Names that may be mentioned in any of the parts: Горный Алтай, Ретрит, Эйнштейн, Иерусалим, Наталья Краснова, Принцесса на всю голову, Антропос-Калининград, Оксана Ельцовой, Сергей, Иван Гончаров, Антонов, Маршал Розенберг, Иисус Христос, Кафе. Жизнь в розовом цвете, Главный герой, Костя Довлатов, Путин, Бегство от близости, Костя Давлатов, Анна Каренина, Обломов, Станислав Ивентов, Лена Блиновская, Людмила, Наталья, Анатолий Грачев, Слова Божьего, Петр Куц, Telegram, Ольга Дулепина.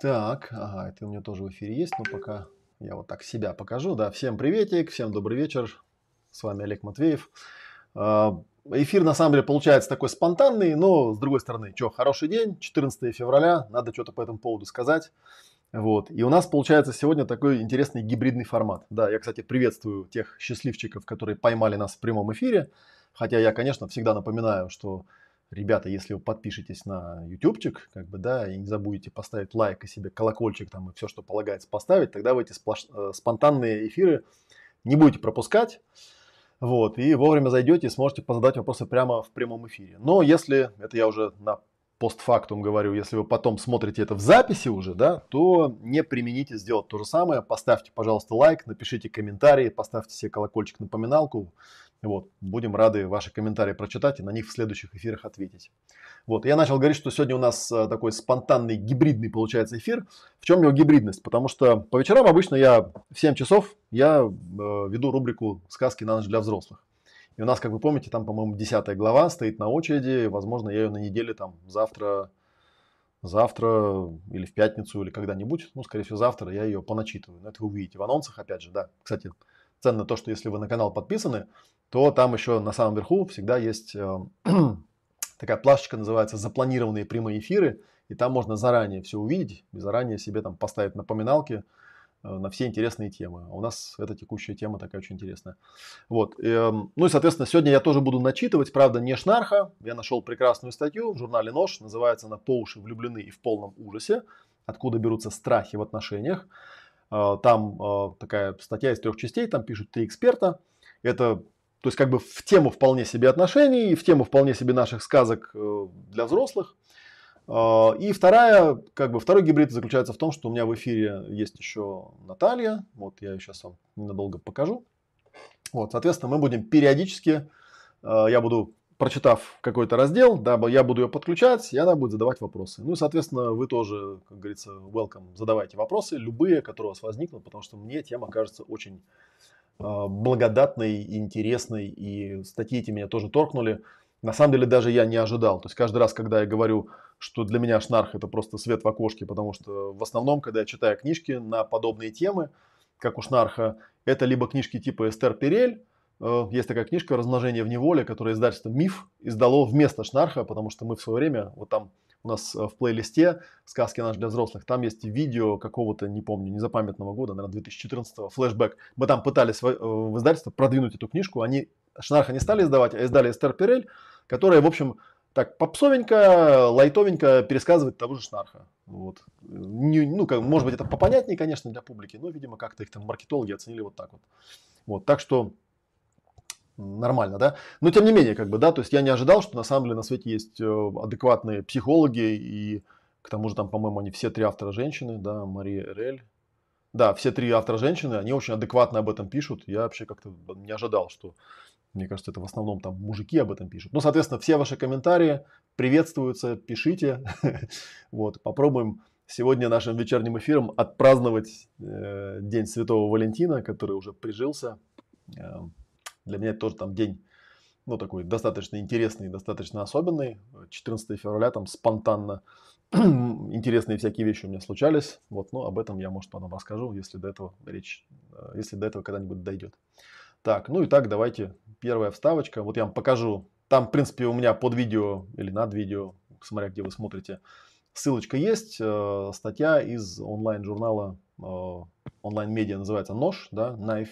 Так, ага, это у меня тоже в эфире есть, но пока я вот так себя покажу. Да, всем приветик, всем добрый вечер. С вами Олег Матвеев. Эфир, на самом деле, получается такой спонтанный, но, с другой стороны, что, хороший день, 14 февраля, надо что-то по этому поводу сказать. Вот, и у нас получается сегодня такой интересный гибридный формат. Да, я, кстати, приветствую тех счастливчиков, которые поймали нас в прямом эфире, хотя я, конечно, всегда напоминаю, что... Ребята, если вы подпишетесь на ютубчик, как бы, да, и не забудете поставить лайк и себе колокольчик там и все, что полагается поставить, тогда вы эти спонтанные эфиры не будете пропускать, вот, и вовремя зайдете и сможете позадать вопросы прямо в прямом эфире. Но если, это я уже на постфактум говорю, если вы потом смотрите это в записи уже, да, то не примените сделать то же самое, поставьте, пожалуйста, лайк, напишите комментарии, поставьте себе колокольчик-напоминалку. Вот, будем рады ваши комментарии прочитать и на них в следующих эфирах ответить. Вот, я начал говорить, что сегодня у нас такой спонтанный, гибридный получается эфир. В чем его гибридность? Потому что по вечерам обычно я в 7 часов я веду рубрику «Сказки на ночь для взрослых». И у нас, как вы помните, там, по-моему, 10 глава стоит на очереди. Возможно, я ее на неделе там завтра или в пятницу, или когда-нибудь. Ну, скорее всего, завтра я ее поначитываю. Это вы увидите в анонсах, опять же, да. Кстати, ценно то, что если вы на канал подписаны, то там еще на самом верху всегда есть такая плашечка, называется «Запланированные прямые эфиры». И там можно заранее все увидеть и заранее себе там поставить напоминалки на все интересные темы. У нас эта текущая тема такая очень интересная. Вот. Ну и, соответственно, сегодня я тоже буду начитывать, правда, не Шнарха. Я нашел прекрасную статью в журнале «Нож». Называется она «По уши влюблены и в полном ужасе. Откуда берутся страхи в отношениях». Там такая статья из 3 частей, там пишут 3 эксперта. Это, то есть, как бы в тему вполне себе отношений, и в тему вполне себе наших сказок для взрослых. И второй гибрид заключается в том, что у меня в эфире есть еще Наталья. Вот я ее сейчас вам ненадолго покажу. Вот, соответственно, мы будем периодически, я буду, прочитав какой-то раздел, да, я буду ее подключать, и она будет задавать вопросы. Ну и, соответственно, вы тоже, как говорится, welcome, задавайте вопросы, любые, которые у вас возникнут, потому что мне тема кажется очень благодатной, интересной, и статьи эти меня тоже торкнули. На самом деле, даже я не ожидал. То есть, каждый раз, когда я говорю, что для меня Шнарх – это просто свет в окошке, потому что в основном, когда я читаю книжки на подобные темы, как у Шнарха, это либо книжки типа «Эстер Пирель», есть такая книжка «Размножение в неволе», которая издательство «Миф» издало вместо Шнарха, потому что мы в свое время, вот там у нас в плейлисте «Сказки наши для взрослых», там есть видео какого-то, не помню, незапамятного года, наверное, 2014-го, флешбэк. Мы там пытались в издательство продвинуть эту книжку. Они Шнарха не стали издавать, а издали «Эстер Пирель», которая, в общем, так попсовенько, лайтовенько пересказывает того же Шнарха. Вот. Ну, как, может быть, это попонятнее, конечно, для публики, но, видимо, как-то их там маркетологи оценили вот так вот. Вот, так что... Нормально, да? Но тем не менее, как бы, да, то есть я не ожидал, что на самом деле на свете есть адекватные психологи, и к тому же там, по-моему, они все 3 автора женщины, да, Мария Эриль. Да, все 3 автора женщины, они очень адекватно об этом пишут. Я вообще как-то не ожидал, что, мне кажется, это в основном там мужики об этом пишут. Ну, соответственно, все ваши комментарии, приветствуются, пишите. Вот, попробуем сегодня нашим вечерним эфиром отпраздновать День Святого Валентина, который уже прижился. Для меня это тоже там день, ну, такой достаточно интересный, достаточно особенный. 14 февраля там спонтанно интересные всякие вещи у меня случались. Вот, но об этом я, может, потом расскажу, если до этого речь, если до этого когда-нибудь дойдет. Так, ну и так, давайте первая вставочка. Вот я вам покажу. Там, в принципе, у меня под видео или над видео, смотря где вы смотрите, ссылочка есть. Статья из онлайн-журнала, онлайн-медиа, называется «Нож», да, knife.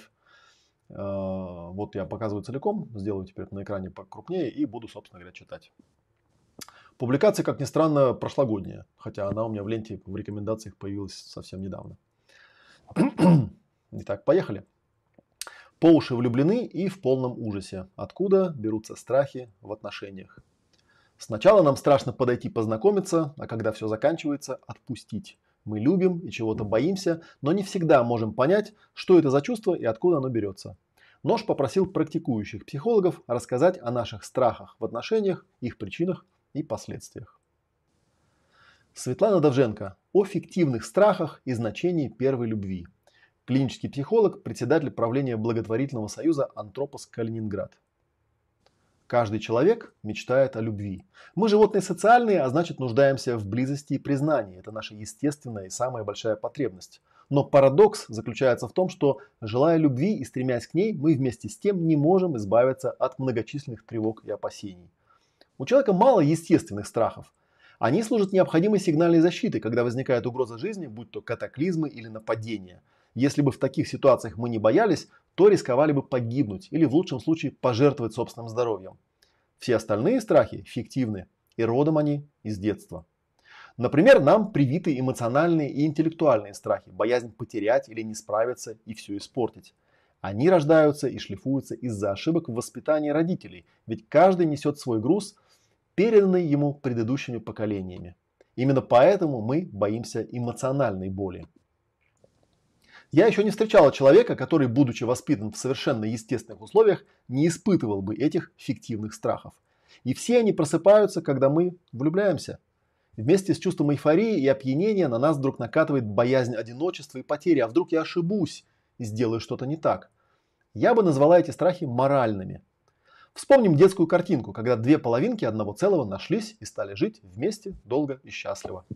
Вот я показываю целиком, сделаю теперь на экране покрупнее и буду, собственно говоря, читать. Публикация, как ни странно, прошлогодняя, хотя она у меня в ленте в рекомендациях появилась совсем недавно. Итак, поехали. По уши влюблены и в полном ужасе. Откуда берутся страхи в отношениях? Сначала нам страшно подойти познакомиться, а когда все заканчивается, отпустить. Мы любим и чего-то боимся, но не всегда можем понять, что это за чувство и откуда оно берется. Нож попросил практикующих психологов рассказать о наших страхах в отношениях, их причинах и последствиях. Светлана Давженко о фиктивных страхах и значении первой любви. Клинический психолог, председатель правления благотворительного союза «Антропос-Калининград». Каждый человек мечтает о любви. Мы животные социальные, а значит, нуждаемся в близости и признании. Это наша естественная и самая большая потребность. Но парадокс заключается в том, что, желая любви и стремясь к ней, мы вместе с тем не можем избавиться от многочисленных тревог и опасений. У человека мало естественных страхов. Они служат необходимой сигнальной защитой, когда возникает угроза жизни, будь то катаклизмы или нападения. Если бы в таких ситуациях мы не боялись, то рисковали бы погибнуть или в лучшем случае пожертвовать собственным здоровьем. Все остальные страхи фиктивны, и родом они из детства. Например, нам привиты эмоциональные и интеллектуальные страхи, боязнь потерять или не справиться и все испортить. Они рождаются и шлифуются из-за ошибок в воспитании родителей, ведь каждый несет свой груз, переданный ему предыдущими поколениями. Именно поэтому мы боимся эмоциональной боли. Я еще не встречала человека, который, будучи воспитан в совершенно естественных условиях, не испытывал бы этих фиктивных страхов. И все они просыпаются, когда мы влюбляемся. Вместе с чувством эйфории и опьянения на нас вдруг накатывает боязнь одиночества и потери. А вдруг я ошибусь и сделаю что-то не так? Я бы назвала эти страхи моральными. Вспомним детскую картинку, когда две половинки одного целого нашлись и стали жить вместе долго и счастливо.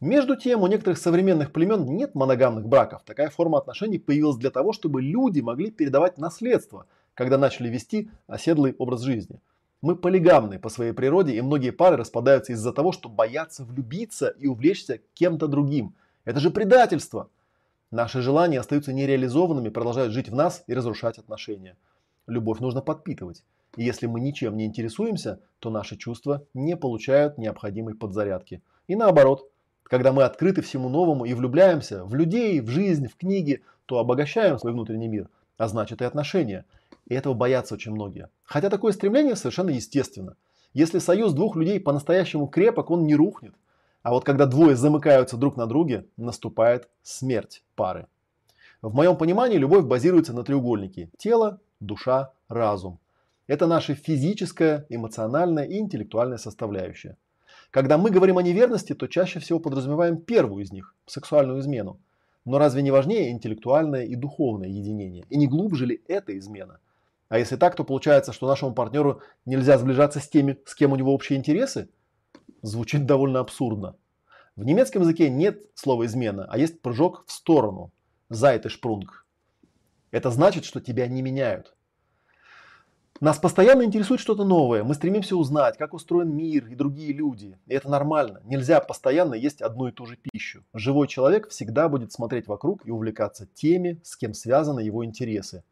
Между тем, у некоторых современных племен нет моногамных браков. Такая форма отношений появилась для того, чтобы люди могли передавать наследство, когда начали вести оседлый образ жизни. Мы полигамны по своей природе, и многие пары распадаются из-за того, что боятся влюбиться и увлечься кем-то другим. Это же предательство! Наши желания остаются нереализованными, продолжают жить в нас и разрушать отношения. Любовь нужно подпитывать. И если мы ничем не интересуемся, то наши чувства не получают необходимой подзарядки. И наоборот. Когда мы открыты всему новому и влюбляемся в людей, в жизнь, в книги, то обогащаем свой внутренний мир, а значит и отношения. И этого боятся очень многие. Хотя такое стремление совершенно естественно. Если союз двух людей по-настоящему крепок, он не рухнет. А вот когда двое замыкаются друг на друге, наступает смерть пары. В моем понимании любовь базируется на треугольнике: тело, душа, разум. Это наша физическая, эмоциональная и интеллектуальная составляющая. Когда мы говорим о неверности, то чаще всего подразумеваем первую из них – сексуальную измену. Но разве не важнее интеллектуальное и духовное единение? И не глубже ли эта измена? А если так, то получается, что нашему партнеру нельзя сближаться с теми, с кем у него общие интересы? Звучит довольно абсурдно. В немецком языке нет слова «измена», а есть прыжок в сторону – «Seitensprung». Это значит, что тебя не меняют. Нас постоянно интересует что-то новое, мы стремимся узнать, как устроен мир и другие люди. И это нормально, нельзя постоянно есть одну и ту же пищу. Живой человек всегда будет смотреть вокруг и увлекаться теми, с кем связаны его интересы.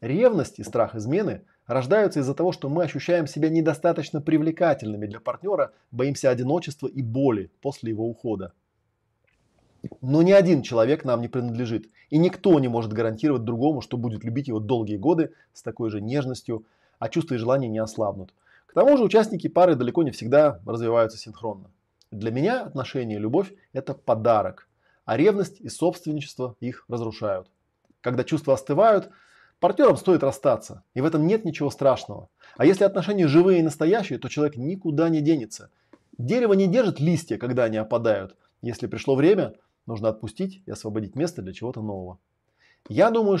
Ревность и страх измены рождаются из-за того, что мы ощущаем себя недостаточно привлекательными для партнера, боимся одиночества и боли после его ухода. Но ни один человек нам не принадлежит, и никто не может гарантировать другому, что будет любить его долгие годы с такой же нежностью, а чувства и желания не ослабнут. К тому же участники пары далеко не всегда развиваются синхронно. Для меня отношения и любовь – это подарок, а ревность и собственничество их разрушают. Когда чувства остывают, партнерам стоит расстаться, и в этом нет ничего страшного. А если отношения живые и настоящие, то человек никуда не денется. Дерево не держит листья, когда они опадают. Если пришло время, нужно отпустить и освободить место для чего-то нового. Я думаю,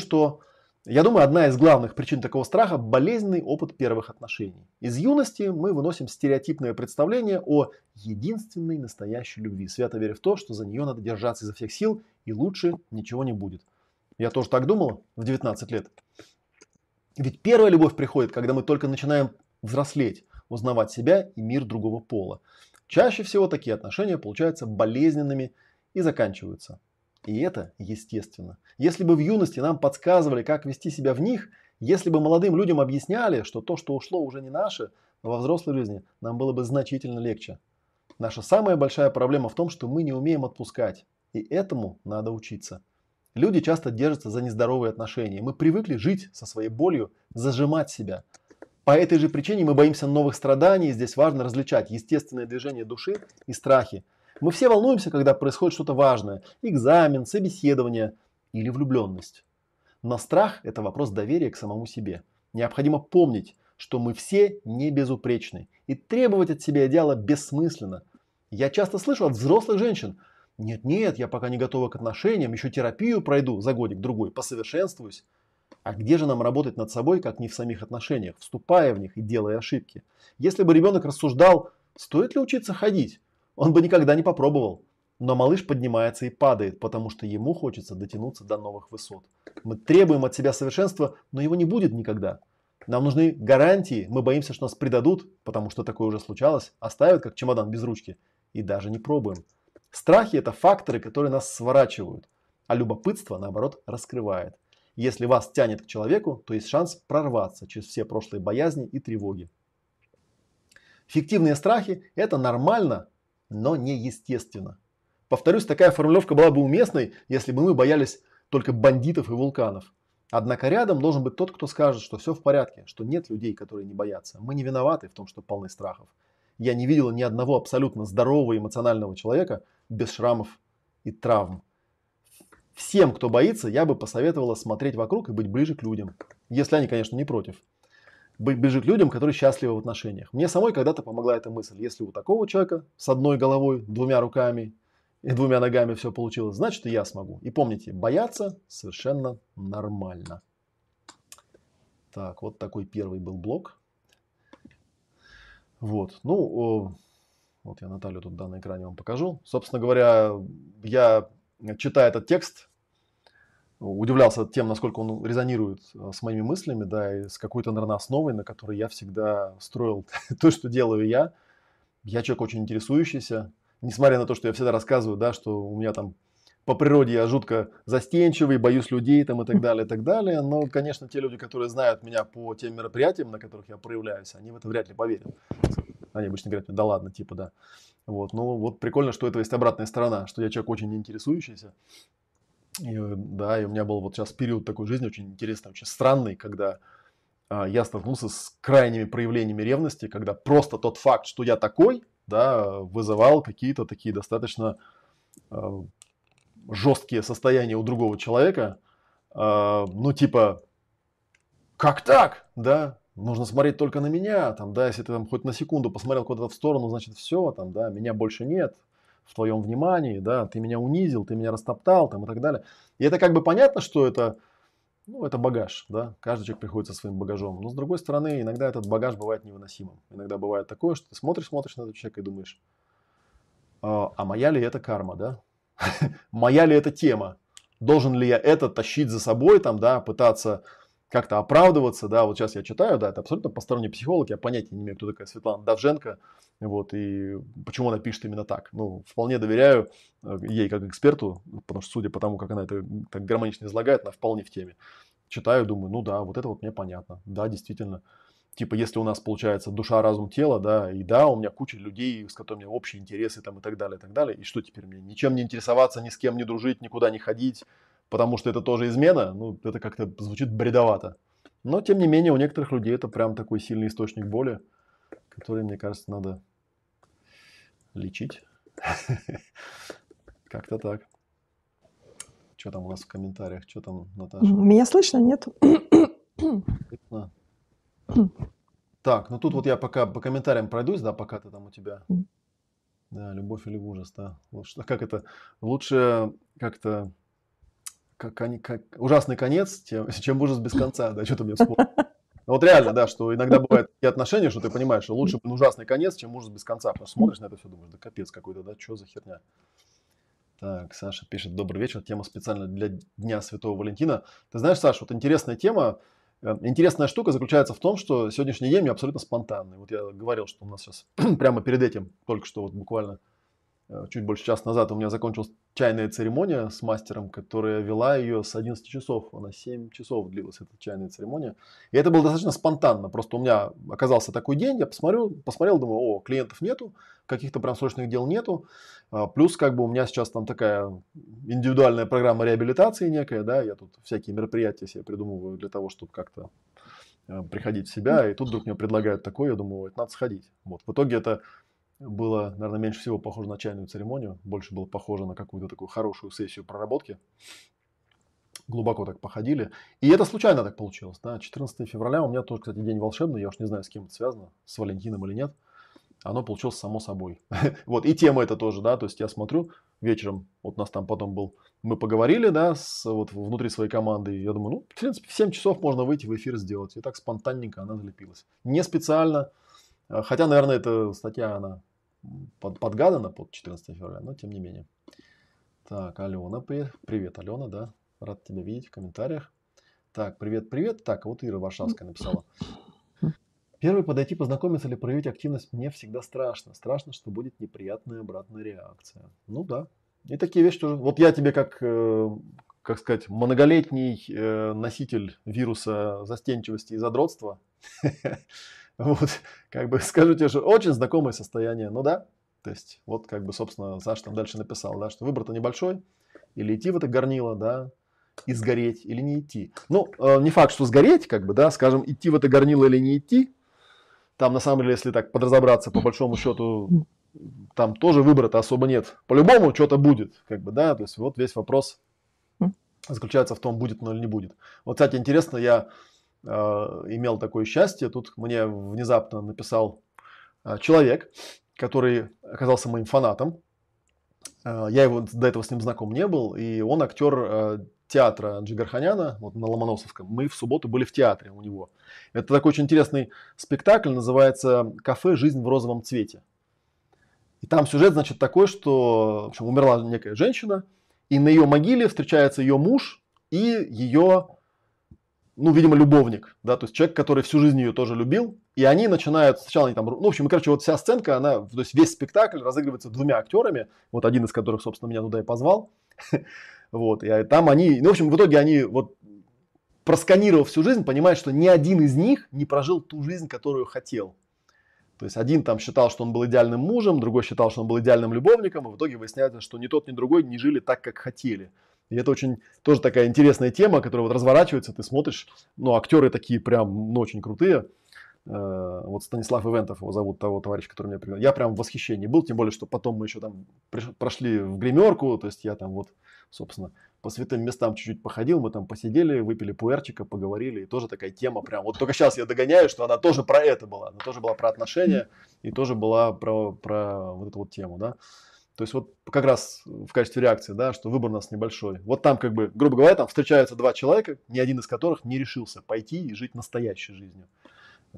одна из главных причин такого страха – болезненный опыт первых отношений. Из юности мы выносим стереотипное представление о единственной настоящей любви, свято веря в то, что за нее надо держаться изо всех сил и лучше ничего не будет. Я тоже так думал в 19 лет. Ведь первая любовь приходит, когда мы только начинаем взрослеть, узнавать себя и мир другого пола. Чаще всего такие отношения получаются болезненными и заканчиваются. И это естественно. Если бы в юности нам подсказывали, как вести себя в них, если бы молодым людям объясняли, что то, что ушло, уже не наше, во взрослой жизни нам было бы значительно легче. Наша самая большая проблема в том, что мы не умеем отпускать. И этому надо учиться. Люди часто держатся за нездоровые отношения. Мы привыкли жить со своей болью, зажимать себя. По этой же причине мы боимся новых страданий. Здесь важно различать естественное движение души и страхи. Мы все волнуемся, когда происходит что-то важное – экзамен, собеседование или влюбленность. Но страх – это вопрос доверия к самому себе. Необходимо помнить, что мы все не безупречны, и требовать от себя идеала бессмысленно. Я часто слышу от взрослых женщин: «Нет, я пока не готова к отношениям, еще терапию пройду за годик-другой, посовершенствуюсь». А где же нам работать над собой, как не в самих отношениях, вступая в них и делая ошибки? Если бы ребенок рассуждал, стоит ли учиться ходить, он бы никогда не попробовал. Но малыш поднимается и падает, потому что ему хочется дотянуться до новых высот. Мы требуем от себя совершенства, но его не будет никогда. Нам нужны гарантии, мы боимся, что нас предадут, потому что такое уже случалось, оставят как чемодан без ручки, и даже не пробуем. Страхи – это факторы, которые нас сворачивают, а любопытство, наоборот, раскрывает. Если вас тянет к человеку, то есть шанс прорваться через все прошлые боязни и тревоги. Фиктивные страхи – это нормально, но не естественно. Повторюсь, такая формулировка была бы уместной, если бы мы боялись только бандитов и вулканов. Однако рядом должен быть тот, кто скажет, что все в порядке, что нет людей, которые не боятся. Мы не виноваты в том, что полны страхов. Я не видела ни одного абсолютно здорового эмоционального человека без шрамов и травм. Всем, кто боится, я бы посоветовала смотреть вокруг и быть ближе к людям. Если они, конечно, не против. Быть ближе к людям, которые счастливы в отношениях. Мне самой когда-то помогла эта мысль. Если у такого человека с одной головой, двумя руками и двумя ногами все получилось, значит, и я смогу. И помните, бояться совершенно нормально. Так, вот такой первый был блок. Вот, вот я Наталью тут на экране вам покажу. Собственно говоря, я... читая этот текст, удивлялся тем, насколько он резонирует с моими мыслями, да, и с какой-то, наверное, основой, на которой я всегда строил то, что делаю я. Я человек очень интересующийся, несмотря на то, что я всегда рассказываю, да, что у меня там по природе я жутко застенчивый, боюсь людей там, и так далее. Но, конечно, те люди, которые знают меня по тем мероприятиям, на которых я проявляюсь, они в это вряд ли поверят. Они обычно говорят: да ладно, типа, да. Вот. Ну, вот прикольно, что это есть обратная сторона, что я человек очень интересующийся. И, да, и у меня был вот сейчас период такой жизни очень интересный, очень странный, когда я столкнулся с крайними проявлениями ревности, когда просто тот факт, что я такой, да, вызывал какие-то такие достаточно жесткие состояния у другого человека. Ну, типа, как так, да? Нужно смотреть только на меня, там, да, если ты там хоть на секунду посмотрел куда-то в сторону, значит, все, там, да, меня больше нет в твоем внимании, да, ты меня унизил, ты меня растоптал, там, и так далее. И это как бы понятно, что это, ну, это багаж, да, каждый человек приходит со своим багажом, но, с другой стороны, иногда этот багаж бывает невыносимым. Иногда бывает такое, что ты смотришь на этого человека и думаешь: а моя ли это карма, да, моя ли это тема, должен ли я это тащить за собой, там, да, пытаться... как-то оправдываться, да, вот сейчас я читаю, да, это абсолютно посторонний психолог, я понятия не имею, кто такая Светлана Давженко, вот, и почему она пишет именно так. Ну, вполне доверяю ей как эксперту, потому что, судя по тому, как она это так гармонично излагает, она вполне в теме. Читаю, думаю, ну да, вот это вот мне понятно, да, действительно. Типа, если у нас получается душа, разум, тело, да, у меня куча людей, с которыми общие интересы, там, и так далее, и что теперь мне, ничем не интересоваться, ни с кем не дружить, никуда не ходить, потому что это тоже измена, ну, это как-то звучит бредовато. Но, тем не менее, у некоторых людей это прям такой сильный источник боли, который, мне кажется, надо лечить. Как-то так. Что там у нас в комментариях? Что там, Наташа? Меня слышно, нет? Так, ну тут вот я пока по комментариям пройдусь, да, пока ты там у тебя. Да, любовь или ужас, да. Как это? Лучше как-то как ужасный конец, чем ужас без конца, да, что-то мне вспомнил. Но вот реально, да, что иногда бывают такие отношения, что ты понимаешь, что лучше ужасный конец, чем ужас без конца. Потому что смотришь на это все, думаешь, да капец какой-то, да, что за херня. Так, Саша пишет, добрый вечер, тема специально для Дня Святого Валентина. Ты знаешь, Саша, вот интересная тема, интересная штука заключается в том, что сегодняшний день у меня абсолютно спонтанный. Вот я говорил, что у нас сейчас прямо перед этим, только что вот буквально чуть больше часа назад у меня закончилась чайная церемония с мастером, которая вела ее с 11 часов. Она 7 часов длилась, эта чайная церемония. И это было достаточно спонтанно. Просто у меня оказался такой день, я посмотрел, думаю, о, клиентов нету, каких-то прям срочных дел нету. Плюс как бы у меня сейчас там такая индивидуальная программа реабилитации некая, да, я тут всякие мероприятия себе придумываю для того, чтобы как-то приходить в себя. И тут вдруг мне предлагают такое, я думаю, это надо сходить. Вот. В итоге это... было, наверное, меньше всего похоже на чайную церемонию. Больше было похоже на какую-то такую хорошую сессию проработки. Глубоко так походили. И это случайно так получилось. Да? 14 февраля у меня тоже, кстати, день волшебный. Я уж не знаю, с кем это связано, с Валентином или нет. Оно получилось само собой. Вот, и тема это тоже, да. То есть я смотрю вечером, вот у нас там потом был... Мы поговорили, да, вот внутри своей команды. Я думаю, ну, в принципе, в 7 часов можно выйти в эфир сделать. И так спонтанненько она залепилась. Не специально. Хотя, наверное, эта статья, она подгадана под 14 февраля, но тем не менее. Так, Алена, привет, Алена, да, рад тебя видеть в комментариях. Так, привет. Так, вот Ира Варшавская написала. Первый, подойти, познакомиться или проявить активность мне всегда страшно. Страшно, что будет неприятная обратная реакция. Ну да, и такие вещи тоже. Вот я тебе как сказать, многолетний носитель вируса застенчивости и задротства, вот, как бы скажу тебе, что очень знакомое состояние, ну да, то есть, вот, как бы, собственно, Саша там дальше написал, да, что выбор-то небольшой, или идти в это горнило, да, и сгореть, или не идти. Ну, не факт, что сгореть, как бы, да, скажем, идти в это горнило или не идти, там, на самом деле, если так подразобраться, по большому счету, там тоже выбора-то особо нет, по-любому что-то будет, как бы, да, то есть, вот весь вопрос заключается в том, будет, но или не будет. Вот, кстати, интересно, я... имел такое счастье. Тут мне внезапно написал человек, который оказался моим фанатом. Я его до этого с ним знаком не был, и он актер театра Джигарханяна, вот на Ломоносовском. Мы в субботу были в театре у него. Это такой очень интересный спектакль, называется «Кафе. Жизнь в розовом цвете». И там сюжет, значит, такой, что в общем, умерла некая женщина, и на ее могиле встречается ее муж и ее... ну, видимо, любовник, да, то есть человек, который всю жизнь ее тоже любил, и они начинают, сначала они там, ну, в общем, короче, вот вся сценка, она, то есть весь спектакль разыгрывается двумя актерами, вот один из которых, собственно, меня туда и позвал, вот, и там они, ну, в общем, в итоге они, вот, просканировав всю жизнь, понимают, что ни один из них не прожил ту жизнь, которую хотел. То есть один там считал, что он был идеальным мужем, другой считал, что он был идеальным любовником, и в итоге выясняется, что ни тот, ни другой не жили так, как хотели. И это очень тоже такая интересная тема, которая вот разворачивается, ты смотришь, ну, актеры такие прям, ну, очень крутые. Вот Станислав Ивентов его зовут, того товарища, который меня пригласил. Я прям в восхищении был, тем более, что потом мы еще там прошли в гримерку, то есть я там вот, собственно, по святым местам чуть-чуть походил, мы там посидели, выпили пуэрчика, поговорили, и тоже такая тема прям. Вот только сейчас я догоняю, что она тоже про это была, она тоже была про отношения и тоже была про вот эту вот тему, да. То есть вот как раз в качестве реакции, да, что выбор у нас небольшой. Вот там как бы, грубо говоря, там встречаются два человека, ни один из которых не решился пойти и жить настоящей жизнью.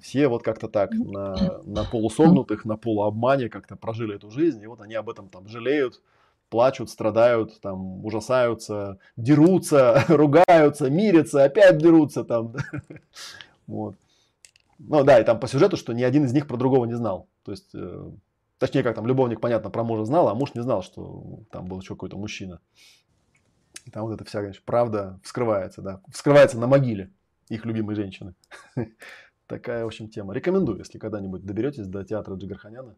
Все вот как-то так на полусогнутых, на полуобмане как-то прожили эту жизнь, и вот они об этом там жалеют, плачут, страдают, там ужасаются, дерутся, ругаются, мирятся, опять дерутся там. Вот. Ну да, и там по сюжету, что ни один из них про другого не знал. То есть... Точнее, как там, любовник, понятно, про мужа знал, а муж не знал, что там был еще какой-то мужчина. И там вот эта вся, конечно, правда вскрывается, да. Вскрывается на могиле их любимой женщины. Такая, в общем, тема. Рекомендую, если когда-нибудь доберетесь до театра Джигарханяна.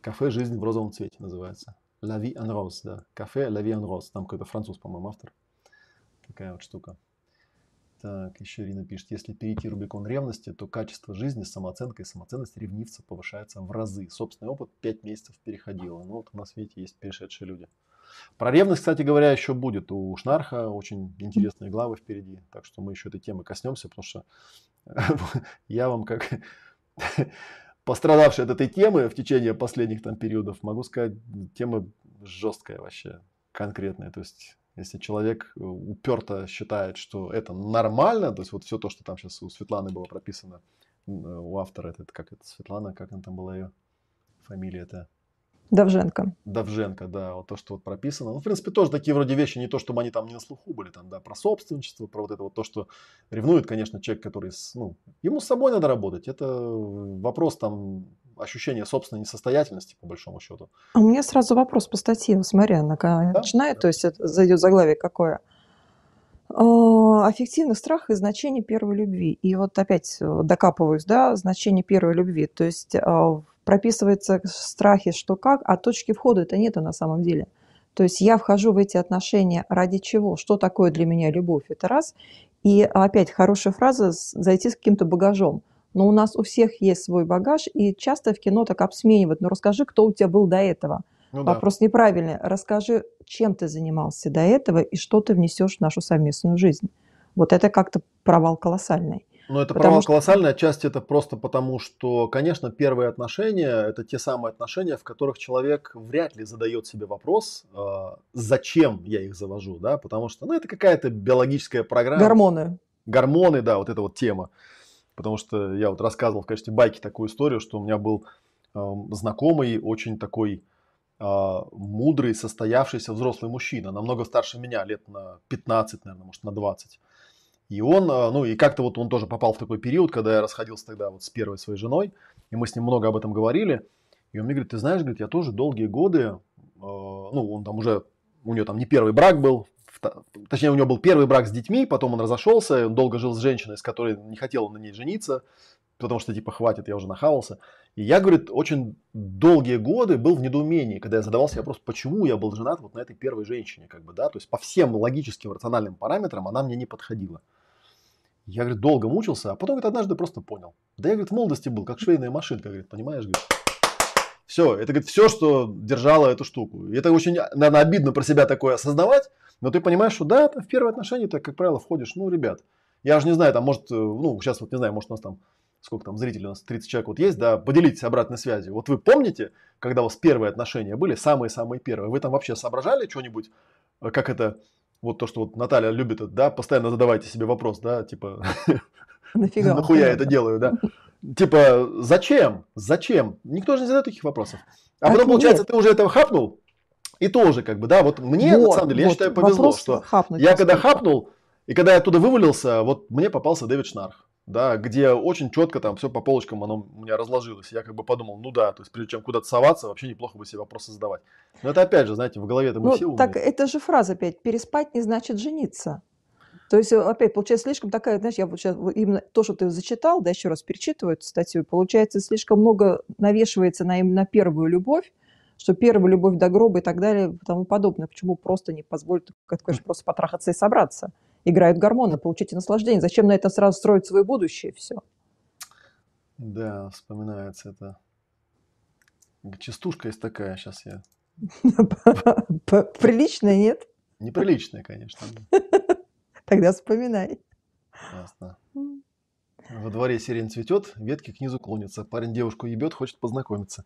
«Кафе. Жизнь в розовом цвете» называется. La vie en rose, да. Кафе La vie en rose. Там какой-то француз, по-моему, автор. Такая вот штука. Так, еще Ирина пишет, если перейти Рубикон ревности, то качество жизни, самооценка и самоценность ревнивца повышается в разы. Собственный опыт 5 месяцев переходило. Ну вот у нас, видите, есть перешедшие люди. Про ревность, кстати говоря, еще будет. У Шнарха очень интересные главы впереди. Так что мы еще этой темы коснемся, потому что я вам как пострадавший от этой темы в течение последних там периодов могу сказать, тема жесткая вообще, конкретная. То есть если человек уперто считает, что это нормально, то есть вот все то, что там сейчас у Светланы было прописано, у автора, это как это Светлана, как она там была ее фамилия-то? Давженко. Давженко, да, вот то, что вот прописано. Ну, в принципе, тоже такие вроде вещи, не то, чтобы они там не на слуху были, там, да, про собственничество, про вот это вот то, что ревнует, конечно, человек, который, ну, ему с собой надо работать. Это вопрос там ощущения собственной несостоятельности, по большому счету. А у меня сразу вопрос по статье, смотри, она начинает, да? То есть это зайдет заглавие какое? Аффективный страх и значение первой любви. И вот опять докапываюсь, да, значение первой любви. То есть прописывается страхи, что как, а точки входа-то нету на самом деле. То есть я вхожу в эти отношения ради чего? Что такое для меня любовь? Это раз. И опять хорошая фраза «зайти с каким-то багажом». Но у нас у всех есть свой багаж, и часто в кино так обсменивают. Но расскажи, кто у тебя был до этого. Ну, вопрос да. Неправильный. Расскажи, чем ты занимался до этого и что ты внесешь в нашу совместную жизнь. Вот это как-то провал колоссальный. Но это провал колоссальный, отчасти это просто потому, что, конечно, первые отношения – это те самые отношения, в которых человек вряд ли задает себе вопрос, зачем я их завожу, да, потому что, ну, это какая-то биологическая программа. Гормоны. Гормоны, да, вот эта вот тема. Потому что я вот рассказывал в качестве байки такую историю, что у меня был знакомый, очень такой мудрый, состоявшийся взрослый мужчина, намного старше меня, лет на 15, наверное, может, на 20. И он, ну и как-то вот он тоже попал в такой период, когда я расходился тогда вот с первой своей женой, и мы с ним много об этом говорили, и он мне говорит, ты знаешь, говорит, я тоже долгие годы, ну он там уже, у него там не первый брак был, точнее у него был первый брак с детьми, потом он разошелся, он долго жил с женщиной, с которой не хотел на ней жениться, потому что типа хватит, я уже нахавался. И я, говорит, очень долгие годы был в недоумении, когда я задавался вопрос, почему я был женат вот на этой первой женщине, как бы, да, то есть по всем логическим, рациональным параметрам она мне не подходила. Я, говорит, долго мучился, а потом, говорит, однажды просто понял. Да я, говорит, в молодости был, как швейная машинка, говорит, понимаешь, говорит. Все, это, говорит, все, что держало эту штуку. И это очень, наверное, обидно про себя такое осознавать, но ты понимаешь, что да, в первые отношения ты, как правило, входишь, ну, ребят, я же не знаю, там, может, ну, сейчас вот не знаю, может, у нас там, сколько там зрителей, у нас 30 человек вот есть, да, поделитесь обратной связью. Вот вы помните, когда у вас первые отношения были, самые-самые первые, вы там вообще соображали что-нибудь, как это... Вот то, что вот Наталья любит, да, постоянно задавайте себе вопрос, да, типа, нафига, нахуя я это делаю, да. Типа, зачем? Зачем? Никто же не задает таких вопросов. А потом, получается, ты уже этого хапнул, и тоже, как бы, да, вот мне, на самом деле, я считаю, повезло, что я когда хапнул, и когда я оттуда вывалился, вот мне попался Девид Шнарх, да, где очень четко там все по полочкам оно у меня разложилось. Я как бы подумал, ну да, то есть прежде чем куда-то соваться, вообще неплохо бы себе вопросы задавать. Но это опять же, знаете, в голове-то мы все умные. Так это же фраза опять, переспать не значит жениться. То есть опять получается слишком такая, знаешь, я вот сейчас именно то, что ты зачитал, да, еще раз перечитываю эту статью, получается слишком много навешивается на именно первую любовь, что первая любовь до гроба и так далее и тому подобное. Почему просто не позволит, как конечно, просто потрахаться и собраться? Играют гормоны, получите наслаждение. Зачем на это сразу строить свое будущее? Все. Да, вспоминается это. Частушка есть такая, сейчас я... Приличная, нет? Неприличная, конечно. Тогда вспоминай. Ясно. Во дворе сирень цветет, ветки к низу клонятся. Парень девушку ебет, хочет познакомиться.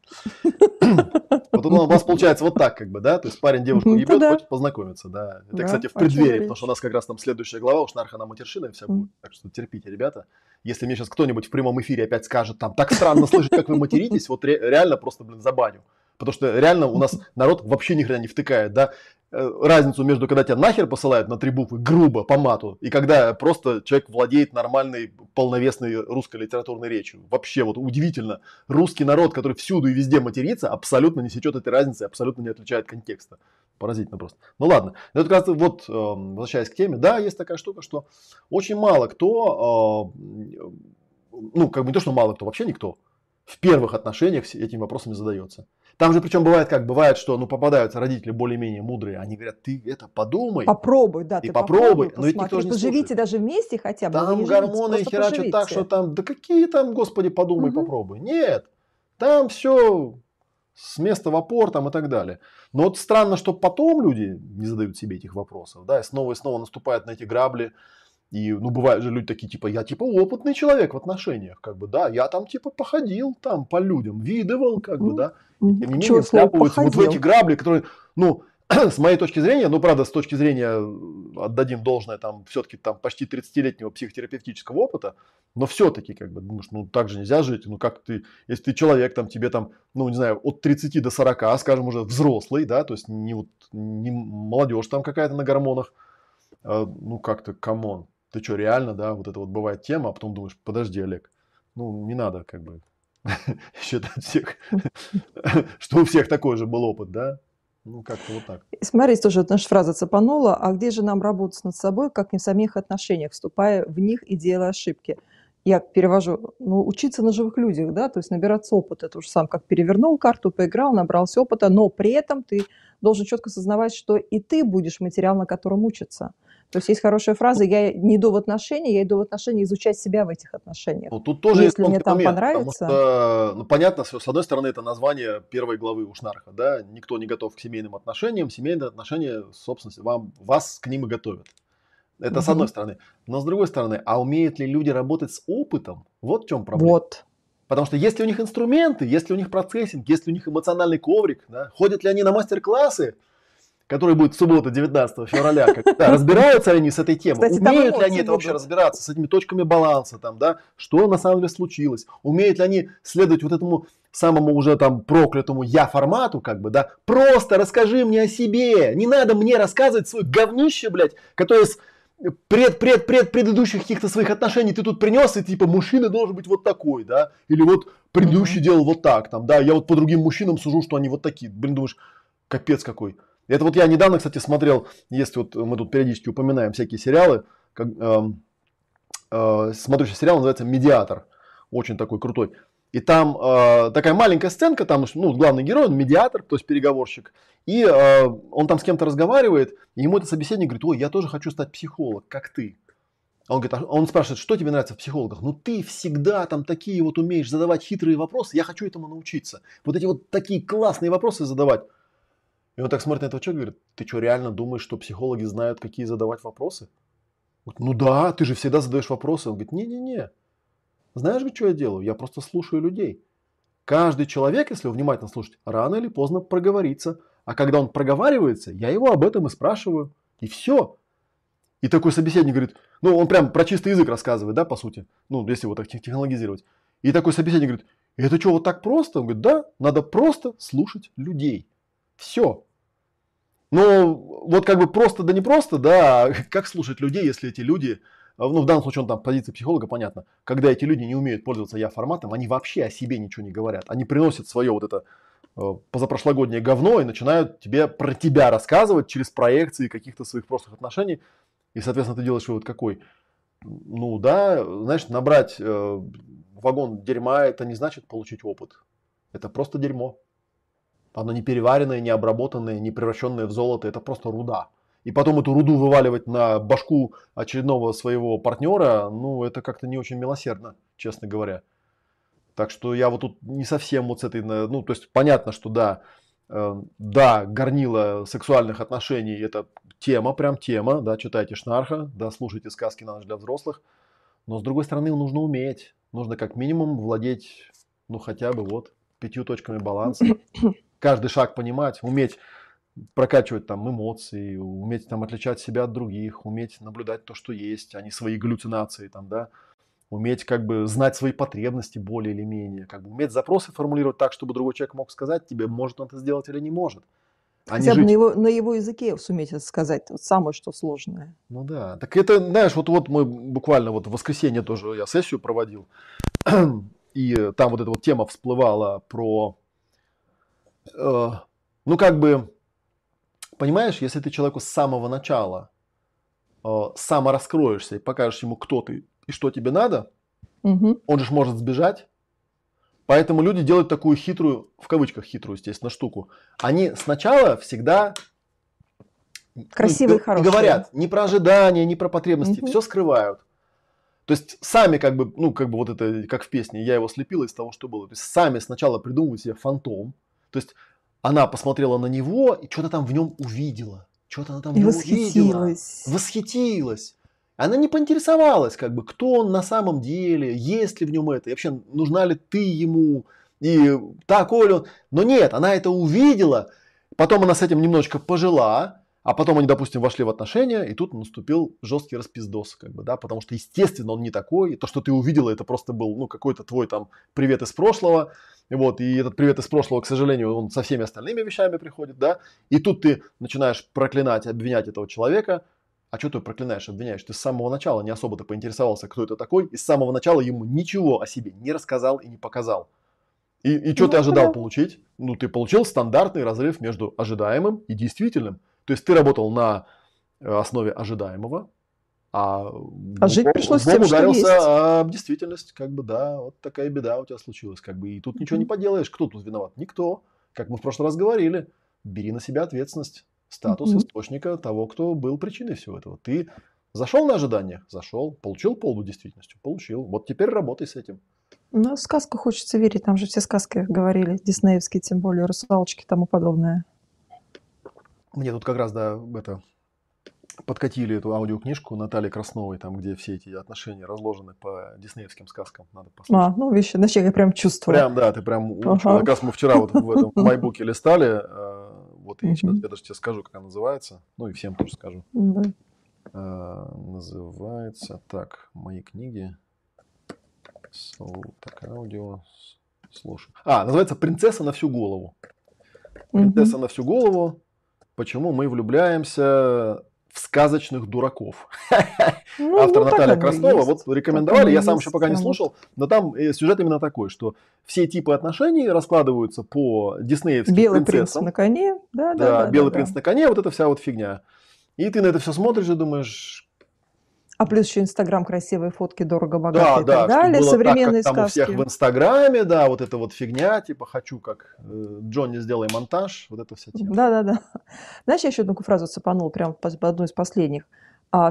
Вот у нас получается вот так, как бы, да? То есть парень девушку ебет, хочет познакомиться, да. Это, да, кстати, в преддверии, потому что у нас как раз там следующая глава, у Шнарха на матершина и вся будет. Так что терпите, ребята. Если мне сейчас кто-нибудь в прямом эфире опять скажет, там, так странно слышать, как вы материтесь, вот реально просто, блин, забаню. Потому что реально у нас народ вообще ни хрена не втыкает, да. Разницу между, когда тебя нахер посылают на 3 буквы, грубо, по мату, и когда просто человек владеет нормальной, полновесной русской литературной речью. Вообще вот удивительно. Русский народ, который всюду и везде матерится, абсолютно не сечет этой разницы, абсолютно не отличает контекста. Поразительно просто. Ну ладно. Это, кажется, вот, возвращаясь к теме, да, есть такая штука, что очень мало кто, ну, как бы не то, что мало кто, вообще никто, в первых отношениях этими вопросами задается. Там же причем бывает как, бывает, что ну, попадаются родители более-менее мудрые, они говорят, ты это подумай. Попробуй, да, и ты попробуй. Но ведь никто же не поживите слушает. Даже вместе хотя бы. Там гормоны живите, херачат так, что там, да какие там, господи, подумай, попробуй. Нет, там все с места в опор там, и так далее. Но вот странно, что потом люди не задают себе этих вопросов, да, и снова наступают на эти грабли. И, ну, бывают же люди такие, типа, я, типа, опытный человек в отношениях, как бы, да, я там, типа, походил там по людям, видывал, как бы, да. И тем не менее вляпываются вот в эти грабли, которые, ну, с моей точки зрения, ну, правда, с точки зрения, отдадим должное, там, все-таки, там, почти 30-летнего психотерапевтического опыта, но все-таки, как бы, думаешь, ну, так же нельзя жить, ну, как ты, если ты человек, там, тебе, там, ну, не знаю, от 30 до 40, скажем, уже взрослый, да, то есть не, вот, не молодежь там какая-то на гормонах, ну, как-то, камон. Ты что, реально, да, вот это вот бывает тема, а потом думаешь, подожди, Олег, ну, не надо как бы считать всех, что у всех такой же был опыт, да? Ну, как-то вот так. Смотри, тоже наша фраза цепанула, а где же нам работать над собой, как не в самих отношениях, вступая в них и делая ошибки? Я перевожу, ну, учиться на живых людях, да, то есть набираться опыта. Ты уже сам как перевернул карту, поиграл, набрался опыта, но при этом ты должен четко осознавать, что и ты будешь материал, на котором учиться. То есть есть хорошая фраза, я не иду в отношения, я иду в отношения изучать себя в этих отношениях. Ну, тут тоже если есть мне там момент, понравится. Что, ну, понятно, что, с одной стороны, это название первой главы у Шнарха, да, никто не готов к семейным отношениям, семейные отношения, собственно, вас к ним и готовят. Это с одной стороны. Но с другой стороны, а умеют ли люди работать с опытом? Вот в чем проблема. Вот. Потому что если у них инструменты, если у них процессинг, если у них эмоциональный коврик, да, ходят ли они на мастер-классы, который будет в субботу, 19 февраля. Да, разбираются ли они с этой темой? Кстати, умеют ли они это вообще разбираться с этими точками баланса? Там, да? Что на самом деле случилось? Умеют ли они следовать вот этому самому уже там проклятому я-формату? Как бы, да? Просто расскажи мне о себе. Не надо мне рассказывать свое говнище, блядь, которое с предыдущих каких-то своих отношений ты тут принес, и типа мужчина должен быть вот такой, да? Или вот предыдущий делал вот так, там, да? Я вот по другим мужчинам сужу, что они вот такие. Блин, думаешь, капец какой. Это вот я недавно, кстати, смотрел, если вот мы тут периодически упоминаем всякие сериалы, как, смотрю сейчас сериал, называется «Медиатор», очень такой крутой. И там такая маленькая сценка, там, ну, главный герой, он медиатор, то есть переговорщик, и он там с кем-то разговаривает, и ему этот собеседник говорит, ой, я тоже хочу стать психолог, как ты. Он говорит, он спрашивает, что тебе нравится в психологах? Ну, ты всегда там такие вот умеешь задавать хитрые вопросы, я хочу этому научиться. Вот эти вот такие классные вопросы задавать. И он так смотрит на этого человека и говорит, ты что, реально думаешь, что психологи знают, какие задавать вопросы? Говорит, ну да, ты же всегда задаешь вопросы. Он говорит, не-не-не, знаешь, что я делаю? Я просто слушаю людей. Каждый человек, если его внимательно слушать, рано или поздно проговорится. А когда он проговаривается, я его об этом и спрашиваю. И все. И такой собеседник говорит, ну он прям про чистый язык рассказывает, да, по сути. Ну, если его так технологизировать. И такой собеседник говорит, это что, вот так просто? Он говорит, да, надо просто слушать людей. Все. Ну, вот как бы просто, да не просто, да, как слушать людей, если эти люди, ну, в данном случае он там позиция психолога, понятно, когда эти люди не умеют пользоваться я-форматом, они вообще о себе ничего не говорят. Они приносят свое вот это позапрошлогоднее говно и начинают тебе про тебя рассказывать через проекции каких-то своих прошлых отношений. И, соответственно, ты делаешь вывод какой? Ну, да, значит, набрать вагон дерьма, это не значит получить опыт. Это просто дерьмо. Оно не переваренное, не обработанное, не превращенное в золото. Это просто руда. И потом эту руду вываливать на башку очередного своего партнера, ну, это как-то не очень милосердно, честно говоря. Так что я вот тут не совсем вот с этой... Ну, то есть понятно, что да, горнило сексуальных отношений – это тема, прям тема. Да, читайте Шнарха, да, слушайте «Сказки на ночь для взрослых». Но, с другой стороны, нужно уметь. Нужно как минимум владеть, ну, хотя бы вот 5 точками баланса. Каждый шаг понимать, уметь прокачивать там эмоции, уметь там отличать себя от других, уметь наблюдать то, что есть, а не свои галлюцинации там, да, уметь как бы знать свои потребности более или менее, как бы уметь запросы формулировать так, чтобы другой человек мог сказать тебе, может он это сделать или не может. А хотя бы на его языке суметь это сказать, вот самое что сложное. Ну да, так это, знаешь, вот мы буквально вот в воскресенье тоже я сессию проводил, и там вот эта вот тема всплывала про... Ну, как бы, понимаешь, если ты человеку с самого начала самораскроешься и покажешь ему, кто ты и что тебе надо, он же может сбежать. Поэтому люди делают такую хитрую, в кавычках хитрую, естественно, штуку. Они сначала всегда красивые, хорошие говорят не про ожидания, не про потребности, все скрывают. То есть сами как бы, ну, как бы вот это, как в песне, я его слепила из того, что было. То есть сами сначала придумывают себе фантом. То есть она посмотрела на него и что-то там в нем увидела. Что-то она там восхитилась. Восхитилась. Она не поинтересовалась, как бы, кто он на самом деле, есть ли в нем это, и вообще нужна ли ты ему, и такой ли он. Но нет, она это увидела, потом она с этим немножечко пожила, а потом они, допустим, вошли в отношения, и тут наступил жесткий распиздос, как бы, да, потому что, естественно, он не такой, и то, что ты увидела, это просто был, ну, какой-то твой там привет из прошлого, вот, и этот привет из прошлого, к сожалению, он со всеми остальными вещами приходит, да, и тут ты начинаешь проклинать, обвинять этого человека. А что ты проклинаешь, обвиняешь? Ты с самого начала не особо-то поинтересовался, кто это такой, и с самого начала ему ничего о себе не рассказал и не показал. И что ты ожидал получить? Ну, ты получил стандартный разрыв между ожидаемым и действительным. То есть ты работал на основе ожидаемого, а жить пришлось с тем, что есть. А действительность, как бы, да, вот такая беда у тебя случилась, как бы, и тут ничего не поделаешь. Кто тут виноват? Никто. Как мы в прошлый раз говорили, бери на себя ответственность. Статус источника того, кто был причиной всего этого. Ты зашел на ожиданиях? Зашел. Получил полную действительность? Получил. Вот теперь работай с этим. Ну, в сказку хочется верить. Там же все сказки говорили, диснеевские, тем более, русалочки и тому подобное. Мне тут как раз, да, это, подкатили эту аудиокнижку Натальи Красновой, там, где все эти отношения разложены по диснеевским сказкам. Надо послушать. Ну, видишь, значит, я прям чувствую. Прям, да, ты прям... Как раз мы вчера вот в этом майбуке листали... Вот и сейчас я даже тебе скажу, как она называется. Ну и всем тоже скажу. Называется так. Мои книги. Так, аудио. Слушай. Называется «Принцесса на всю голову». «Принцесса на всю голову. Почему мы влюбляемся в сказочных дураков». Автор Наталья Краснова. Вот рекомендовали. Я сам еще пока не слушал. Но там сюжет именно такой, что все типы отношений раскладываются по диснеевским принцессам. Белый принц на коне. Да, белый принц на коне. Вот эта вся вот фигня. И ты на это все смотришь и думаешь... А плюс еще Инстаграм, красивые фотки, дорого-богато и так далее. Современные сказки. Там у всех в Инстаграме, да, вот эта вот фигня, типа «хочу, как Джонни, сделай монтаж», вот это вся тема. Да. Знаешь, я еще одну фразу цепанула, прям одну из последних.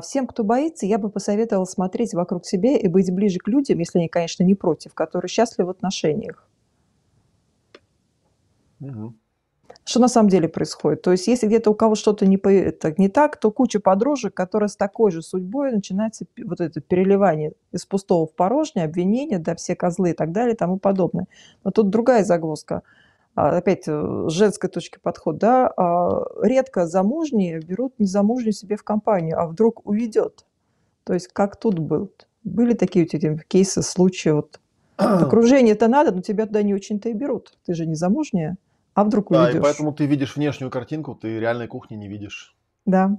Всем, кто боится, я бы посоветовала смотреть вокруг себя и быть ближе к людям, если они, конечно, не против, которые счастливы в отношениях. Что на самом деле происходит? То есть, если где-то у кого что-то не так, то куча подружек, которые с такой же судьбой, начинается вот это переливание из пустого в порожнее, обвинения, да, все козлы и так далее, и тому подобное. Но тут другая загвоздка. Опять, с женской точки подхода, да, редко замужние берут незамужнюю себе в компанию, а вдруг уведет. То есть, как тут было? Были такие у тебя кейсы, случаи? Вот, окружение-то надо, но тебя туда не очень-то и берут. Ты же незамужняя. А вдруг увидишь? Да, и поэтому ты видишь внешнюю картинку, ты реальной кухни не видишь. Да.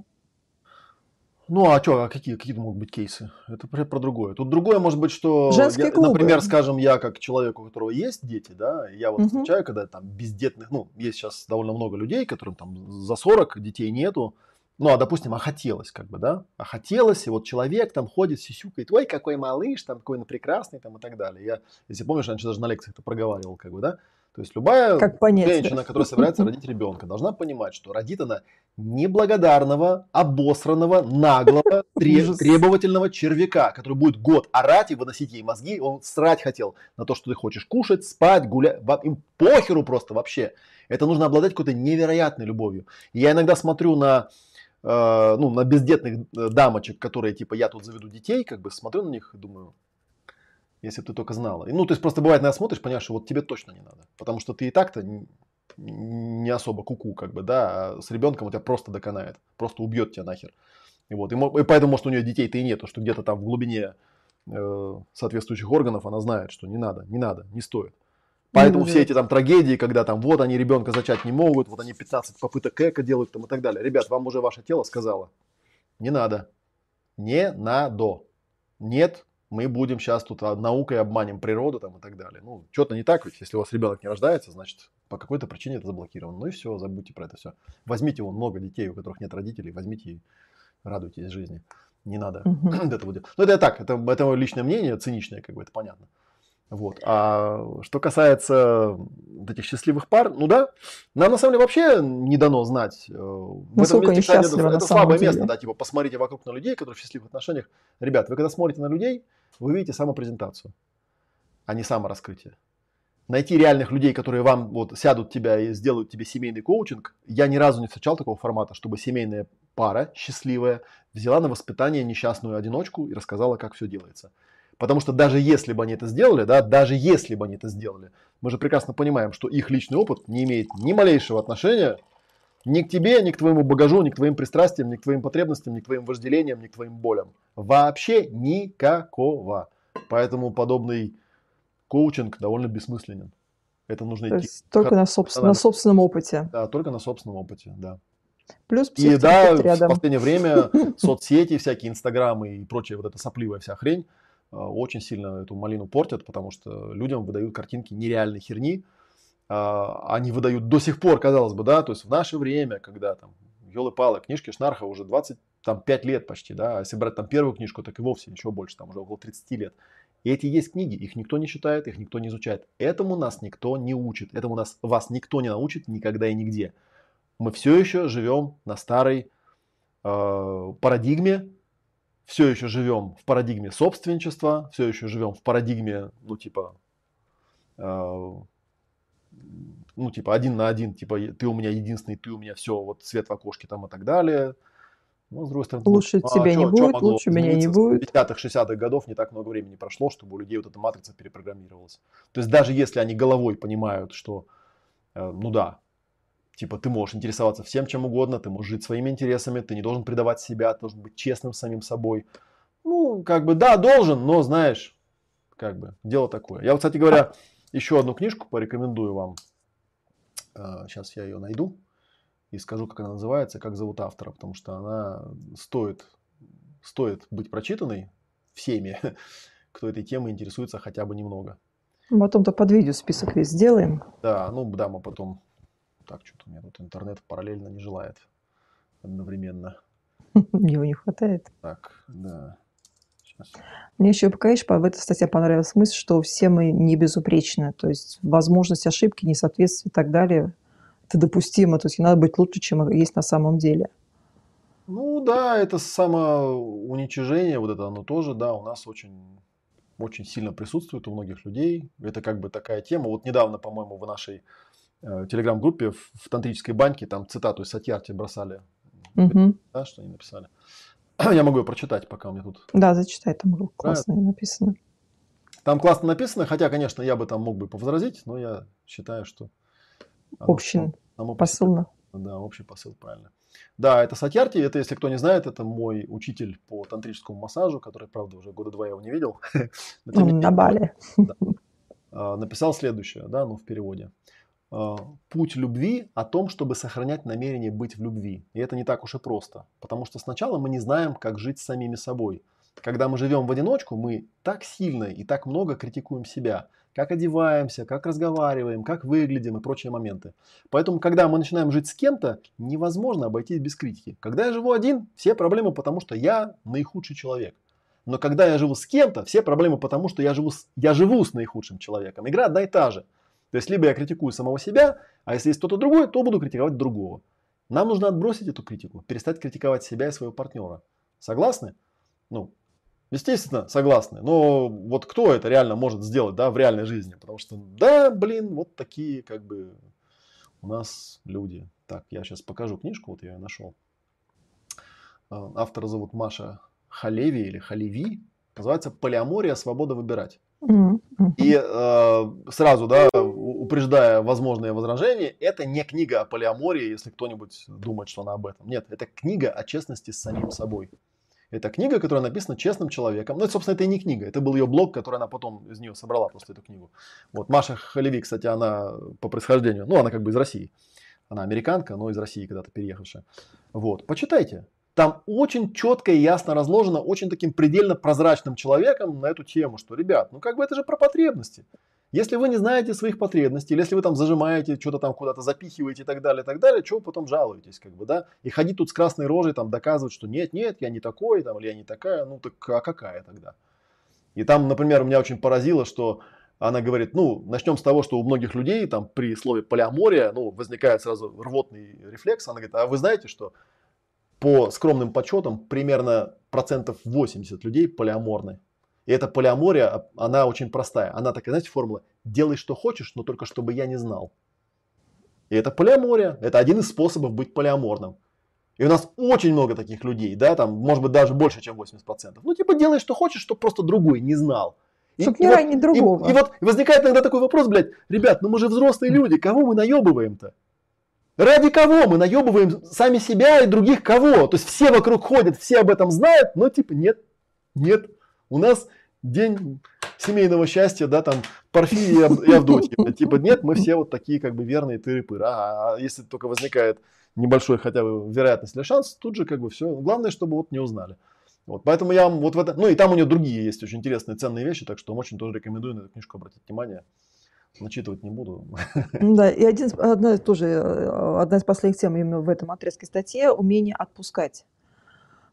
Ну, а что, какие могут быть кейсы? Это про другое. Тут другое может быть, что... Женские клубы. Например, скажем, я как человек, у которого есть дети, да, я вот встречаю, когда там бездетных... Ну, есть сейчас довольно много людей, которым там за 40 детей нету. Ну, а, допустим, хотелось, как бы, да? Хотелось, и вот человек там ходит, сисюкает, ой, какой малыш, там, какой он прекрасный, там, и так далее. Я, если помнишь, раньше даже на лекциях это проговаривал, как бы, да? То есть любая женщина, которая собирается родить ребенка, должна понимать, что родит она неблагодарного, обосранного, наглого, требовательного червяка, который будет год орать и выносить ей мозги. Он срать хотел на то, что ты хочешь кушать, спать, гулять. Им похеру просто вообще. Это нужно обладать какой-то невероятной любовью. И я иногда смотрю на бездетных дамочек, которые типа я тут заведу детей, как бы смотрю на них и думаю... Если бы ты только знала. Ну, то есть просто бывает, на это смотришь, понимаешь, что вот тебе точно не надо. Потому что ты и так-то не особо куку, как бы, да, а с ребенком у тебя просто доконает, просто убьет тебя нахер. И вот. И поэтому, может, у нее детей-то и нету, что где-то там в глубине соответствующих органов она знает, что не надо, не стоит. Поэтому все эти там трагедии, когда там вот они ребенка зачать не могут, вот они 15 попыток эко делают там и так далее. Ребят, вам уже ваше тело сказало, не надо, нет. Мы будем сейчас тут наукой обманем природу там, и так далее. Ну, что-то не так ведь. Если у вас ребенок не рождается, значит, по какой-то причине это заблокировано. Ну и все, забудьте про это все. Возьмите много детей, у которых нет родителей, возьмите и радуйтесь жизни. Не надо этого делать. Ну, это так, это личное мнение, циничное, как бы, это понятно. Вот. А что касается этих счастливых пар, ну да, нам на самом деле вообще не дано знать. Насколько они счастливы, на самом деле. Это слабое место, да, типа посмотрите вокруг на людей, которые в счастливых отношениях. Ребят, вы когда смотрите на людей, вы видите самопрезентацию, а не самораскрытие. найти реальных людей, которые вам вот сядут тебя и сделают тебе семейный коучинг. Я ни разу не встречал такого формата, чтобы семейная пара счастливая взяла на воспитание несчастную одиночку и рассказала, как все делается. Потому что даже если бы они это сделали, да, даже если бы они это сделали, мы же прекрасно понимаем, что их личный опыт не имеет ни малейшего отношения ни к тебе, ни к твоему багажу, ни к твоим пристрастиям, ни к твоим потребностям, ни к твоим вожделениям, ни к твоим болям. Вообще никакого. Поэтому подобный коучинг довольно бессмысленен. Это нужно идти только на собственном опыте. Да, только на собственном опыте, да. Плюс и да, рядом. В последнее время соцсети, всякие инстаграмы и прочая вот эта сопливая вся хрень очень сильно эту малину портят, потому что людям выдают картинки нереальной херни. Они выдают до сих пор, казалось бы, да, то есть в наше время, когда там, елы-палы, книжки Шнарха уже 25 лет почти, да, а если брать там первую книжку, так и вовсе еще больше, там уже около 30 лет. И эти есть книги, их никто не читает, их никто не изучает. Этому нас никто не учит, этому вас никто не научит никогда и нигде. Мы все еще живем на старой парадигме, все еще живем в парадигме собственничества, все еще живем в парадигме, ну, типа один на один, типа ты у меня единственный, ты у меня все, вот свет в окошке там и так далее. Ну, с другой стороны, лучше тебя не будет, лучше меня не будет. С 50-х, 60-х годов не так много времени прошло, чтобы у людей вот эта матрица перепрограммировалась. То есть даже если они головой понимают, что, ну да, типа ты можешь интересоваться всем, чем угодно, ты можешь жить своими интересами, ты не должен предавать себя, ты должен быть честным с самим собой. Ну, как бы, да, должен, но, знаешь, как бы, дело такое. Я вот, кстати говоря, еще одну книжку порекомендую вам. Сейчас я ее найду и скажу, как она называется, как зовут автора, потому что она стоит быть прочитанной всеми, кто этой темой интересуется хотя бы немного. Потом-то под видео список весь сделаем. Да, ну да, мы потом... Так, что-то у меня тут интернет параллельно не желает одновременно. Его не хватает. Так, да. Сейчас. Мне еще, конечно, в этой статье понравилась мысль, что все мы не безупречны. То есть возможность ошибки, несоответствия и так далее, это допустимо. То есть не надо быть лучше, чем есть на самом деле. Ну да, это самоуничижение, вот это оно тоже, да, у нас очень, очень сильно присутствует у многих людей. Это как бы такая тема. Вот недавно, по-моему, в нашей телеграм-группе в «Тантрической баньке» там цитату из Сатьярти бросали. Угу. Да, что они написали. Я могу ее прочитать, пока у меня тут... Да, зачитай, там классно написано. Там классно написано, хотя, конечно, я бы там мог бы повозразить, но я считаю, что... Общий посыл. Да, общий посыл, правильно. Да, это Сатьярти, это, если кто не знает, это мой учитель по тантрическому массажу, который, правда, уже года два я его не видел. На Бали. Написал следующее, да, ну в переводе. Путь любви о том, чтобы сохранять намерение быть в любви. И это не так уж и просто, потому что сначала мы не знаем, как жить с самими собой. Когда мы живем в одиночку, мы так сильно и так много критикуем себя, как одеваемся, как разговариваем, как выглядим и прочие моменты. Поэтому, когда мы начинаем жить с кем-то, невозможно обойтись без критики. Когда я живу один, все проблемы, потому что я наихудший человек. Но когда я живу с кем-то, все проблемы, потому что я живу с наихудшим человеком. Игра одна и та же. То есть, либо я критикую самого себя, а если есть кто-то другой, то буду критиковать другого. Нам нужно отбросить эту критику, перестать критиковать себя и своего партнера. Согласны? Ну, естественно, согласны. Но вот кто это реально может сделать, да, в реальной жизни? Потому что, да, блин, вот такие как бы у нас люди. Так, я сейчас покажу книжку, вот я ее нашел. Автора зовут Маша Халеви или Халеви. Называется «Полиамория. Свобода выбирать». И сразу, да, упреждая возможные возражения, это не книга о полиамории, если кто-нибудь думает, что она об этом. Нет, это книга о честности с самим собой. Это книга, которая написана честным человеком. Ну, собственно, это и не книга. Это был ее блог, который она потом из нее собрала просто эту книгу. Вот Маша Халеви, кстати, она по происхождению, ну, она как бы из России. Она американка, но из России когда-то переехавшая. Вот, почитайте. Там очень четко и ясно разложено, очень таким предельно прозрачным человеком на эту тему, что, ребят, ну как бы это же про потребности. Если вы не знаете своих потребностей, или если вы там зажимаете, что-то там куда-то запихиваете и так далее, чего вы потом жалуетесь, как бы, да? И ходить тут с красной рожей, там, доказывать, что нет, я не такой, там, или я не такая, ну так а какая тогда? И там, например, меня очень поразило, что она говорит, ну, начнем с того, что у многих людей там при слове полиамория, ну, возникает сразу рвотный рефлекс. Она говорит, а вы знаете, что по скромным подсчетам, примерно 80% людей полиаморны. И эта полиамория, она очень простая. Она такая, знаете, формула: делай, что хочешь, но только чтобы я не знал. И это полиамория, это один из способов быть полиаморным. И у нас очень много таких людей, да, там, может быть, даже больше, чем 80%. Ну, типа, делай, что хочешь, чтобы просто другой не знал. Чтоб ни ранее другого. И вот возникает иногда такой вопрос, блядь, ребят, ну мы же взрослые люди, кого мы наебываем-то? Ради кого мы наебываем сами себя и других кого? То есть все вокруг ходят, все об этом знают, но типа нет, нет. У нас день семейного счастья, да, там, Порфирия и Авдотья. Типа нет, мы все вот такие как бы верные тыры-пыры. А если только возникает небольшой хотя бы вероятность или шанс, тут же как бы все. Главное, чтобы вот не узнали. Вот, поэтому я вам вот в это... Ну и там у нее другие есть очень интересные, ценные вещи, так что вам очень тоже рекомендую на эту книжку обратить внимание. Начитывать не буду. Да, и одна из последних тем именно в этом отрезке статьи – умение отпускать.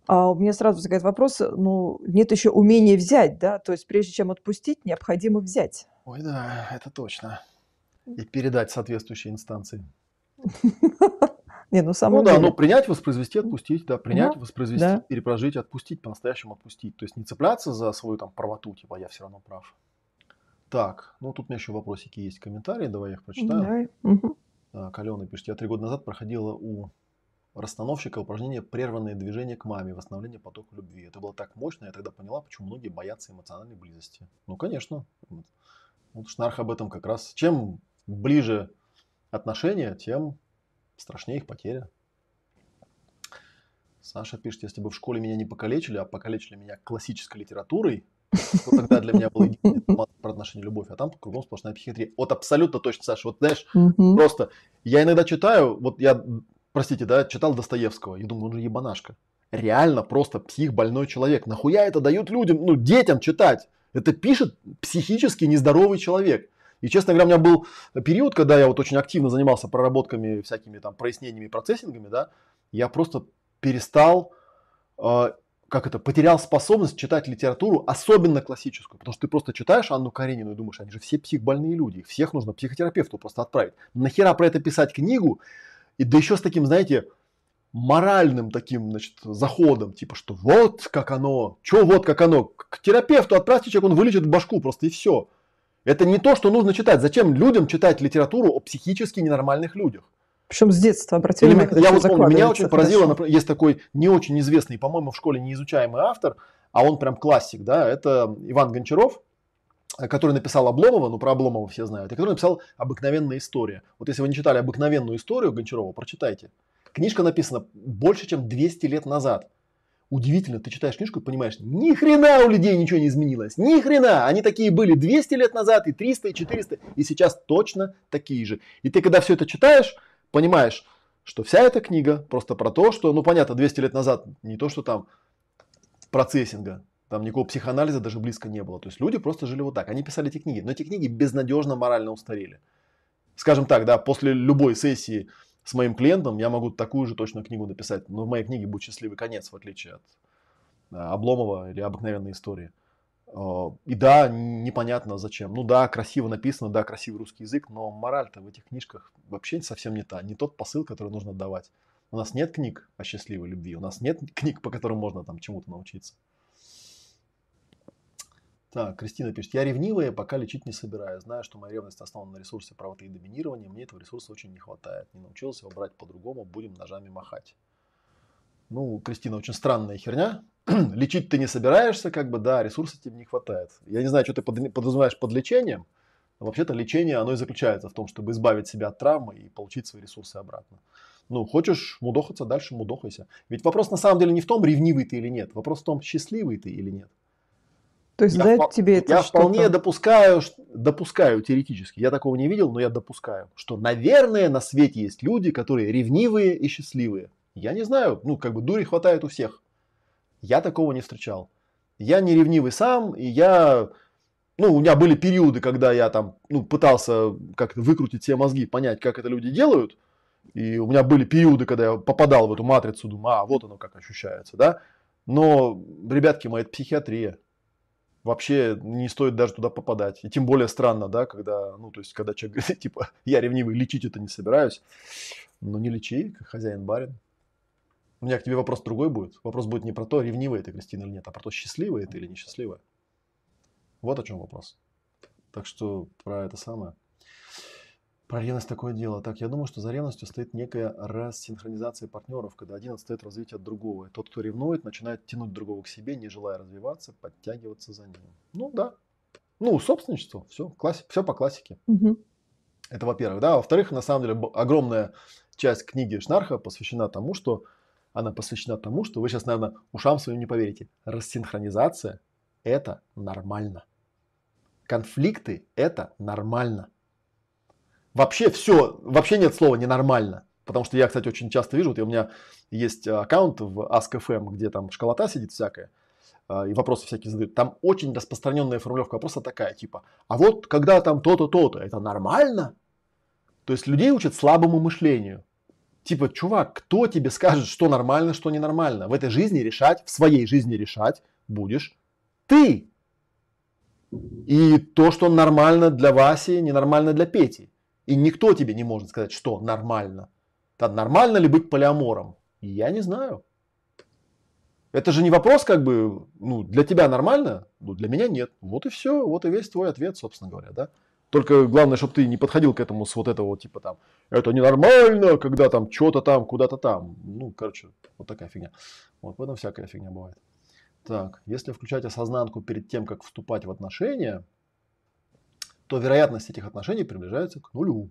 А у меня сразу возникает вопрос, ну, нет еще умения взять, да? То есть прежде чем отпустить, необходимо взять. Ой, да, это точно. И передать соответствующей инстанции. Не, ну, да, но принять, воспроизвести, отпустить, да, принять, воспроизвести, да. Перепрожить, отпустить, по-настоящему отпустить. То есть не цепляться за свою там правоту, типа я все равно прав. Так, ну тут у меня еще вопросики есть, комментарии, давай я их прочитаю. Так, Алена пишет, я 3 года назад проходила у расстановщика упражнение «Прерванные движения к маме, восстановление потока любви». Это было так мощно, я тогда поняла, почему многие боятся эмоциональной близости. Ну, конечно. Вот Шнарх об этом как раз. Чем ближе отношения, тем... страшнее их потеря. Саша пишет, если бы в школе меня не покалечили, а покалечили меня классической литературой, то тогда для меня было единственное про отношения любовь, а там кругом сплошная психиатрия. Вот абсолютно точно, Саша. Вот знаешь, просто я иногда читаю, вот я, простите, да, читал Достоевского, и думаю, он же ебанашка. Реально просто психбольной человек. Нахуя это дают людям, ну, детям читать? Это пишет психически нездоровый человек. И, честно говоря, у меня был период, когда я вот очень активно занимался проработками, всякими там прояснениями, процессингами, да, я просто перестал, потерял способность читать литературу, особенно классическую, потому что ты просто читаешь Анну Каренину и думаешь, они же все психбольные люди, их всех нужно психотерапевту просто отправить. Нахера про это писать книгу? И да еще с таким, знаете, моральным таким, значит, заходом, типа, что вот как оно, что вот как оно, к терапевту отправьте человека, он вылечит башку просто и все. Это не то, что нужно читать. Зачем людям читать литературу о психически ненормальных людях? Причем с детства, обратите внимание. Я вот помню, меня очень поразило, есть такой не очень известный, по-моему, в школе неизучаемый автор, а он прям классик, да, это Иван Гончаров, который написал Обломова, ну про Обломова все знают, и который написал «Обыкновенная история». Вот если вы не читали «Обыкновенную историю» Гончарова, прочитайте. Книжка написана больше, чем 200 лет назад. Удивительно, ты читаешь книжку и понимаешь, ни хрена у людей ничего не изменилось, ни хрена. Они такие были 200 лет назад, и 300, и 400, и сейчас точно такие же. И ты, когда все это читаешь, понимаешь, что вся эта книга просто про то, что, ну понятно, 200 лет назад не то, что там процессинга, там никакого психоанализа даже близко не было. То есть люди просто жили вот так, они писали эти книги, но эти книги безнадежно морально устарели. Скажем так, да, после любой сессии с моим клиентом я могу такую же точно книгу написать, но в моей книге будет счастливый конец, в отличие от Обломова или обыкновенной истории. И да, непонятно зачем. Ну да, красиво написано, да, красивый русский язык, но мораль-то в этих книжках вообще совсем не та, не тот посыл, который нужно давать. У нас нет книг о счастливой любви, у нас нет книг, по которым можно там чему-то научиться. Так, Кристина пишет, я ревнивая, пока лечить не собираю. Знаю, что моя ревность основана на ресурсе правоты и доминирования. Мне этого ресурса очень не хватает. Не научилась его брать по-другому, будем ножами махать. Ну, Кристина, очень странная херня. Лечить ты не собираешься, как бы, да, ресурсов тебе не хватает. Я не знаю, что ты подразумеваешь под лечением. Но вообще-то лечение, оно и заключается в том, чтобы избавить себя от травмы и получить свои ресурсы обратно. Ну, хочешь мудохаться, дальше мудохайся. Ведь вопрос на самом деле не в том, ревнивый ты или нет. Вопрос в том, счастливый ты или нет. То есть дает тебе это. Я вполне допускаю теоретически, я такого не видел, но я допускаю, что, наверное, на свете есть люди, которые ревнивые и счастливые. Я не знаю, ну, как бы дури хватает у всех. Я такого не встречал. Я не ревнивый сам, и я... Ну, у меня были периоды, когда я там, ну, пытался как-то выкрутить себе мозги, понять, как это люди делают. И у меня были периоды, когда я попадал в эту матрицу, думаю, а, вот оно как ощущается, да. Но, ребятки мои, это психиатрия. Вообще не стоит даже туда попадать. И тем более странно, да, когда, ну, то есть, когда человек говорит, типа, я ревнивый, лечить это не собираюсь. Ну, не лечи, как хозяин барин. У меня к тебе вопрос другой будет. Вопрос будет не про то, ревнивая ты, Кристина, или нет, а про то, счастливая ты или несчастливая. Вот о чем вопрос. Так что про это самое. Про ревность такое дело. Так, я думаю, что за ревностью стоит некая рассинхронизация партнеров, когда один отстает развитие от другого. И тот, кто ревнует, начинает тянуть другого к себе, не желая развиваться, подтягиваться за ним. Ну да. Ну, собственничество. Все, все по классике. Угу. Это во-первых. Да. Во-вторых, на самом деле, огромная часть книги Шнарха посвящена тому, что вы сейчас, наверное, ушам своим не поверите. Рассинхронизация – это нормально. Конфликты – это нормально. Вообще все, вообще нет слова ненормально. Потому что я, кстати, очень часто вижу, вот у меня есть аккаунт в Ask.fm, где там школота сидит всякая, и вопросы всякие задают. Там очень распространенная формулировка вопроса такая, типа, а вот когда там то-то, то-то, это нормально? То есть людей учат слабому мышлению. Типа, чувак, кто тебе скажет, что нормально, что ненормально? В этой жизни решать, в своей жизни решать будешь ты. И то, что нормально для Васи, ненормально для Пети. И никто тебе не может сказать, что нормально. Так, нормально ли быть полиамором? Я не знаю. Это же не вопрос, как бы, ну, для тебя нормально, ну, для меня нет. Вот и все, вот и весь твой ответ, собственно говоря, да. Только главное, чтобы ты не подходил к этому с вот этого, типа там, это ненормально, когда там, что-то там, куда-то там. Ну, короче, вот такая фигня. Вот в этом всякая фигня бывает. Так, если включать осознанку перед тем, как вступать в отношения, то вероятность этих отношений приближается к нулю.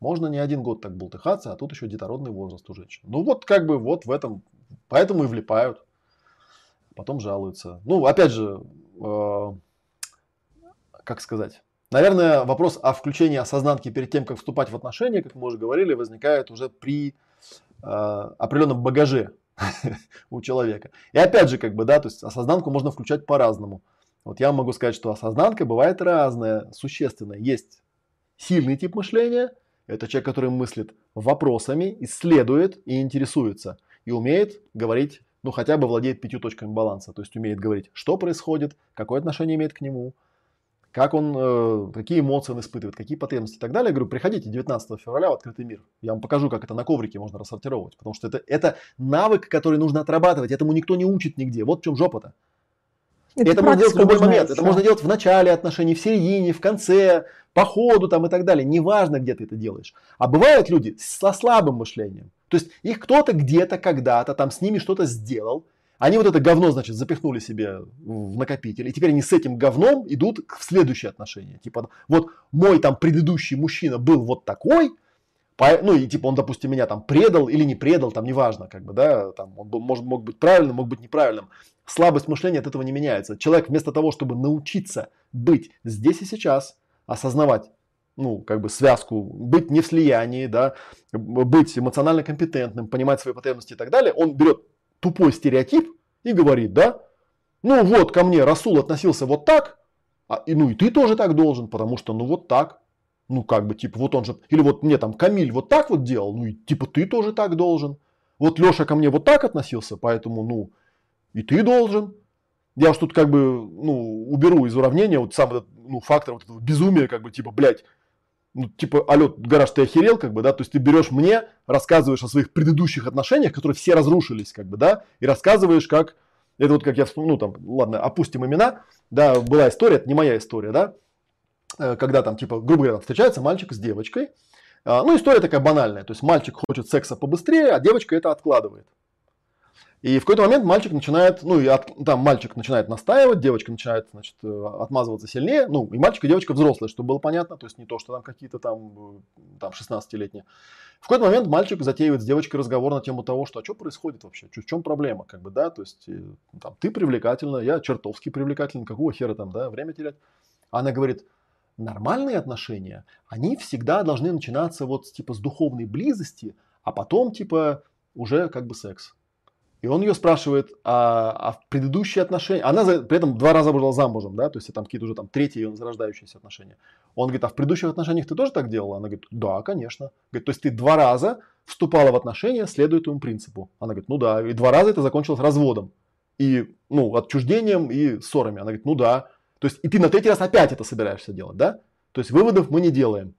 Можно не один год так болтыхаться, а тут еще детородный возраст у женщин. Ну вот как бы вот в этом, поэтому и влипают, потом жалуются. Ну опять же, как сказать, наверное, вопрос о включении осознанки перед тем, как вступать в отношения, как мы уже говорили, возникает уже при определенном багаже у человека. И опять же, как бы, да, то есть осознанку можно включать по-разному. Вот я могу сказать, что осознанка бывает разная, существенная. Есть сильный тип мышления, это человек, который мыслит вопросами, исследует и интересуется, и умеет говорить, ну хотя бы владеет 5 точками баланса, то есть умеет говорить, что происходит, какое отношение имеет к нему, как он, какие эмоции он испытывает, какие потребности и так далее. Я говорю, приходите 19 февраля в открытый мир, я вам покажу, как это на коврике можно рассортировать, потому что это навык, который нужно отрабатывать, этому никто не учит нигде, вот в чем жопа-то. Это можно делать в любой момент. Это можно делать в начале отношений, в середине, в конце, по ходу там и так далее. Неважно, где ты это делаешь. А бывают люди со слабым мышлением. То есть их кто-то где-то, когда-то там с ними что-то сделал. Они вот это говно, значит, запихнули себе в накопитель. И теперь они с этим говном идут в следующие отношения. Типа вот мой там предыдущий мужчина был вот такой. Ну и типа он, допустим, меня там предал или не предал, там неважно, как бы, да, там он мог быть правильным, мог быть неправильным. Слабость мышления от этого не меняется. Человек вместо того, чтобы научиться быть здесь и сейчас, осознавать, ну, как бы связку, быть не в слиянии, да, быть эмоционально компетентным, понимать свои потребности и так далее, он берет тупой стереотип и говорит, да, ну вот ко мне Расул относился вот так, ну и ты тоже так должен, потому что ну вот так. Ну, как бы, типа, вот он же, или вот мне там Камиль вот так вот делал, ну, и, типа, ты тоже так должен. Вот Леша ко мне вот так относился, поэтому, ну, и ты должен. Я уж тут, как бы, ну, уберу из уравнения вот сам этот, ну, фактор вот этого безумия, как бы, типа, блядь, ну, типа, алё, гараж, ты охерел, как бы, да, то есть ты берешь мне, рассказываешь о своих предыдущих отношениях, которые все разрушились, как бы, да, и рассказываешь, как, это вот как я вспомнил, ну, там, ладно, опустим имена, да, была история, это не моя история, да, когда там, типа, грубо говоря, встречается мальчик с девочкой. Ну, история такая банальная. То есть мальчик хочет секса побыстрее, а девочка это откладывает. И в какой-то момент мальчик начинает, ну, и там мальчик начинает настаивать, девочка начинает, значит, отмазываться сильнее. Ну, и мальчик, и девочка взрослые, чтобы было понятно. То есть не то, что там какие-то там 16-летние. В какой-то момент мальчик затеивает с девочкой разговор на тему того, что, а что происходит вообще? В чем проблема? Как бы, да, то есть там, ты привлекательна, я чертовски привлекателен, какого хера там, да, время терять? Она говорит, нормальные отношения, они всегда должны начинаться вот типа с духовной близости, а потом типа уже как бы секс. И он ее спрашивает, а в предыдущие отношения... Она при этом 2 раза была замужем, да, то есть там какие-то уже там третьи ее зарождающиеся отношения. Он говорит, а в предыдущих отношениях ты тоже так делала? Она говорит, да, конечно. Говорит, то есть ты 2 раза вступала в отношения, следуя этому принципу. Она говорит, ну да, и 2 раза это закончилось разводом, и, ну, отчуждением и ссорами. Она говорит, ну да. То есть и ты на 3-й раз опять это собираешься делать, да? То есть выводов мы не делаем.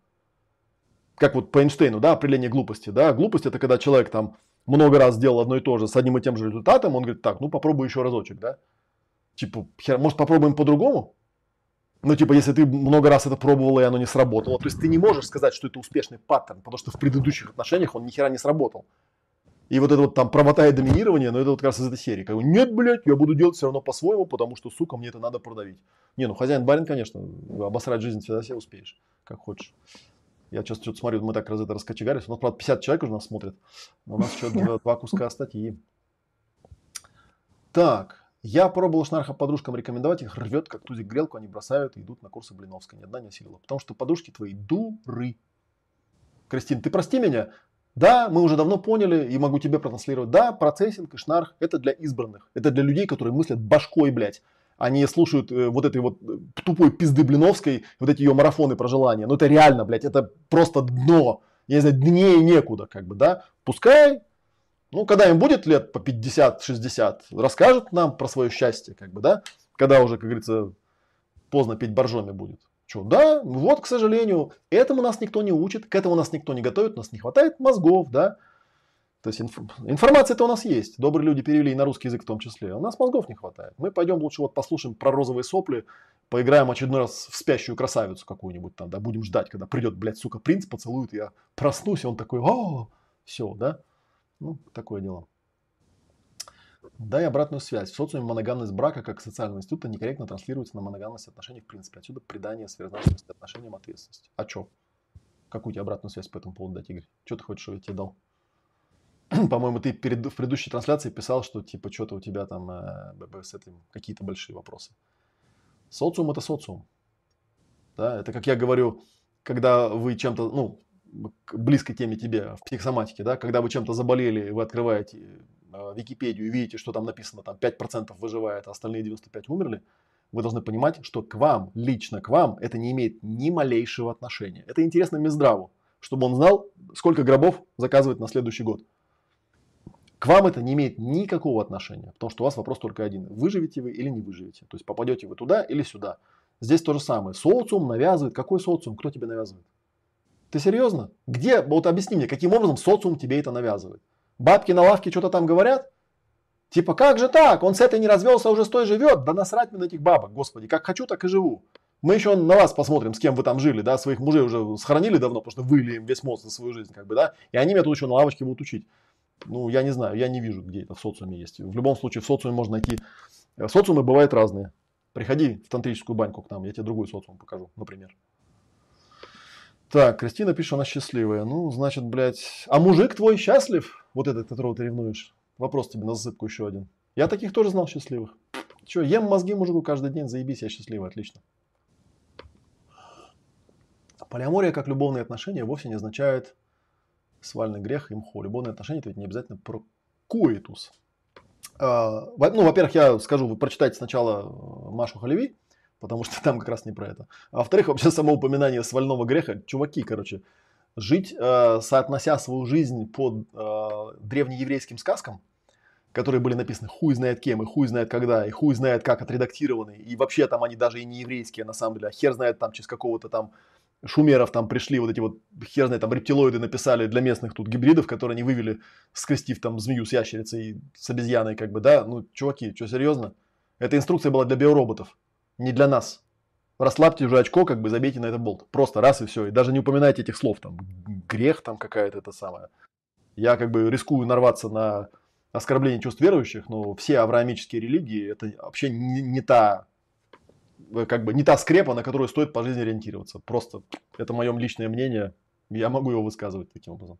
Как вот по Эйнштейну, да, определение глупости, да? Глупость – это когда человек там много раз делал одно и то же с одним и тем же результатом, он говорит, так, ну попробуй еще разочек, да? Типа, может попробуем по-другому? Ну, типа, если ты много раз это пробовала, и оно не сработало. То есть ты не можешь сказать, что это успешный паттерн, потому что в предыдущих отношениях он ни хера не сработал. И вот это вот там правота и доминирование, но это вот как раз из этой серии. Как бы, нет, блядь, я буду делать все равно по-своему, потому что, сука, мне это надо продавить. Не, ну хозяин-барин, конечно, обосрать жизнь всегда себе успеешь, как хочешь. Я сейчас что-то смотрю, мы так раз это раскочегарились. У нас, правда, 50 человек уже нас смотрят, но у нас еще два куска статьи. Так. Я пробовал Шнарха подружкам рекомендовать, их рвет, как тузик грелку, они бросают и идут на курсы Блиновской. Ни одна не осилила, потому что подружки твои дуры. Кристин, ты прости меня? Да, мы уже давно поняли и могу тебе протранслировать. Да, процессинг и Шнарх – это для избранных. Это для людей, которые мыслят башкой, блядь. Они слушают вот этой вот тупой пизды Блиновской, вот эти ее марафоны про желания. Но это реально, блядь, это просто дно. Я не знаю, дней некуда, как бы, да. Пускай... Ну, когда им будет лет по 50-60, расскажут нам про свое счастье, как бы, да? Когда уже, как говорится, поздно пить боржоми будет. Че, да, вот, к сожалению, этому нас никто не учит, к этому нас никто не готовит, у нас не хватает мозгов, да? То есть информация-то у нас есть. Добрые люди перевели и на русский язык в том числе. У нас мозгов не хватает. Мы пойдем лучше вот послушаем про розовые сопли, поиграем очередной раз в спящую красавицу какую-нибудь там, да? Будем ждать, когда придет, блядь, сука, принц, поцелует, я проснусь, и он такой, о, все, да? Ну, такое дело. Дай обратную связь. В социуме моногамность брака как социального института некорректно транслируется на моногамность отношений в принципе. Отсюда придание сверхзначности отношениям ответственности. А чё? Какую тебе обратную связь по этому поводу дать, Игорь? Чё ты хочешь, чтобы я тебе дал? По-моему, ты в предыдущей трансляции писал, что типа что-то у тебя там с этим какие-то большие вопросы. Социум – это социум. Да? Это, как я говорю, когда вы чем-то... ну, к близкой теме тебе в психосоматике, да, когда вы чем-то заболели, вы открываете Википедию и видите, что там написано, там 5% выживает, а остальные 95% умерли, вы должны понимать, что к вам, лично к вам, это не имеет ни малейшего отношения. Это интересно Минздраву, чтобы он знал, сколько гробов заказывать на следующий год. К вам это не имеет никакого отношения, потому что у вас вопрос только один. Выживете вы или не выживете? То есть попадете вы туда или сюда. Здесь то же самое. Социум навязывает. Какой социум? Кто тебе навязывает? Ты серьезно? Где? Вот объясни мне, каким образом социум тебе это навязывает? Бабки на лавке что-то там говорят? Типа, как же так? Он с этой не развелся, а уже с той живет? Да насрать мне на этих бабок, господи. Как хочу, так и живу. Мы еще на вас посмотрим, с кем вы там жили, да? Своих мужей уже схоронили давно, потому что выли им весь мозг за свою жизнь, как бы, да? И они меня тут еще на лавочке будут учить. Ну, я не знаю, я не вижу, где это в социуме есть. В любом случае, в социуме можно найти... Социумы бывают разные. Приходи в тантрическую баньку к нам, я тебе другой социум покажу, например. Так, Кристина пишет, она счастливая. Ну, значит, блядь... А мужик твой счастлив? Вот этот, которого ты ревнуешь. Вопрос тебе на засыпку еще один. Я таких тоже знал счастливых. Че, ем мозги мужику каждый день, заебись, я счастливый, отлично. Полиамория, как любовные отношения, вовсе не означает свальный грех и мху. Любовные отношения, это ведь не обязательно про коитус. Ну, во-первых, я скажу, вы прочитайте сначала Машу Халеви, потому что там как раз не про это. А во-вторых, вообще само упоминание свального греха, чуваки, короче, жить, соотнося свою жизнь под древнееврейским сказкам, которые были написаны хуй знает кем, и хуй знает когда, и хуй знает как отредактированы, и вообще там они даже и не еврейские на самом деле, а хер знает там через какого-то там шумеров там пришли вот эти вот хер знает там рептилоиды написали для местных тут гибридов, которые они вывели, скрестив там змею с ящерицей и с обезьяной, как бы, да, ну, чуваки, что, серьезно? Эта инструкция была для биороботов. Не для нас. Расслабьте уже очко, как бы забейте на этот болт. Просто раз и все. И даже не упоминайте этих слов. Там грех там какая-то это самая. Я как бы рискую нарваться на оскорбление чувств верующих, но все авраамические религии это вообще не та, как бы, не та скрепа, на которую стоит по жизни ориентироваться. Просто это мое личное мнение. Я могу его высказывать таким образом.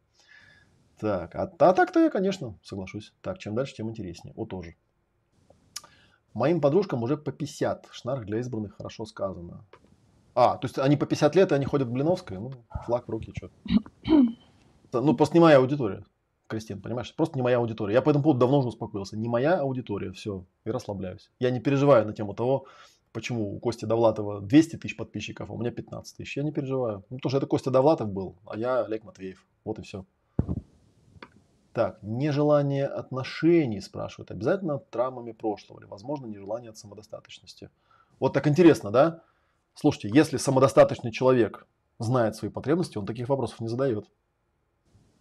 Так, а так-то я, конечно, соглашусь. Так, чем дальше, тем интереснее. О, тоже. Моим подружкам уже по 50. Шнарх для избранных, хорошо сказано. А, то есть они по 50 лет, и они ходят в Блиновскую? Ну, флаг в руки, что. Ну, просто не моя аудитория, Кристин, понимаешь? Просто не моя аудитория. Я по этому поводу давно уже успокоился. Не моя аудитория, все, и расслабляюсь. Я не переживаю на тему того, почему у Кости Довлатова 200 тысяч подписчиков, а у меня 15 тысяч. Я не переживаю. Ну, потому что это Костя Довлатов был, а я Олег Матвеев. Вот и все. Так, нежелание отношений, спрашивают, обязательно от травмами прошлого или, возможно, нежелание от самодостаточности. Вот так интересно, да? Слушайте, если самодостаточный человек знает свои потребности, он таких вопросов не задает.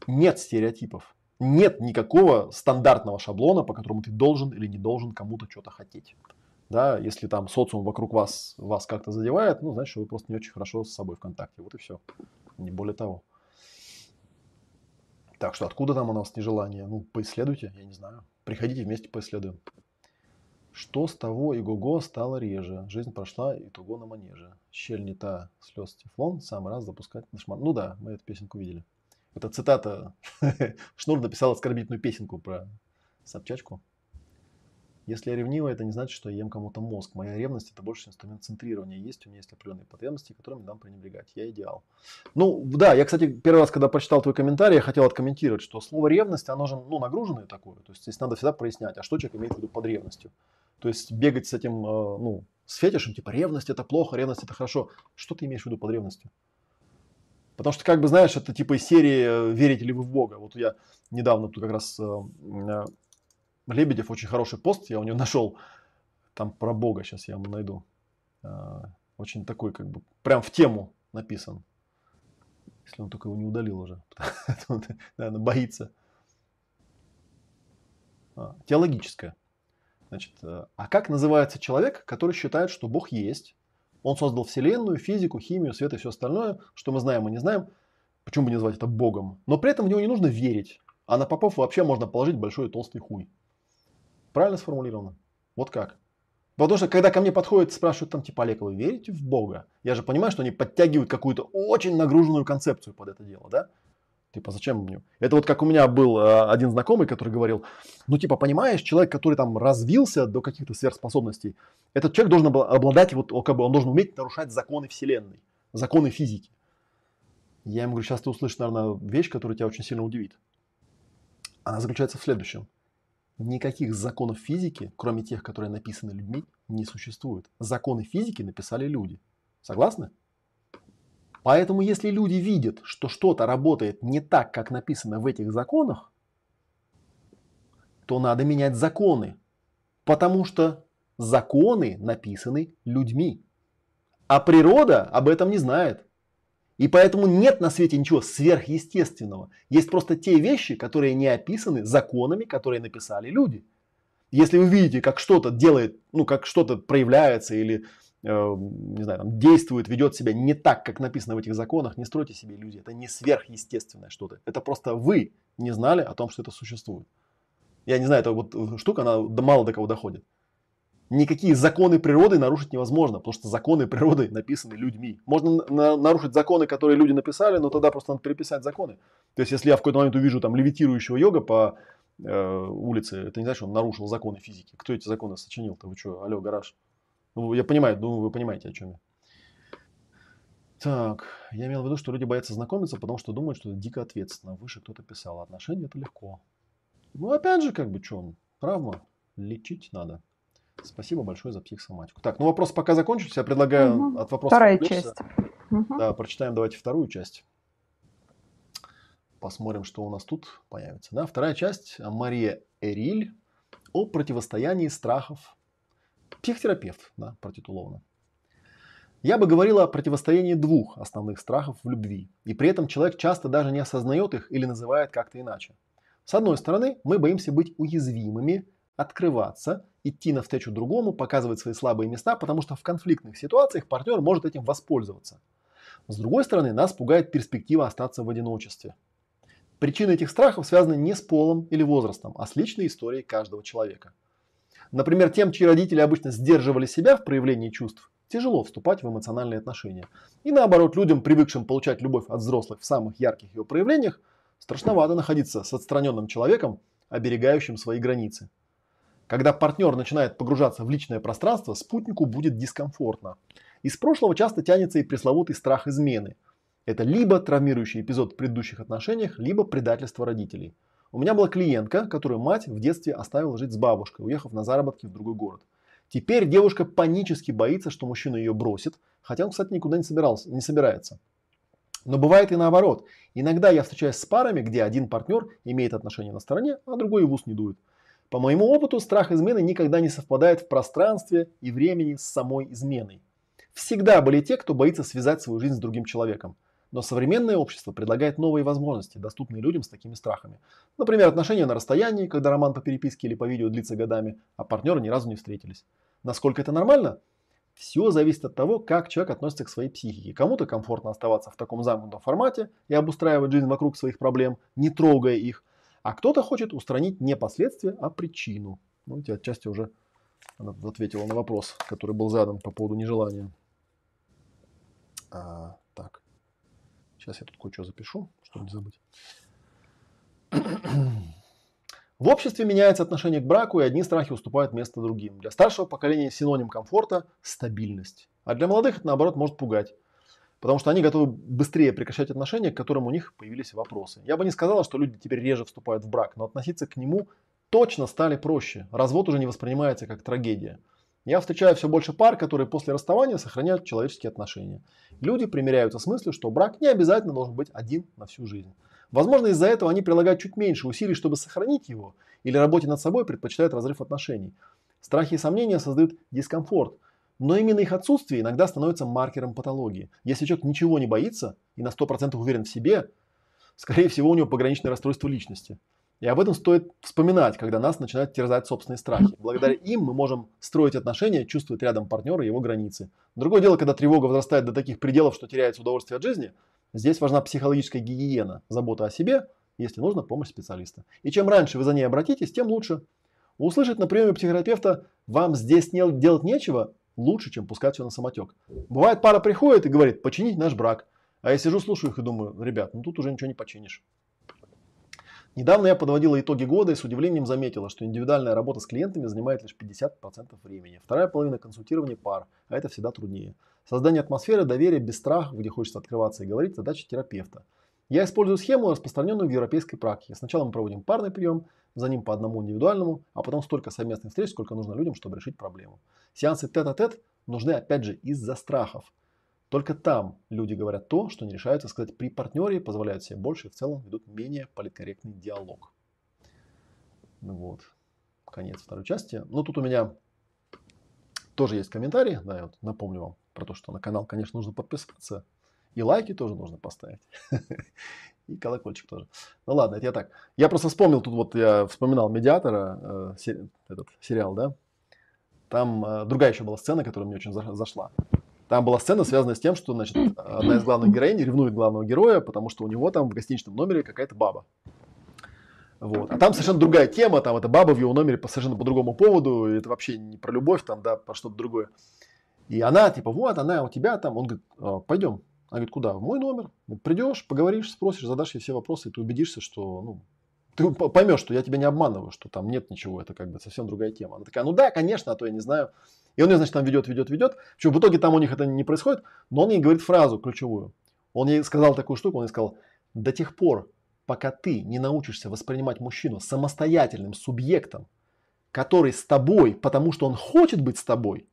Нет стереотипов, нет никакого стандартного шаблона, по которому ты должен или не должен кому-то что-то хотеть. да, если там социум вокруг вас как-то задевает, ну, значит, вы просто не очень хорошо с собой в контакте, вот и все, не более того. Так что откуда там у нас нежелание? Ну, поисследуйте, я не знаю. Приходите вместе, поисследуем. Что с того и го-го стало реже? Жизнь прошла и туго на манеже. Щель не та, слез тефлон, сам раз запускать наш ман... Ну да, мы эту песенку видели. Это цитата. Шнур написал оскорбительную песенку про Собчачку. Если я ревнива, это не значит, что я ем кому-то мозг. Моя ревность – это больше инструмент центрирования. Есть у меня есть определенные потребности, которыми нам пренебрегать. Я идеал. Ну, да, я, кстати, первый раз, когда прочитал твой комментарий, я хотел откомментировать, что слово «ревность», оно же, ну, нагруженное такое. То есть здесь надо всегда прояснять, а что человек имеет в виду под ревностью. То есть бегать с этим, ну, с фетишем, типа «ревность – это плохо, ревность – это хорошо». Что ты имеешь в виду под ревностью? Потому что, как бы, знаешь, это типа из серии «Верите ли вы в Бога?». Вот я недавно тут как раз… Лебедев, очень хороший пост, я у него нашел, там про Бога, сейчас я ему найду, очень такой, как бы, прям в тему написан, если он только его не удалил уже, он, наверное, боится. Теологическое. Значит, а как называется человек, который считает, что Бог есть? Он создал Вселенную, физику, химию, свет и все остальное, что мы знаем и не знаем, почему бы не назвать это Богом, но при этом в него не нужно верить, а на попов вообще можно положить большой толстый хуй. Правильно сформулировано? Вот как? Потому что, когда ко мне подходят, спрашивают там, типа, Олег, вы верите в Бога? Я же понимаю, что они подтягивают какую-то очень нагруженную концепцию под это дело, да? Типа, зачем мне? Это вот как у меня был один знакомый, который говорил, ну, типа, понимаешь, человек, который там развился до каких-то сверхспособностей, этот человек должен обладать, вот, как бы, он должен уметь нарушать законы Вселенной, законы физики. Я ему говорю, сейчас ты услышишь, наверное, вещь, которая тебя очень сильно удивит. Она заключается в следующем. Никаких законов физики, кроме тех, которые написаны людьми, не существует. Законы физики написали люди. Согласны? Поэтому, если люди видят, что что-то работает не так, как написано в этих законах, то надо менять законы. Потому что законы написаны людьми. А природа об этом не знает. И поэтому нет на свете ничего сверхъестественного. Есть просто те вещи, которые не описаны законами, которые написали люди. Если вы видите, как что-то делает, ну, как что-то проявляется или, не знаю, там, действует, ведет себя не так, как написано в этих законах, не стройте себе иллюзии. Это не сверхъестественное что-то. Это просто вы не знали о том, что это существует. Я не знаю, эта вот штука, она мало до кого доходит. Никакие законы природы нарушить невозможно, потому что законы природы написаны людьми. Можно нарушить законы, которые люди написали, но тогда просто надо переписать законы. То есть, если я в какой-то момент увижу там левитирующего йога по улице, это не значит, что он нарушил законы физики. Кто эти законы сочинил-то? Вы что, алло, гараж? Ну, я понимаю, думаю, вы понимаете, о чем я. Так, я имел в виду, что люди боятся знакомиться, потому что думают, что это дико ответственно. Выше кто-то писал, отношения это легко. Ну, опять же, как бы, что он? Травма? Лечить надо. Спасибо большое за психосоматику. Так, ну вопрос пока закончился. Я предлагаю от вопросов... Вторая часть. Да, прочитаем давайте вторую часть. Посмотрим, что у нас тут появится. Да, вторая часть. Мария Эриль о противостоянии страхов. Психотерапевт, да, протитуловно. Я бы говорила о противостоянии двух основных страхов в любви. И при этом человек часто даже не осознает их или называет как-то иначе. С одной стороны, мы боимся быть уязвимыми, открываться, идти навстречу другому, показывать свои слабые места, потому что в конфликтных ситуациях партнер может этим воспользоваться. С другой стороны, нас пугает перспектива остаться в одиночестве. Причины этих страхов связаны не с полом или возрастом, а с личной историей каждого человека. Например, тем, чьи родители обычно сдерживали себя в проявлении чувств, тяжело вступать в эмоциональные отношения. И наоборот, людям, привыкшим получать любовь от взрослых в самых ярких ее проявлениях, страшновато находиться с отстраненным человеком, оберегающим свои границы. Когда партнер начинает погружаться в личное пространство, спутнику будет дискомфортно. Из прошлого часто тянется и пресловутый страх измены. Это либо травмирующий эпизод в предыдущих отношениях, либо предательство родителей. У меня была клиентка, которую мать в детстве оставила жить с бабушкой, уехав на заработки в другой город. Теперь девушка панически боится, что мужчина ее бросит, хотя он, кстати, никуда не собирается. Но бывает и наоборот. Иногда я встречаюсь с парами, где один партнер имеет отношения на стороне, а другой и в ус не дует. По моему опыту, страх измены никогда не совпадает в пространстве и времени с самой изменой. Всегда были те, кто боится связать свою жизнь с другим человеком. Но современное общество предлагает новые возможности, доступные людям с такими страхами. Например, отношения на расстоянии, когда роман по переписке или по видео длится годами, а партнеры ни разу не встретились. Насколько это нормально? Все зависит от того, как человек относится к своей психике. Кому-то комфортно оставаться в таком замкнутом формате и обустраивать жизнь вокруг своих проблем, не трогая их. А кто-то хочет устранить не последствия, а причину. Ну, я отчасти уже ответила на вопрос, который был задан по поводу нежелания. Так, сейчас я тут кое-что запишу, чтобы не забыть. В обществе меняется отношение к браку, и одни страхи уступают место другим. Для старшего поколения синоним комфорта – стабильность. А для молодых это, наоборот, может пугать. Потому что они готовы быстрее прекращать отношения, к которым у них появились вопросы. Я бы не сказала, что люди теперь реже вступают в брак, но относиться к нему точно стали проще. Развод уже не воспринимается как трагедия. Я встречаю все больше пар, которые после расставания сохраняют человеческие отношения. Люди примиряются с мыслью, что брак не обязательно должен быть один на всю жизнь. Возможно, из-за этого они прилагают чуть меньше усилий, чтобы сохранить его, или работе над собой предпочитают разрыв отношений. Страхи и сомнения создают дискомфорт, но именно их отсутствие иногда становится маркером патологии. Если человек ничего не боится и на 100% уверен в себе, скорее всего, у него пограничное расстройство личности. И об этом стоит вспоминать, когда нас начинают терзать собственные страхи. Благодаря им мы можем строить отношения, чувствовать рядом партнера и его границы. Другое дело, когда тревога возрастает до таких пределов, что теряется удовольствие от жизни. Здесь важна психологическая гигиена, забота о себе, если нужно, помощь специалиста. И чем раньше вы за ней обратитесь, тем лучше. Услышать на приеме психотерапевта «вам здесь делать нечего» лучше, чем пускать все на самотек. Бывает, пара приходит и говорит «починить наш брак». А я сижу, слушаю их и думаю «ребят, ну тут уже ничего не починишь». Недавно я подводила итоги года и с удивлением заметила, что индивидуальная работа с клиентами занимает лишь 50% времени. Вторая половина – консультирования пар, а это всегда труднее. Создание атмосферы доверия без страха, где хочется открываться и говорить – задача терапевта. Я использую схему, распространенную в европейской практике. Сначала мы проводим парный прием, за ним по одному индивидуальному, а потом столько совместных встреч, сколько нужно людям, чтобы решить проблему. Сеансы тет-а-тет нужны, опять же, из-за страхов. Только там люди говорят то, что не решаются сказать при партнере, позволяют себе больше и в целом ведут менее политкорректный диалог. Вот, конец второй части. Но тут у меня тоже есть комментарий. Да, я вот напомню вам про то, что на канал, конечно, нужно подписаться. И лайки тоже нужно поставить. И колокольчик тоже. Ну ладно, это я так. Я просто вспомнил, тут вот я вспоминал «Медиатора», этот сериал, да? Там другая еще была сцена, которая мне очень зашла. Там была сцена, связанная с тем, что, значит, одна из главных героинь ревнует главного героя, потому что у него там в гостиничном номере какая-то баба. Вот. А там совершенно другая тема, там эта баба в его номере совершенно по другому поводу, это вообще не про любовь, там, да, про что-то другое. И она, типа, вот, она у тебя там, он говорит, пойдем. Она говорит, куда? В мой номер. Говорит, придешь, поговоришь, спросишь, задашь ей все вопросы, и ты убедишься, что, ну, ты поймешь, что я тебя не обманываю, что там нет ничего, это как бы совсем другая тема. Она такая, ну да, конечно, а то я не знаю. И он ее, значит, там ведет. Причем в итоге там у них это не происходит, но он ей говорит фразу ключевую. Он ей сказал такую штуку, он ей сказал, до тех пор, пока ты не научишься воспринимать мужчину самостоятельным субъектом, который с тобой, потому что он хочет быть с тобой,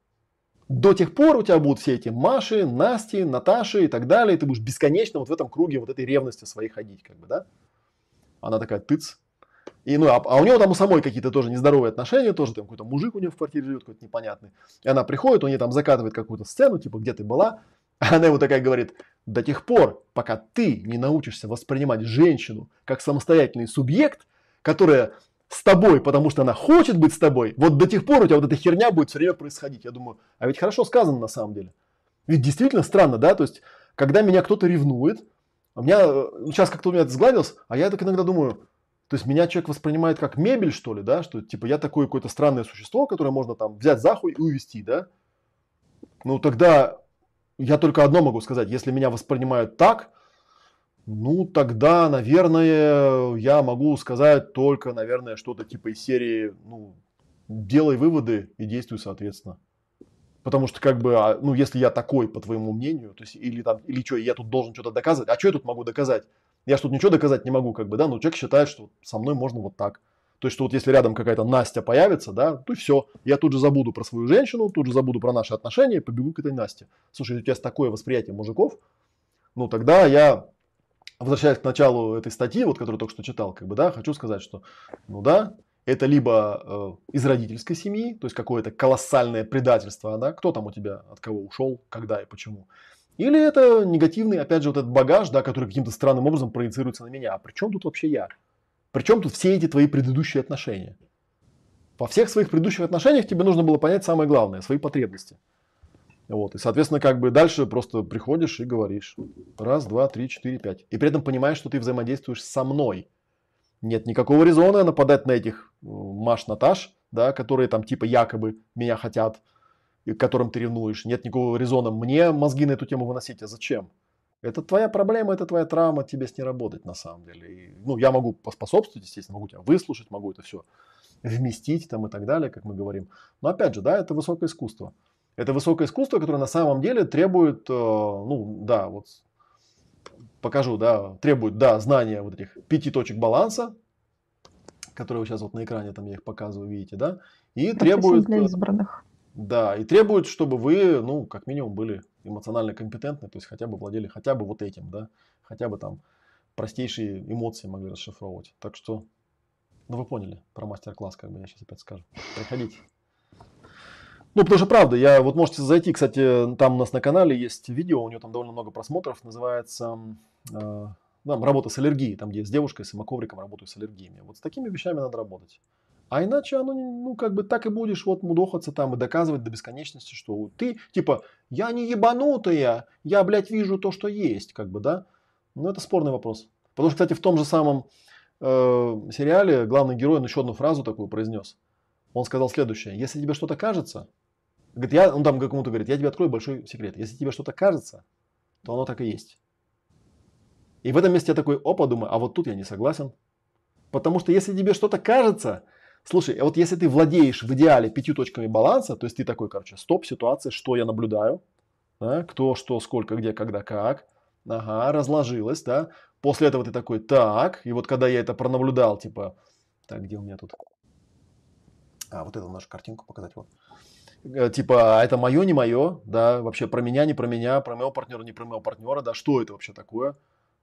до тех пор у тебя будут все эти Маши, Насти, Наташи и так далее, и ты будешь бесконечно вот в этом круге вот этой ревности своей ходить, как бы, да? Она такая тыц. И, ну, а у него там у самой какие-то тоже нездоровые отношения, тоже там какой-то мужик у нее в квартире живет, какой-то непонятный. И она приходит, он ей там закатывает какую-то сцену, типа, где ты была? А она ему такая говорит, до тех пор, пока ты не научишься воспринимать женщину как самостоятельный субъект, которая с тобой, потому что она хочет быть с тобой, вот до тех пор у тебя вот эта херня будет все время происходить. Я думаю, а ведь хорошо сказано на самом деле. Ведь действительно странно, да? То есть, когда меня кто-то ревнует, у меня, сейчас как-то у меня это сгладилось, а я так иногда думаю... То есть меня человек воспринимает как мебель, что ли, да, что типа я такое какое-то странное существо, которое можно там взять за хуй и увести, да. Ну тогда я только одно могу сказать, если меня воспринимают так, ну тогда, наверное, я могу сказать только, наверное, что-то типа из серии, ну, делай выводы и действуй соответственно. Потому что как бы, ну если я такой, по твоему мнению, то есть или там, или что, я тут должен что-то доказывать, а что я тут могу доказать? Я же тут ничего доказать не могу, как бы, да, но человек считает, что со мной можно вот так. То есть, что вот если рядом какая-то Настя появится, да, то все, я тут же забуду про свою женщину, тут же забуду про наши отношения и побегу к этой Насте. Слушай, у тебя такое восприятие мужиков, ну, тогда я, возвращаясь к началу этой статьи, вот, которую только что читал, как бы, да, хочу сказать, что, ну, да, это либо из родительской семьи, то есть, какое-то колоссальное предательство, да, кто там у тебя, от кого ушел, когда и почему. Или это негативный, опять же, вот этот багаж, да, который каким-то странным образом проецируется на меня. А при чем тут вообще я? При чем тут все эти твои предыдущие отношения? Во всех своих предыдущих отношениях тебе нужно было понять самое главное – свои потребности. Вот. И, соответственно, как бы дальше просто приходишь и говоришь. Раз, два, три, четыре, пять. И при этом понимаешь, что ты взаимодействуешь со мной. Нет никакого резона нападать на этих Маш-Наташ, да, которые там типа якобы меня хотят, к которым ты ревнуешь. Нет никакого резона мне мозги на эту тему выносить. А зачем? Это твоя проблема, это твоя травма, тебе с ней работать на самом деле. И, ну, я могу поспособствовать, естественно, могу тебя выслушать, могу это все вместить там и так далее, как мы говорим. Но опять же, да, это высокое искусство. Это высокое искусство, которое на самом деле требует, ну, да, вот покажу, да, требует, да, знания вот этих 5 точек баланса, которые вы сейчас вот на экране, там я их показываю, видите, да, и требует... Для избранных. Да, и требует, чтобы вы, ну, как минимум, были эмоционально компетентны, то есть хотя бы владели хотя бы вот этим, да, хотя бы там простейшие эмоции могли расшифровывать. Так что, ну, вы поняли про мастер-класс, как бы я сейчас опять скажу. Приходите. Ну, потому что правда, я вот можете зайти, кстати, там у нас на канале есть видео, у него там довольно много просмотров, называется «Работа с аллергией», там, где я с девушкой, с маковриком работаю с аллергиями. Вот с такими вещами надо работать. А иначе, оно, ну, как бы так и будешь вот мудохаться там и доказывать до бесконечности, что ты, типа, я не ебанутая, я, блядь, вижу то, что есть, как бы, да. Но это спорный вопрос. Потому что, кстати, в том же самом сериале главный герой, он еще одну фразу такую произнес. Он сказал следующее. Если тебе что-то кажется, говорит, он там кому-то говорит, я тебе открою большой секрет. Если тебе что-то кажется, то оно так и есть. И в этом месте я такой, опа, думаю, а вот тут я не согласен. Потому что если тебе что-то кажется... Слушай, вот если ты владеешь в идеале 5 точками баланса, то есть ты такой, короче, стоп, ситуация, что я наблюдаю, да, кто, что, сколько, где, когда, как, ага, разложилось, да, после этого ты такой, так, и вот когда я это пронаблюдал, типа, так, где у меня тут, а, вот эту нашу картинку показать, вот, типа, это мое, не мое, да, вообще про меня, не про меня, про моего партнера, не про моего партнера, да, что это вообще такое?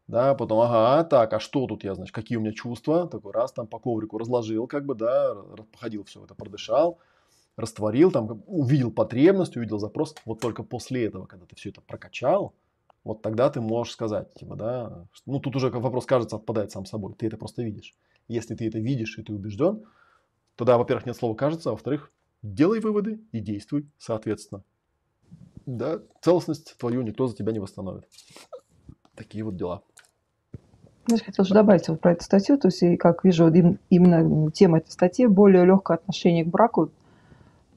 Да, потом, ага, так, а что тут я, значит, какие у меня чувства? Такой раз там по коврику разложил, как бы, да, походил все это, продышал, растворил, там, увидел потребность, увидел запрос. Вот только после этого, когда ты все это прокачал, вот тогда ты можешь сказать, типа, да, ну, тут уже вопрос, кажется, отпадает сам собой. Ты это просто видишь. Если ты это видишь и ты убежден, то, да, во-первых, нет слова «кажется», а во-вторых, делай выводы и действуй соответственно. Да, целостность твою никто за тебя не восстановит. Такие вот дела. Я хотел же добавить вот про эту статью, то есть, как вижу, именно тема этой статьи более легкое отношение к браку.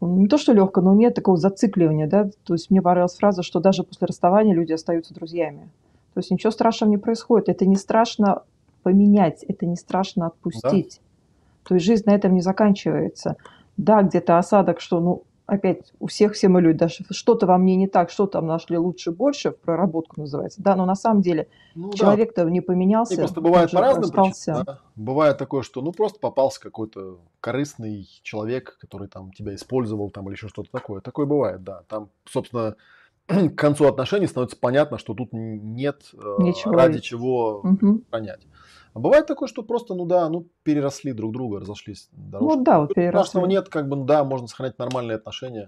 Не то, что легкое, но нет такого зацикливания, да, то есть мне понравилась фраза, что даже после расставания люди остаются друзьями. То есть ничего страшного не происходит, это не страшно поменять, это не страшно отпустить. Да. То есть жизнь на этом не заканчивается. Да, где-то осадок, что, ну, опять, у всех все мы люди, даже что-то во мне не так, что там нашли лучше, больше, проработку называется, да, но на самом деле ну, человек-то да. не поменялся. И просто бывает по-разному, да. Бывает такое, что ну просто попался какой-то корыстный человек, который там тебя использовал там или еще что-то такое. Такое бывает, да. Там, собственно, к концу отношений становится понятно, что тут нет ради чего понять. А бывает такое, что просто, ну да, ну переросли друг друга, разошлись дорожки. Ну да, вот переросли. Страшного нет, как бы, ну да, можно сохранять нормальные отношения,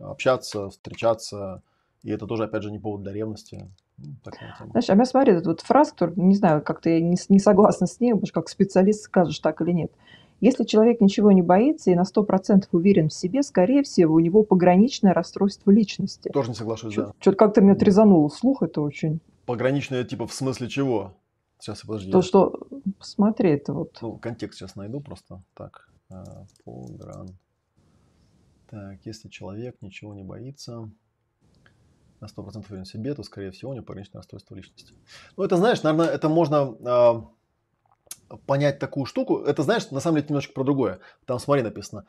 общаться, встречаться. И это тоже, опять же, не повод для ревности. Ну, такая тема. Знаешь, а я смотрю, вот фраза, которую, не знаю, как-то я не согласна с ней, потому что как специалист скажешь так или нет. Если человек ничего не боится и на 100% уверен в себе, скорее всего, у него пограничное расстройство личности. Тоже не соглашусь, да. Что-то как-то меня трезануло слух, это очень... Пограничное, типа, в смысле чего? Сейчас, подожди. То, что... Посмотри, это вот... Ну, контекст сейчас найду просто. Так, полгран. Так, если человек ничего не боится, на 100% уверен в себе, то, скорее всего, у него пограничное расстройство личности. Ну, это, знаешь, наверное, это можно понять такую штуку. Это, знаешь, на самом деле, немножко про другое. Там, смотри, написано.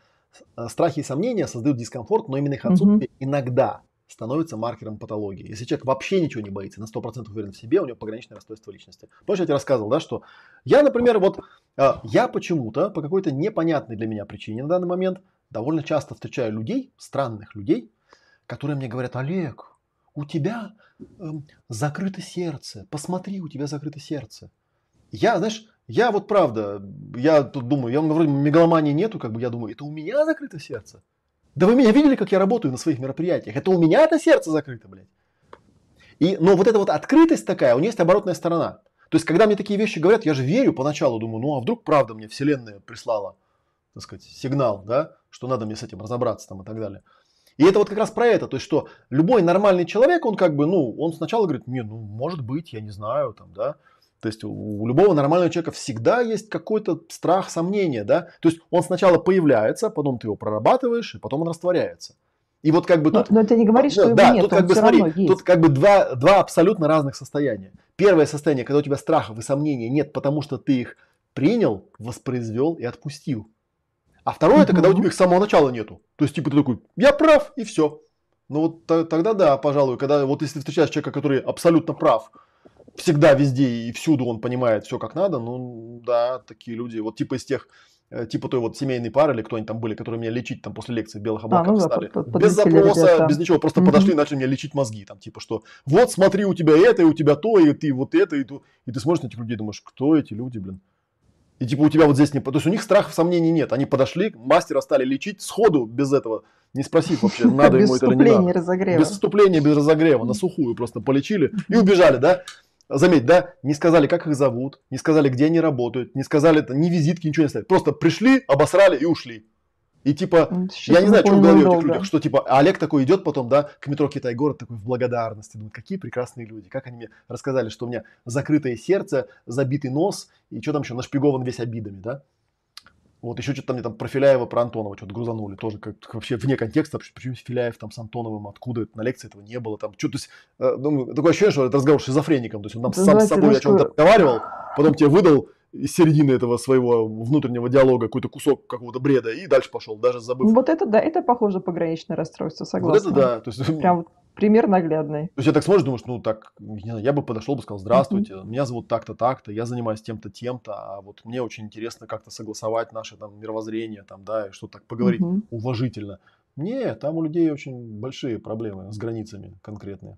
Страхи и сомнения создают дискомфорт, но именно их отсутствие иногда становится маркером патологии. Если человек вообще ничего не боится, на 100% уверен в себе, у него пограничное расстройство личности. Помнишь, я тебе рассказывал, да, что я, например, вот я почему-то, по какой-то непонятной для меня причине на данный момент, довольно часто встречаю людей, странных людей, которые мне говорят, Олег, у тебя закрыто сердце, посмотри, у тебя закрыто сердце. Я, знаешь, я вот правда, я тут думаю, я вроде мегаломании нету, как бы я думаю, это у меня закрыто сердце? Да вы меня видели, как я работаю на своих мероприятиях? Это у меня-то сердце закрыто, блядь. Но вот эта вот открытость такая, у нее есть оборотная сторона. То есть, когда мне такие вещи говорят, я же верю поначалу, думаю, ну а вдруг правда мне вселенная прислала так сказать, сигнал, да, что надо мне с этим разобраться там, и так далее. И это вот как раз про это, то есть что любой нормальный человек, он как бы, ну, он сначала говорит, не, ну, может быть, я не знаю, там, да. То есть у любого нормального человека всегда есть какой-то страх, сомнение, да. То есть он сначала появляется, потом ты его прорабатываешь, и потом он растворяется. И вот как бы тут... Но ты не говоришь, что его да, нет, тут как бы, смотри, тут как бы два абсолютно разных состояния. Первое состояние, когда у тебя страхов и сомнений нет, потому что ты их принял, воспроизвел и отпустил. А второе, это когда у тебя их с самого начала нету. То есть, типа, ты такой, я прав, и все. Ну, вот тогда да, пожалуй, когда вот если ты встречаешь человека, который абсолютно прав, всегда, везде и всюду он понимает все как надо, ну, да, такие люди, вот типа из тех... типа той вот семейной пары или кто-нибудь там были, которые меня лечить там после лекции в белых облаках ну, стали. Без запроса, без ничего, просто подошли и начали мне лечить мозги. Там типа, что вот смотри, у тебя это, и у тебя то, и ты вот это, и то. И ты смотришь на этих людей, думаешь, кто эти люди, блин? И типа у тебя вот здесь не... То есть у них страхов, сомнений нет. Они подошли, мастера стали лечить сходу без этого, не спросив вообще, надо ему это или не надо. Без вступления, разогрева. Без вступления, без разогрева, на сухую просто полечили и убежали, да? Заметь, да, не сказали, как их зовут, не сказали, где они работают, не сказали, ни визитки, ничего не сказали. Просто пришли, обосрали и ушли. И типа, я не знаю, что в голове у этих людей, что типа, Олег такой идет потом, да, к метро Китай-город такой в благодарности. Думаю, какие прекрасные люди, как они мне рассказали, что у меня закрытое сердце, забитый нос и что там еще, нашпигован весь обидами, да. Вот еще что-то там мне там про Филяева, про Антонова что-то грузанули, тоже как вообще вне контекста, почему Филяев там с Антоновым, откуда это, на лекции этого не было, там что-то, ну, такое ощущение, что это разговор с шизофреником, то есть он там сам с собой о чем-то разговаривал, потом тебе выдал из середины этого своего внутреннего диалога какой-то кусок какого-то бреда и дальше пошел, даже забыв. Вот это да, это похоже на пограничное расстройство, согласна. Вот это да, то есть... Прям... Пример наглядный. То есть я так смотрю, думаешь, ну так, не знаю, я бы подошел, бы сказал, здравствуйте, меня зовут так-то, так-то, я занимаюсь тем-то, тем-то, а вот мне очень интересно как-то согласовать наше там мировоззрение, там, да, и что-то так поговорить уважительно. Не, там у людей очень большие проблемы с границами конкретные.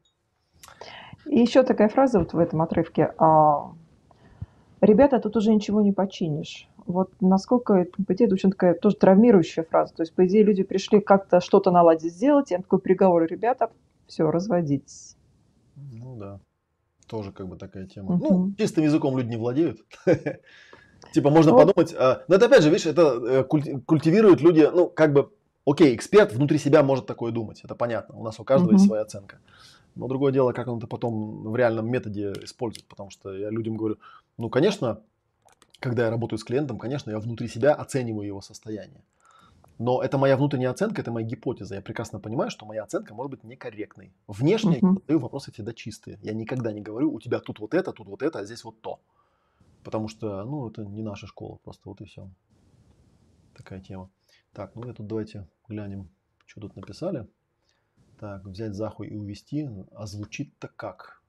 И еще такая фраза вот в этом отрывке. Ребята, тут уже ничего не починишь. Вот насколько, по идее, это очень такая тоже травмирующая фраза. То есть, по идее, люди пришли как-то что-то наладить, сделать, и такой приговор, ребята, все, разводитесь. Ну да, тоже как бы такая тема. Ну, чистым языком люди не владеют. Типа можно подумать. Но это опять же, видишь, это культивируют люди, ну как бы, окей, эксперт внутри себя может такое думать, это понятно, у нас у каждого есть своя оценка. Но другое дело, как он это потом в реальном методе использует, потому что я людям говорю, ну конечно, когда я работаю с клиентом, конечно, я внутри себя оцениваю его состояние. Но это моя внутренняя оценка, это моя гипотеза. Я прекрасно понимаю, что моя оценка может быть некорректной. Внешне я задаю вопросы всегда чистые. Я никогда не говорю, у тебя тут вот это, а здесь вот то. Потому что, ну, это не наша школа, просто вот и все. Такая тема. Так, ну я тут давайте глянем, что тут написали. Так, взять захуй и увести, а звучит-то как?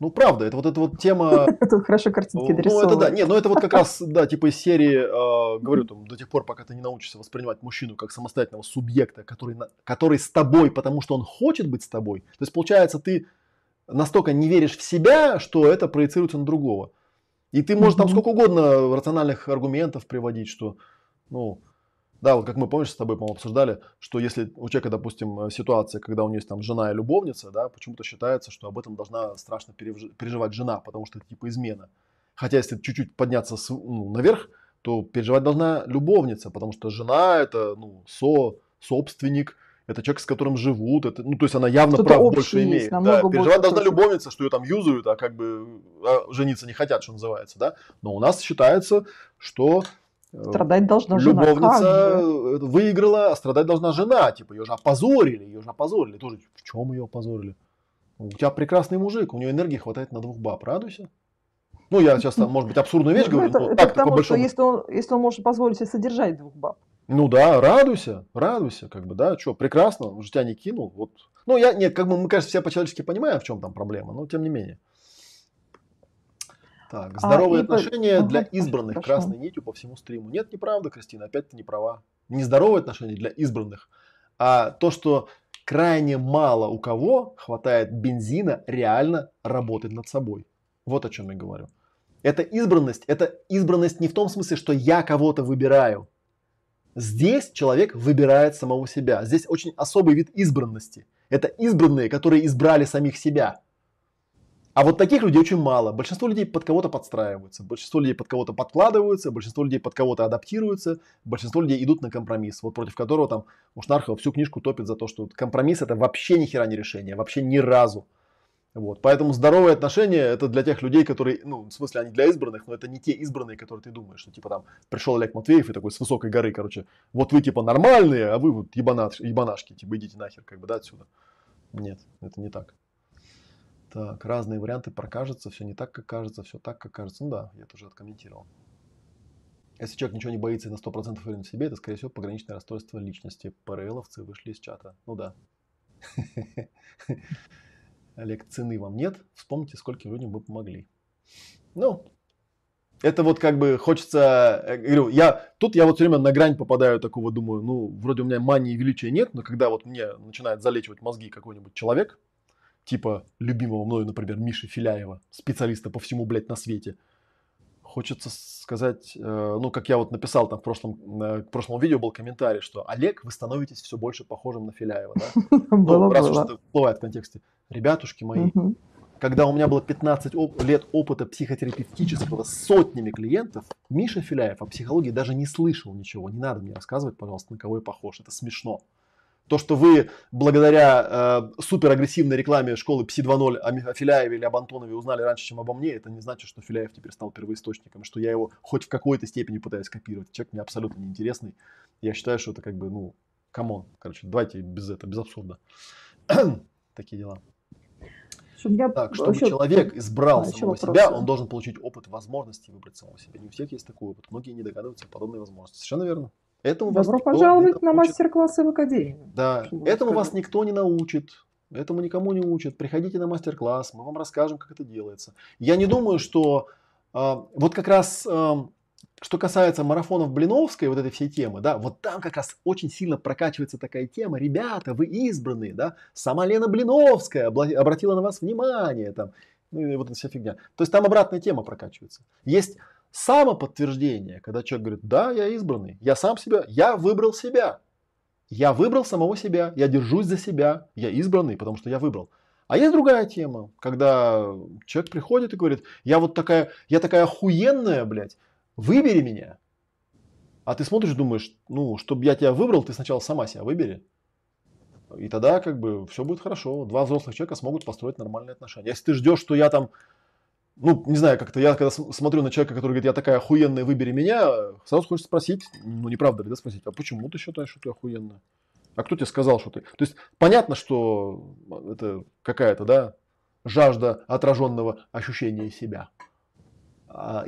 Ну, правда, это вот тема... Тут хорошо картинки дорисованы. Ну, это да, нет, но это вот как раз, да, типа из серии, говорю, там, до тех пор, пока ты не научишься воспринимать мужчину как самостоятельного субъекта, который с тобой, потому что он хочет быть с тобой. То есть, получается, ты настолько не веришь в себя, что это проецируется на другого. И ты можешь там сколько угодно рациональных аргументов приводить, что, ну... Да, вот как мы, помнишь, с тобой, по-моему, обсуждали, что если у человека, допустим, ситуация, когда у него есть там жена и любовница, да, почему-то считается, что об этом должна страшно переживать жена, потому что это типа измена. Хотя если чуть-чуть подняться наверх, то переживать должна любовница, потому что жена – это ну, собственник, это человек, с которым живут, это, ну, то есть она явно прав больше имеет. Да, переживать должна любовница, что ее там юзают, а как бы жениться не хотят, что называется, да. Но у нас считается, что… Страдать должна жена. Любовница выиграла, а страдать должна жена. Типа ее же опозорили. Тоже, в чем ее опозорили? У тебя прекрасный мужик, у нее энергии хватает на 2 баб. Радуйся. Ну, я сейчас, может быть, абсурдную вещь говорю, но так, по большому. Если он может позволить себе содержать 2 баб. Ну да, радуйся, как бы, да, что, прекрасно, он же тебя не кинул. Вот. Ну, нет, как бы мы, кажется, все по-человечески понимаем, в чем там проблема, но тем не менее. Так, здоровые отношения для избранных. Хорошо. Красной нитью по всему стриму. Нет, неправда, Кристина, опять ты не права. Нездоровые отношения для избранных. А то, что крайне мало у кого хватает бензина реально работать над собой. Вот о чем я говорю. Это избранность не в том смысле, что я кого-то выбираю. Здесь человек выбирает самого себя. Здесь очень особый вид избранности. Это избранные, которые избрали самих себя. А вот таких людей очень мало. Большинство людей под кого-то подстраиваются, большинство людей под кого-то подкладываются, большинство людей под кого-то адаптируются, большинство людей идут на компромисс, вот против которого там у Шнархова всю книжку топит за то, что компромисс – это вообще ни хера не решение, вообще ни разу. Вот. Поэтому здоровые отношения – это для тех людей, которые, ну, в смысле, они для избранных, но это не те избранные, которые ты думаешь, что типа там пришел Олег Матвеев и такой с высокой горы, короче, вот вы типа нормальные, а вы вот ебанашки, типа идите нахер, как бы, да, отсюда. Нет, это не так. Так, разные варианты прокажется, все не так, как кажется, все так, как кажется. Ну да, я тоже откомментировал. Если человек ничего не боится и на 100% уверен в себе, это, скорее всего, пограничное расстройство личности. ПРЛовцы вышли из чата. Ну да. Олег, цены вам нет. Вспомните, скольким людям вы помогли. Ну, это вот как бы хочется... Говорю, я вот все время на грань попадаю такого, думаю, ну, вроде у меня мании величия нет, но когда вот мне начинает залечивать мозги какой-нибудь человек, типа любимого мною, например, Миши Филяева, специалиста по всему, блядь, на свете. Хочется сказать, ну, как я вот написал там в прошлом видео был комментарий, что Олег, вы становитесь все больше похожим на Филяева, да? Ну, раз уж это всплывает в контексте. Ребятушки мои, когда у меня было 15 лет опыта психотерапевтического с сотнями клиентов, Миша Филяев о психологии даже не слышал ничего. Не надо мне рассказывать, пожалуйста, на кого я похож. Это смешно. То, что вы благодаря суперагрессивной рекламе школы ПСИ 2.0 о Филяеве или об Антонове узнали раньше, чем обо мне, это не значит, что Филяев теперь стал первоисточником, что я его хоть в какой-то степени пытаюсь копировать. Человек мне абсолютно неинтересный. Я считаю, что это как бы, ну, камон. Короче, давайте без абсурда. Такие дела. Чтобы человек избрал самого себя, он должен получить опыт возможности выбрать самого себя. Не у всех есть такой опыт. Многие не догадываются о подобной возможности. Совершенно верно. Этому Добро пожаловать на мастер-классы в академию. Да, этому вас никто не научит, этому никому не учат. Приходите на мастер-класс, мы вам расскажем, как это делается. Я не думаю, что вот как раз, что касается марафонов Блиновской, вот этой всей темы, да, вот там как раз очень сильно прокачивается такая тема. Ребята, вы избранные, да, сама Лена Блиновская обратила на вас внимание, там, ну и вот эта вся фигня. То есть там обратная тема прокачивается. Есть... Самоподтверждение, когда человек говорит, да, я избранный, я сам себя, я выбрал самого себя, я держусь за себя, я избранный, потому что я выбрал. А есть другая тема, когда человек приходит и говорит, я вот такая, я такая охуенная, блядь, выбери меня. А ты смотришь, думаешь, ну, чтобы я тебя выбрал, ты сначала сама себя выбери. И тогда как бы все будет хорошо, два взрослых человека смогут построить нормальные отношения. Если ты ждешь, что я там... Ну, не знаю, как-то я когда смотрю на человека, который говорит, я такая охуенная, выбери меня, сразу хочется спросить, ну, не правда ли, да, спросить, а почему ты считаешь, что ты охуенная? А кто тебе сказал, что ты... То есть, понятно, что это какая-то, да, жажда отраженного ощущения себя.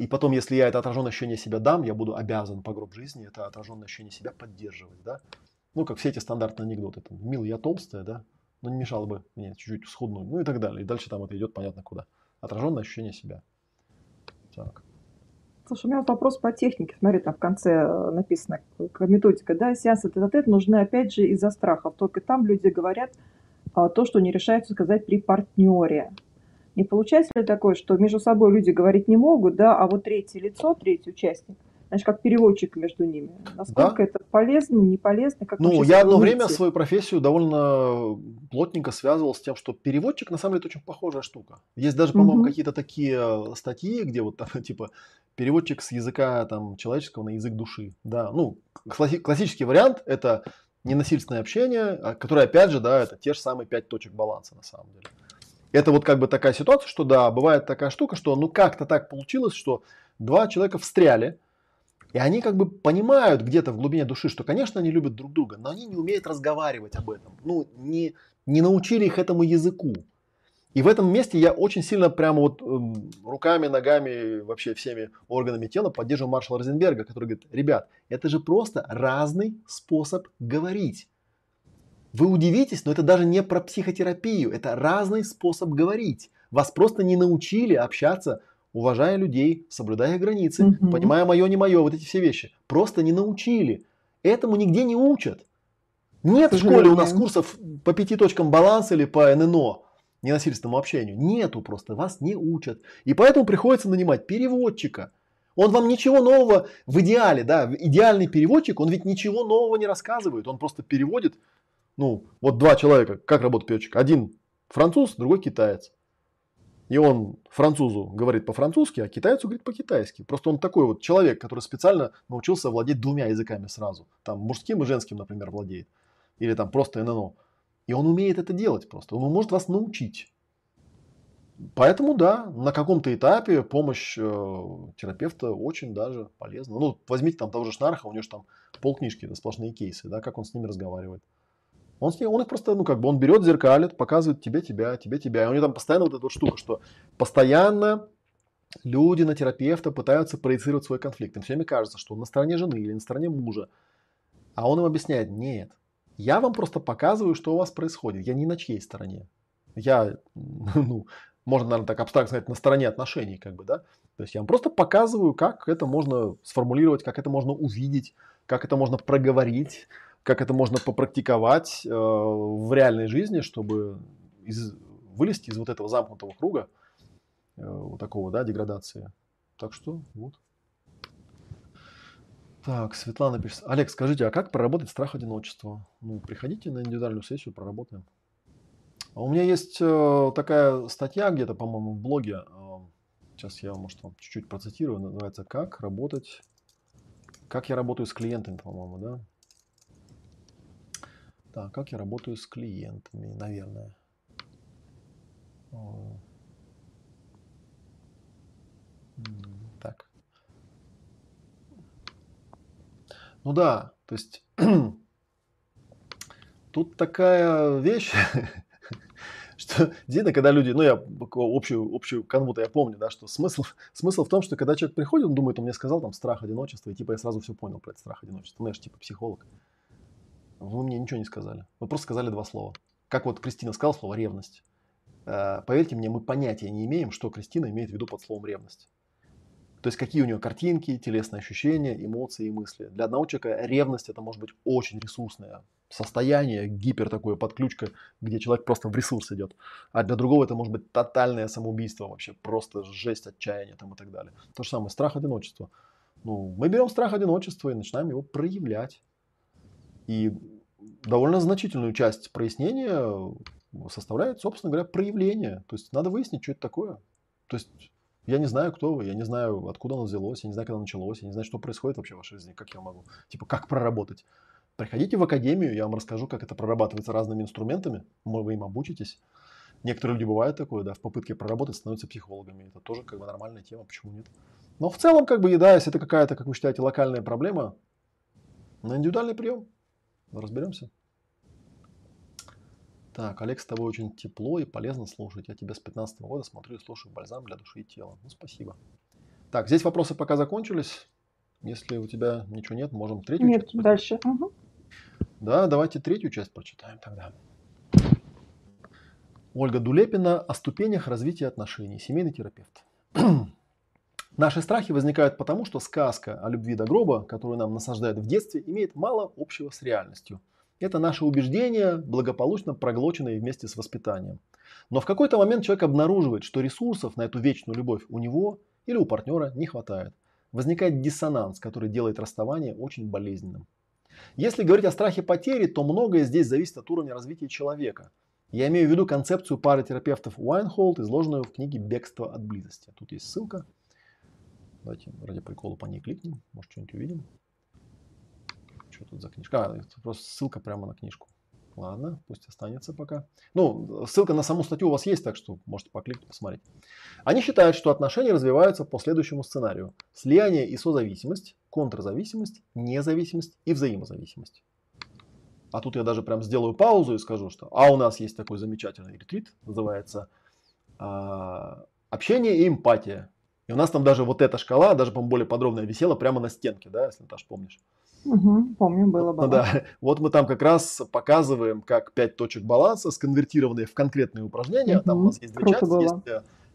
И потом, если я это отраженное ощущение себя дам, я буду обязан по гроб жизни это отраженное ощущение себя поддерживать, да. Ну, как все эти стандартные анекдоты. Там, милый, я толстая, да, но не мешало бы мне чуть-чуть схуднуть, ну и так далее. И дальше там это идет понятно куда. Отраженное ощущение себя. Так. Слушай, у меня вот вопрос по технике. Смотри, там в конце написано, методика, да, сеансы тет-а-тет нужны, опять же, из-за страхов. Только там люди говорят то, что не решаются сказать при партнере. Не получается ли такое, что между собой люди говорить не могут, да, а вот третье лицо, третий участник, значит, как переводчик между ними. Насколько да? Это полезно, не полезно? Как ну, я одно время свою профессию довольно плотненько связывал с тем, что переводчик, на самом деле, это очень похожая штука. Есть даже, по-моему, какие-то такие статьи, где вот там, типа, переводчик с языка там, человеческого на язык души. Да, ну, классический вариант – это ненасильственное общение, которое, опять же, да, это те же самые 5 точек баланса, на самом деле. Это вот как бы такая ситуация, что, да, бывает такая штука, что, ну, как-то так получилось, что два человека встряли, и они как бы понимают где-то в глубине души, что, конечно, они любят друг друга, но они не умеют разговаривать об этом. Ну, не научили их этому языку. И в этом месте я очень сильно прямо вот руками, ногами, вообще всеми органами тела поддерживаю Маршала Розенберга, который говорит, ребят, это же просто разный способ говорить. Вы удивитесь, но это даже не про психотерапию, это разный способ говорить. Вас просто не научили общаться, уважая людей, соблюдая границы, понимая мое, не мое, вот эти все вещи. Просто не научили. Этому нигде не учат. Нет в школе у нас курсов по 5 точкам баланса или по ННО, ненасильственному общению. Нету просто, вас не учат. И поэтому приходится нанимать переводчика. Он вам ничего нового в идеале, да, идеальный переводчик, он ведь ничего нового не рассказывает. Он просто переводит, ну, вот два человека, как работает переводчик. Один француз, другой китаец. И он французу говорит по-французски, а китайцу говорит по-китайски. Просто он такой вот человек, который специально научился владеть двумя языками сразу. Там мужским и женским, например, владеет. Или там просто ННО. И он умеет это делать просто. Он может вас научить. Поэтому да, на каком-то этапе помощь терапевта очень даже полезна. Ну, возьмите там того же Шнарха, у него же там полкнижки, это сплошные кейсы, да, как он с ними разговаривает. Он их просто, ну, как бы он берет, зеркалит, показывает тебе. И у него там постоянно вот эта вот штука, что постоянно люди на терапевта пытаются проецировать свой конфликт. Им все время кажется, что он на стороне жены или на стороне мужа. А он им объясняет: нет, я вам просто показываю, что у вас происходит. Я не на чьей стороне. Я, ну, можно, наверное, так абстрактно сказать, на стороне отношений, как бы, да. То есть я вам просто показываю, как это можно сформулировать, как это можно увидеть, как это можно проговорить, как это можно попрактиковать в реальной жизни, чтобы вылезти из вот этого замкнутого круга, вот такого, да, деградации. Так что вот. Так, Светлана пишет. Олег, скажите, а как проработать страх одиночества? Ну, приходите на индивидуальную сессию, проработаем. У меня есть такая статья где-то, по-моему, в блоге. Сейчас я, может, вам чуть-чуть процитирую. Называется «Как я работаю с клиентами», по-моему, да? Так, как я работаю с клиентами, наверное. Так. Ну да, то есть тут такая вещь, что действительно, когда люди, ну я общую канву-то я помню, да, что смысл в том, что когда человек приходит, он думает, он мне сказал там страх одиночества, и типа я сразу все понял про этот страх одиночества. Ну я же типа психолог. Вы мне ничего не сказали. Вы просто сказали два слова. Как вот Кристина сказала слово «ревность». Поверьте мне, мы понятия не имеем, что Кристина имеет в виду под словом «ревность». То есть какие у нее картинки, телесные ощущения, эмоции и мысли. Для одного человека ревность – это может быть очень ресурсное состояние, гипер такое, подключка, где человек просто в ресурс идет. А для другого это может быть тотальное самоубийство вообще, просто жесть, отчаяние там и так далее. То же самое, страх одиночества. Ну, мы берем страх одиночества и начинаем его проявлять. И довольно значительную часть прояснения составляет, собственно говоря, проявление. То есть надо выяснить, что это такое. То есть я не знаю, кто вы, я не знаю, откуда оно взялось, я не знаю, когда оно началось, я не знаю, что происходит вообще в вашей жизни, как я могу, типа, как проработать. Приходите в академию, я вам расскажу, как это прорабатывается разными инструментами, вы им обучитесь. Некоторые люди бывают такое, да, в попытке проработать становятся психологами. Это тоже как бы нормальная тема, почему нет. Но в целом, как бы, да, если это какая-то, как вы считаете, локальная проблема, на индивидуальный прием. Разберемся. Так, Олег, с тобой очень тепло и полезно слушать. Я тебя с 2015 года смотрю и слушаю, бальзам для души и тела. Ну, спасибо. Так, здесь вопросы пока закончились. Если у тебя ничего нет, можем третью часть прочитать. Дальше. Угу. Да, давайте третью часть прочитаем тогда. Ольга Дулепина. О ступенях развития отношений. Семейный терапевт. Наши страхи возникают потому, что сказка о любви до гроба, которую нам насаждают в детстве, имеет мало общего с реальностью. Это наши убеждения, благополучно проглоченные вместе с воспитанием. Но в какой-то момент человек обнаруживает, что ресурсов на эту вечную любовь у него или у партнера не хватает. Возникает диссонанс, который делает расставание очень болезненным. Если говорить о страхе потери, то многое здесь зависит от уровня развития человека. Я имею в виду концепцию пары терапевтов Уайнхолд, изложенную в книге «Бегство от близости». Тут есть ссылка. Давайте ради прикола по ней кликнем, может, что-нибудь увидим. Что тут за книжка? А, это просто ссылка прямо на книжку. Ладно, пусть останется пока. Ну, ссылка на саму статью у вас есть, так что можете покликать, посмотреть. Они считают, что отношения развиваются по следующему сценарию. Слияние и созависимость, контрзависимость, независимость и взаимозависимость. А тут я даже прям сделаю паузу и скажу, что а у нас есть такой замечательный ретрит, называется «Общение и эмпатия». И у нас там даже вот эта шкала, даже, по-моему, более подробная, висела прямо на стенке, да, если, Наташ, помнишь? Угу, помню, было. Да. Вот мы там как раз показываем, как 5 точек баланса, сконвертированные в конкретные упражнения. Угу. Там у нас есть две части, есть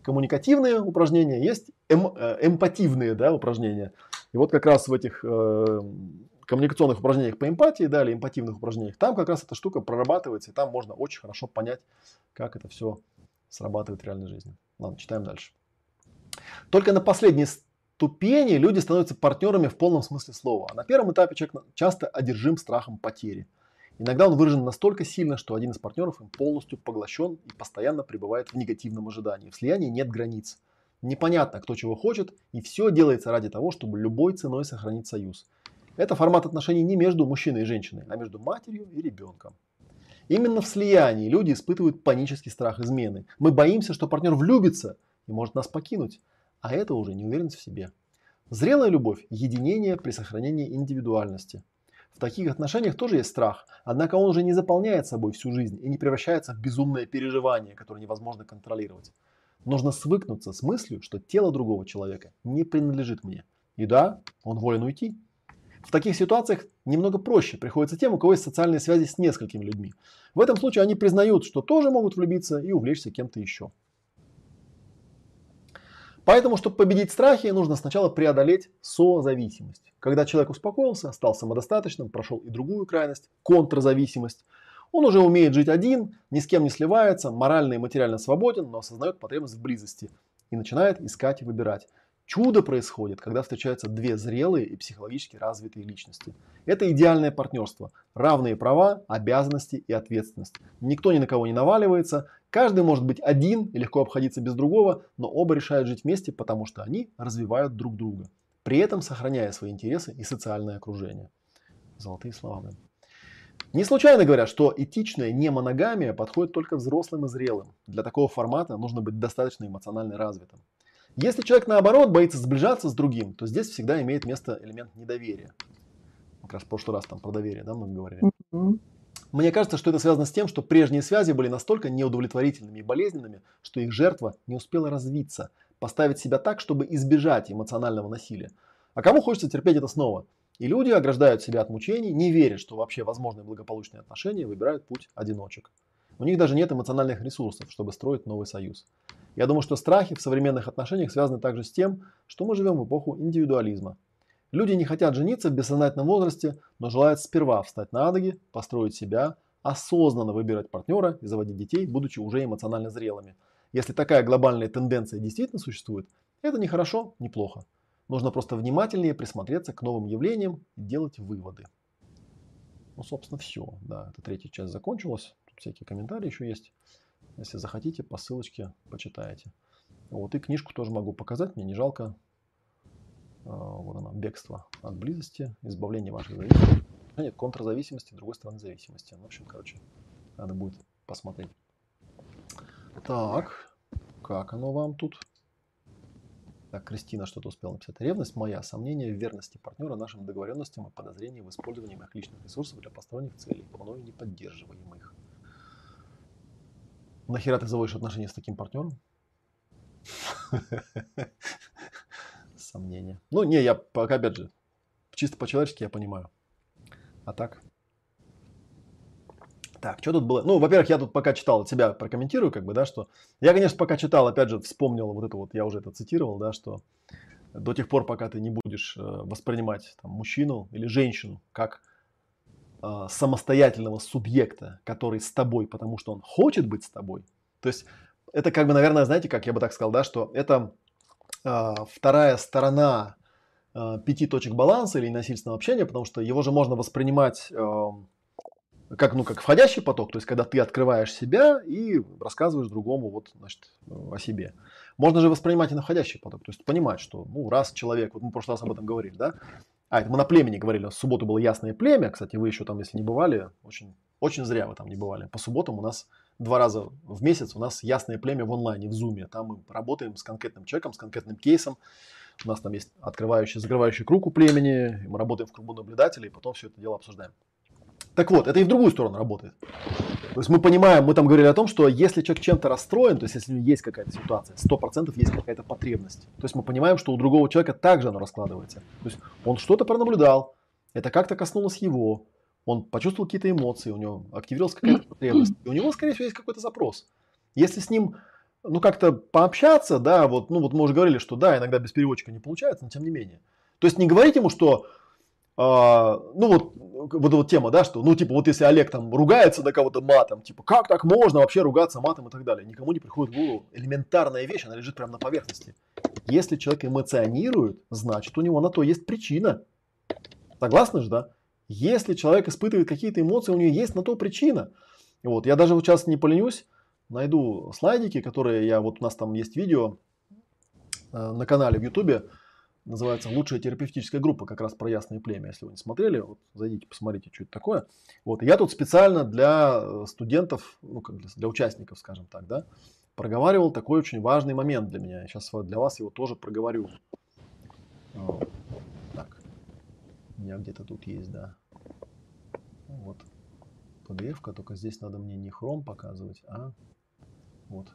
коммуникативные упражнения, есть эмпативные, да, упражнения. И вот как раз в этих коммуникационных упражнениях по эмпатии, да, или эмпативных упражнениях, там как раз эта штука прорабатывается, и там можно очень хорошо понять, как это все срабатывает в реальной жизни. Ладно, читаем дальше. Только на последней ступени люди становятся партнерами в полном смысле слова. А на первом этапе человек часто одержим страхом потери. Иногда он выражен настолько сильно, что один из партнеров им полностью поглощен и постоянно пребывает в негативном ожидании. В слиянии нет границ. Непонятно, кто чего хочет, и все делается ради того, чтобы любой ценой сохранить союз. Это формат отношений не между мужчиной и женщиной, а между матерью и ребенком. Именно в слиянии люди испытывают панический страх измены. Мы боимся, что партнер влюбится и может нас покинуть, а это уже неуверенность в себе. Зрелая любовь – единение при сохранении индивидуальности. В таких отношениях тоже есть страх, однако он уже не заполняет собой всю жизнь и не превращается в безумное переживание, которое невозможно контролировать. Нужно свыкнуться с мыслью, что тело другого человека не принадлежит мне. И да, он волен уйти. В таких ситуациях немного проще приходится тем, у кого есть социальные связи с несколькими людьми. В этом случае они признают, что тоже могут влюбиться и увлечься кем-то еще. Поэтому, чтобы победить страхи, нужно сначала преодолеть созависимость. Когда человек успокоился, стал самодостаточным, прошел и другую крайность – контрзависимость. Он уже умеет жить один, ни с кем не сливается, морально и материально свободен, но осознает потребность в близости и начинает искать и выбирать. Чудо происходит, когда встречаются две зрелые и психологически развитые личности. Это идеальное партнерство. Равные права, обязанности и ответственность. Никто ни на кого не наваливается. Каждый может быть один и легко обходиться без другого, но оба решают жить вместе, потому что они развивают друг друга, при этом сохраняя свои интересы и социальное окружение. Золотые слова, блин. Не случайно говорят, что этичная немоногамия подходит только взрослым и зрелым. Для такого формата нужно быть достаточно эмоционально развитым. Если человек, наоборот, боится сближаться с другим, то здесь всегда имеет место элемент недоверия. Как раз в прошлый раз там про доверие, да, мы говорили. Мне кажется, что это связано с тем, что прежние связи были настолько неудовлетворительными и болезненными, что их жертва не успела развиться, поставить себя так, чтобы избежать эмоционального насилия. А кому хочется терпеть это снова? И люди ограждают себя от мучений, не верят, что вообще возможны благополучные отношения, выбирают путь одиночек. У них даже нет эмоциональных ресурсов, чтобы строить новый союз. Я думаю, что страхи в современных отношениях связаны также с тем, что мы живем в эпоху индивидуализма. Люди не хотят жениться в бессознательном возрасте, но желают сперва встать на ноги, построить себя, осознанно выбирать партнера и заводить детей, будучи уже эмоционально зрелыми. Если такая глобальная тенденция действительно существует, это не хорошо, не плохо. Нужно просто внимательнее присмотреться к новым явлениям и делать выводы. Ну, собственно, все. Да, эта третья часть закончилась. Тут всякие комментарии еще есть. Если захотите, по ссылочке почитаете. Вот и книжку тоже могу показать, мне не жалко. Вот она, «Бегство от близости. Избавление вашей зависимости». А нет, контрзависимости, с другой стороны зависимости. В общем, короче, надо будет посмотреть. Так, как оно вам тут? Так, Кристина что-то успела написать. Ревность моя, сомнения в верности партнера, нашим договоренностям и подозрения в использовании моих личных ресурсов для посторонних целей, мною не поддерживаемых. Нахера ты заводишь отношения с таким партнером? Сомнения. Ну, не, я, опять же, чисто по-человечески я понимаю. А так? Так, что тут было? Ну, во-первых, я тут пока читал, от себя прокомментирую, как бы, да, что... Я, конечно, пока читал, опять же, вспомнил вот это вот, я уже это цитировал, да, что до тех пор, пока ты не будешь воспринимать там, мужчину или женщину как... самостоятельного субъекта, который с тобой, потому что он хочет быть с тобой. То есть это как бы, наверное, знаете, как я бы так сказал, да, что это вторая сторона 5 точек баланса или насильственного общения, потому что его же можно воспринимать как, ну, как входящий поток, то есть когда ты открываешь себя и рассказываешь другому вот, значит, о себе. Можно же воспринимать и на входящий поток, то есть понимать, что ну, раз человек, вот мы в прошлый раз об этом говорили, да, это мы на племени говорили, в субботу было «Ясное племя». Кстати, вы еще там, если не бывали, очень зря вы там не бывали. По субботам у нас 2 раза в месяц у нас «Ясное племя» в онлайне, в Zoom. Там мы работаем с конкретным человеком, с конкретным кейсом. У нас там есть открывающий, закрывающий круг у племени. Мы работаем в кругу наблюдателей, и потом все это дело обсуждаем. Так вот, это и в другую сторону работает. То есть мы понимаем, мы там говорили о том, что если человек чем-то расстроен, то есть если есть какая-то ситуация, 100% есть какая-то потребность. То есть мы понимаем, что у другого человека также оно раскладывается. То есть он что-то пронаблюдал, это как-то коснулось его, он почувствовал какие-то эмоции, у него активировалась какая-то потребность. И у него, скорее всего, есть какой-то запрос. Если с ним, ну, как-то пообщаться, да, вот, ну, вот мы уже говорили, что да, иногда без переводчика не получается, но тем не менее. То есть не говорить ему, что... ну вот тема, да, что, ну типа вот если Олег там ругается на кого-то матом, типа как так можно вообще ругаться матом и так далее, никому не приходит в голову элементарная вещь, она лежит прямо на поверхности. Если человек эмоционирует, значит у него на то есть причина. Согласны же, да? Если человек испытывает какие-то эмоции, у нее есть на то причина. Вот. Я даже вот сейчас не поленюсь, найду слайдики, которые я... Вот у нас там есть видео на канале в YouTube, называется «Лучшая терапевтическая группа», как раз про ясное племя. Если вы не смотрели, вот, зайдите, посмотрите, что это такое. Вот. Я тут специально для студентов, ну, как для участников, скажем так, да, проговаривал такой очень важный момент для меня. Я сейчас для вас его тоже проговорю. Так, у меня где-то тут есть, да. Вот PDF-ка, только здесь надо мне не хром показывать, а вот.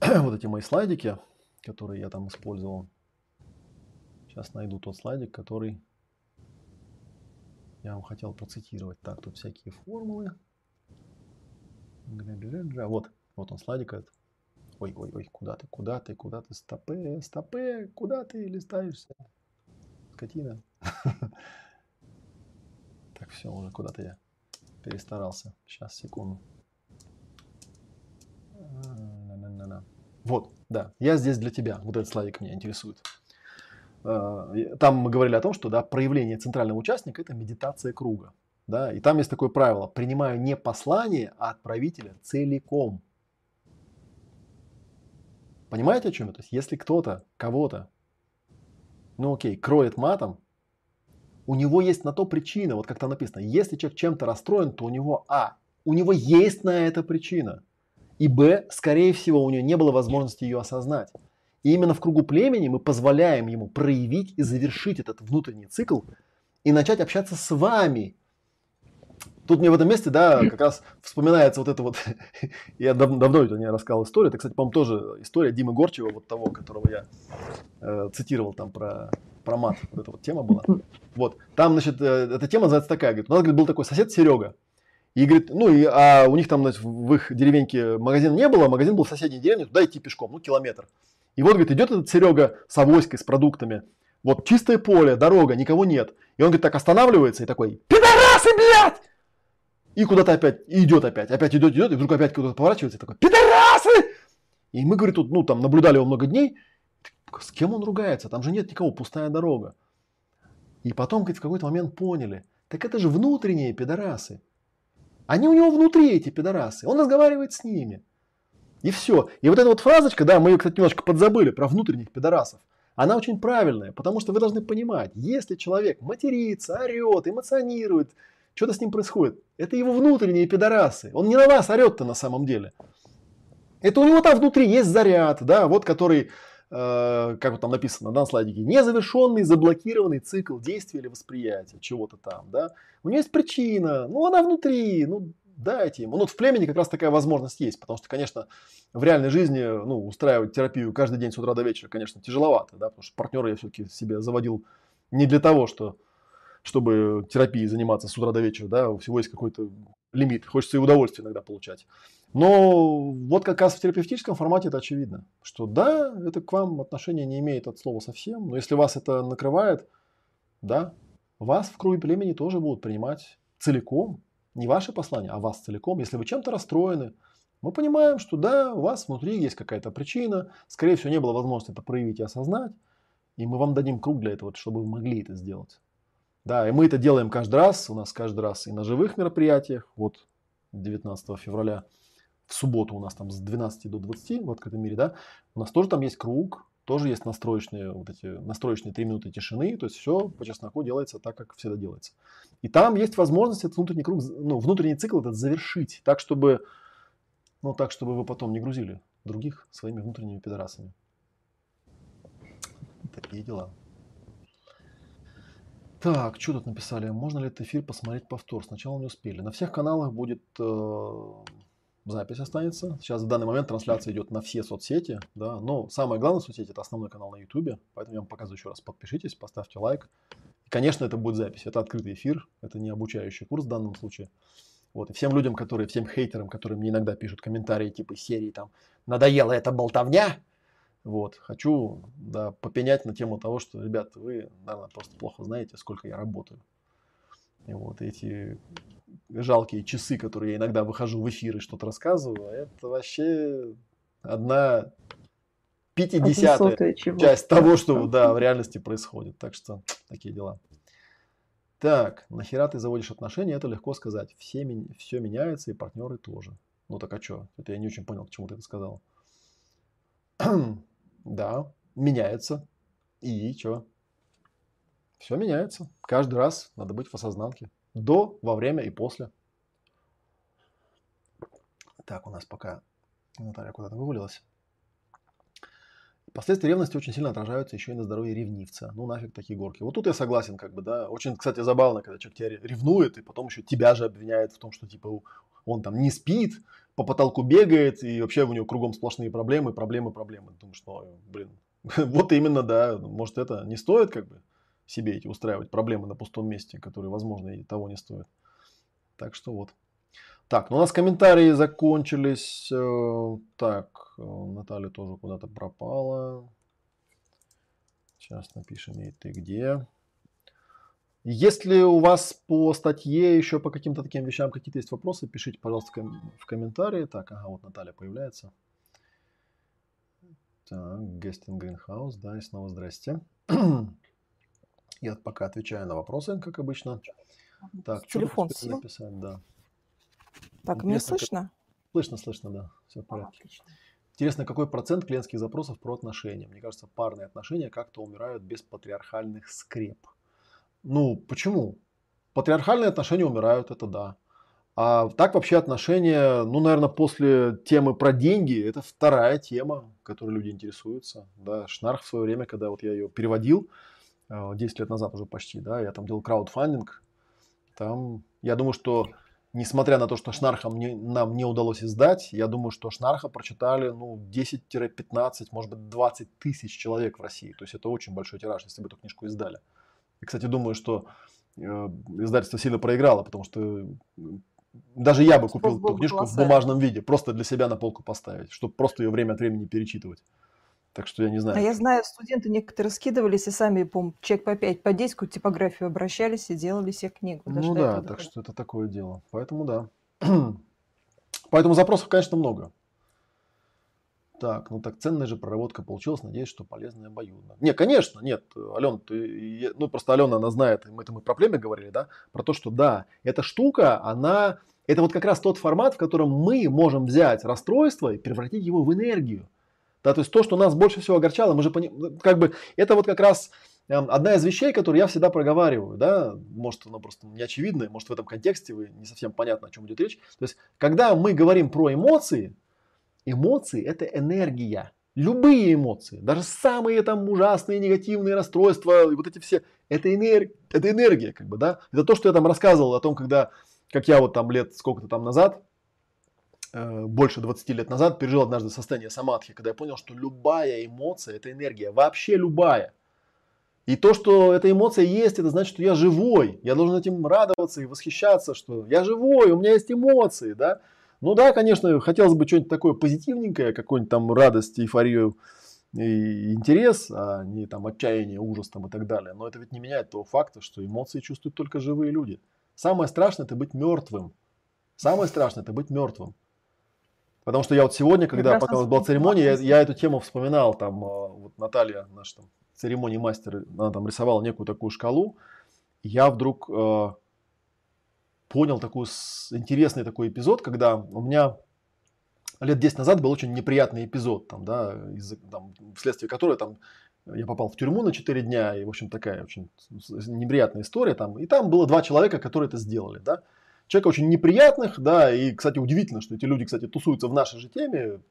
Вот эти мои слайдики, которые я там использовал. Сейчас найду тот слайдик, который я вам хотел процитировать. Так, тут всякие формулы. Вот, вот он слайдик этот. Ой-ой-ой, куда ты, стопы, куда ты листаешься, скотина. Так, все, уже куда-то я перестарался. Сейчас, секунду. Вот, да, я здесь для тебя. Вот этот слайдик меня интересует. Там мы говорили о том, что да, проявление центрального участника – это медитация круга. Да? И там есть такое правило: принимаю не послание, а отправителя целиком. Понимаете, о чем это? То есть, если кто-то, кого-то, ну окей, кроет матом, у него есть на то причина, вот как там написано, если человек чем-то расстроен, то у него у него есть на это причина, и б, скорее всего, у него не было возможности ее осознать. И именно в кругу племени мы позволяем ему проявить и завершить этот внутренний цикл и начать общаться с вами. Тут мне в этом месте, да, как раз вспоминается вот это вот, я давно это не рассказал историю, это, кстати, по-моему, тоже история Димы Горчева, вот того, которого я цитировал там про мат, вот эта вот тема была. Вот, там, значит, эта тема называется такая, говорит, у нас, говорит, был такой сосед Серега, и, говорит, а у них там, значит, в их деревеньке магазина не было, магазин был в соседней деревне, туда идти пешком, ну, километр. И вот, говорит, идет этот Серега с авоськой, с продуктами. Вот чистое поле, дорога, никого нет. И он, говорит, так останавливается и такой: «Пидорасы, блядь!» И куда-то опять, и идет опять. Опять идет, и вдруг опять куда-то поворачивается и такой: «Пидорасы!» И мы, говорит, тут, ну, там наблюдали его много дней. С кем он ругается? Там же нет никого, пустая дорога. И потом, говорит, в какой-то момент поняли. Так это же внутренние пидорасы. Они у него внутри, эти пидорасы. Он разговаривает с ними. И все. И вот эта вот фразочка, да, мы ее, кстати, немножко подзабыли, про внутренних пидорасов, она очень правильная, потому что вы должны понимать, если человек матерится, орет, эмоционирует, что-то с ним происходит, это его внутренние пидорасы. Он не на вас орет-то на самом деле. Это у него там внутри есть заряд, да, вот который, как вот там написано на слайдике, незавершенный, заблокированный цикл действия или восприятия чего-то там, да. У него есть причина, ну она внутри, ну... Дайте ему. Ну, вот в племени как раз такая возможность есть, потому что, конечно, в реальной жизни, ну, устраивать терапию каждый день с утра до вечера, конечно, тяжеловато, да, потому что партнера я все-таки себе заводил не для того, чтобы терапией заниматься с утра до вечера, да, у всего есть какой-то лимит, хочется и удовольствие иногда получать. Но вот как раз в терапевтическом формате это очевидно, что да, это к вам отношения не имеет от слова совсем, но если вас это накрывает, да, вас в круге племени тоже будут принимать целиком. Не ваше послание, а вас целиком. Если вы чем-то расстроены, мы понимаем, что да, у вас внутри есть какая-то причина. Скорее всего, не было возможности это проявить и осознать. И мы вам дадим круг для этого, чтобы вы могли это сделать. Да, и мы это делаем каждый раз. У нас каждый раз и на живых мероприятиях. Вот 19 февраля в субботу у нас там с 12 до 20 в открытом мире, да. У нас тоже там есть круг. Тоже есть настроечные 3 минуты тишины. То есть все по чесноку делается так, как всегда делается. И там есть возможность этот внутренний круг, ну, внутренний цикл этот завершить. Так, чтобы вы потом не грузили других своими внутренними пидорасами. Такие дела. Так, что тут написали? Можно ли этот эфир посмотреть повтор? Сначала не успели. На всех каналах будет... Запись останется. Сейчас в данный момент трансляция идет на все соцсети. Да? Но самое главное соцсети – это основной канал на YouTube. Поэтому я вам показываю еще раз. Подпишитесь, поставьте лайк. И, конечно, это будет запись. Это открытый эфир. Это не обучающий курс в данном случае. Вот. И всем людям, всем хейтерам, которые мне иногда пишут комментарии типа серии там «Надоела эта болтовня!» Вот. Хочу, да, попенять на тему того, что, ребят, вы, наверное, просто плохо знаете, сколько я работаю. И вот эти... жалкие часы, которые я иногда выхожу в эфир и что-то рассказываю, это вообще 1/50 часть того, что да, в реальности происходит. Так что такие дела. Так, нахера ты заводишь отношения, это легко сказать. Все меняется, и партнеры тоже. Ну так а что? Это я не очень понял, к чему ты это сказал. Да, меняется. И что? Все меняется. Каждый раз надо быть в осознанке. До, во время и после. Так, у нас пока Наталья куда-то вывалилась. Последствия ревности очень сильно отражаются еще и на здоровье ревнивца. Ну нафиг такие горки. Вот тут я согласен, как бы, да. Очень, кстати, забавно, когда человек тебя ревнует, и потом еще тебя же обвиняет в том, что типа он там не спит, по потолку бегает, и вообще у него кругом сплошные проблемы. Думаю, что, блин, вот именно, да, может, это не стоит, как бы, себе эти устраивать проблемы на пустом месте, которые, возможно, и того не стоят. Так что вот. Так, ну у нас комментарии закончились. Так, Наталья тоже куда-то пропала. Сейчас напишем ей, ты где. Если у вас по статье еще по каким-то таким вещам какие-то есть вопросы, пишите, пожалуйста, в комментарии. Так, ага, вот Наталья появляется. Так, Гестин Гринхаус, да, и снова здрасте. Я пока отвечаю на вопросы, как обычно. Так, телефон написать, да. Так, интересно, меня слышно? Слышно, слышно, да. Все в порядке. Отлично. Интересно, какой процент клиентских запросов про отношения? Мне кажется, парные отношения как-то умирают без патриархальных скреп. Ну, почему? Патриархальные отношения умирают, это да. А так вообще отношения, ну, наверное, после темы про деньги, это вторая тема, которой люди интересуются. Да, Шнарх в свое время, когда вот я ее переводил, 10 лет назад уже почти, да, я там делал краудфандинг. Там, я думаю, что... Несмотря на то, что Шнарха нам не удалось издать, я думаю, что Шнарха прочитали, ну, 10-15, может быть, 20 тысяч человек в России. То есть это очень большой тираж, если бы эту книжку издали. И, кстати, думаю, что издательство сильно проиграло, потому что даже я бы купил эту книжку в бумажном виде, просто для себя на полку поставить, чтобы просто ее время от времени перечитывать. Так что я не знаю. А я знаю, студенты некоторые скидывались и сами, по-моему, человек по 5, по 10 к типографию обращались и делали себе книгу. Ну да, так что это такое дело. Поэтому да. Поэтому запросов, конечно, много. Так, ну так ценная же проработка получилась. Надеюсь, что полезная обоюдно. Не, конечно, нет. Алена, ну просто Алена, она знает, мы там и про племя говорили, да, про то, что да, эта штука, она, это вот как раз тот формат, в котором мы можем взять расстройство и превратить его в энергию. Да, то есть то, что нас больше всего огорчало, мы же как бы это вот как раз одна из вещей, которую я всегда проговариваю, да, может, она просто не очевидна, может, в этом контексте вы не совсем понятно, о чем идет речь. То есть, когда мы говорим про эмоции, эмоции – это энергия, любые эмоции, даже самые там ужасные негативные расстройства, вот эти все, это энергия, как бы, да. Это то, что я там рассказывал о том, когда, как я вот там лет сколько-то там назад, больше 20 лет назад пережил однажды состояние самадхи, когда я понял, что любая эмоция – это энергия, вообще любая. И то, что эта эмоция есть, это значит, что я живой, я должен этим радоваться и восхищаться, что я живой, у меня есть эмоции, да. Ну да, конечно, хотелось бы что-нибудь такое позитивненькое, какую-нибудь там радость, эйфорию и интерес, а не там отчаяние, ужас там и так далее. Но это ведь не меняет того факта, что эмоции чувствуют только живые люди. Самое страшное – это быть мертвым. Самое страшное – это быть мертвым. Потому что я вот сегодня, когда пока у нас была церемония, я эту тему вспоминал, там вот Наталья, наш там церемоний мастер, она там рисовала некую такую шкалу, и я вдруг понял такой интересный такой эпизод, когда у меня лет 10 назад был очень неприятный эпизод, там, да, вследствие которого там, я попал в тюрьму на 4 дня, и, в общем, такая очень неприятная история, там, и там было 2 человека, которые это сделали, да. Человека очень неприятных, да, и, кстати, удивительно, что эти люди, кстати, тусуются в нашей же теме.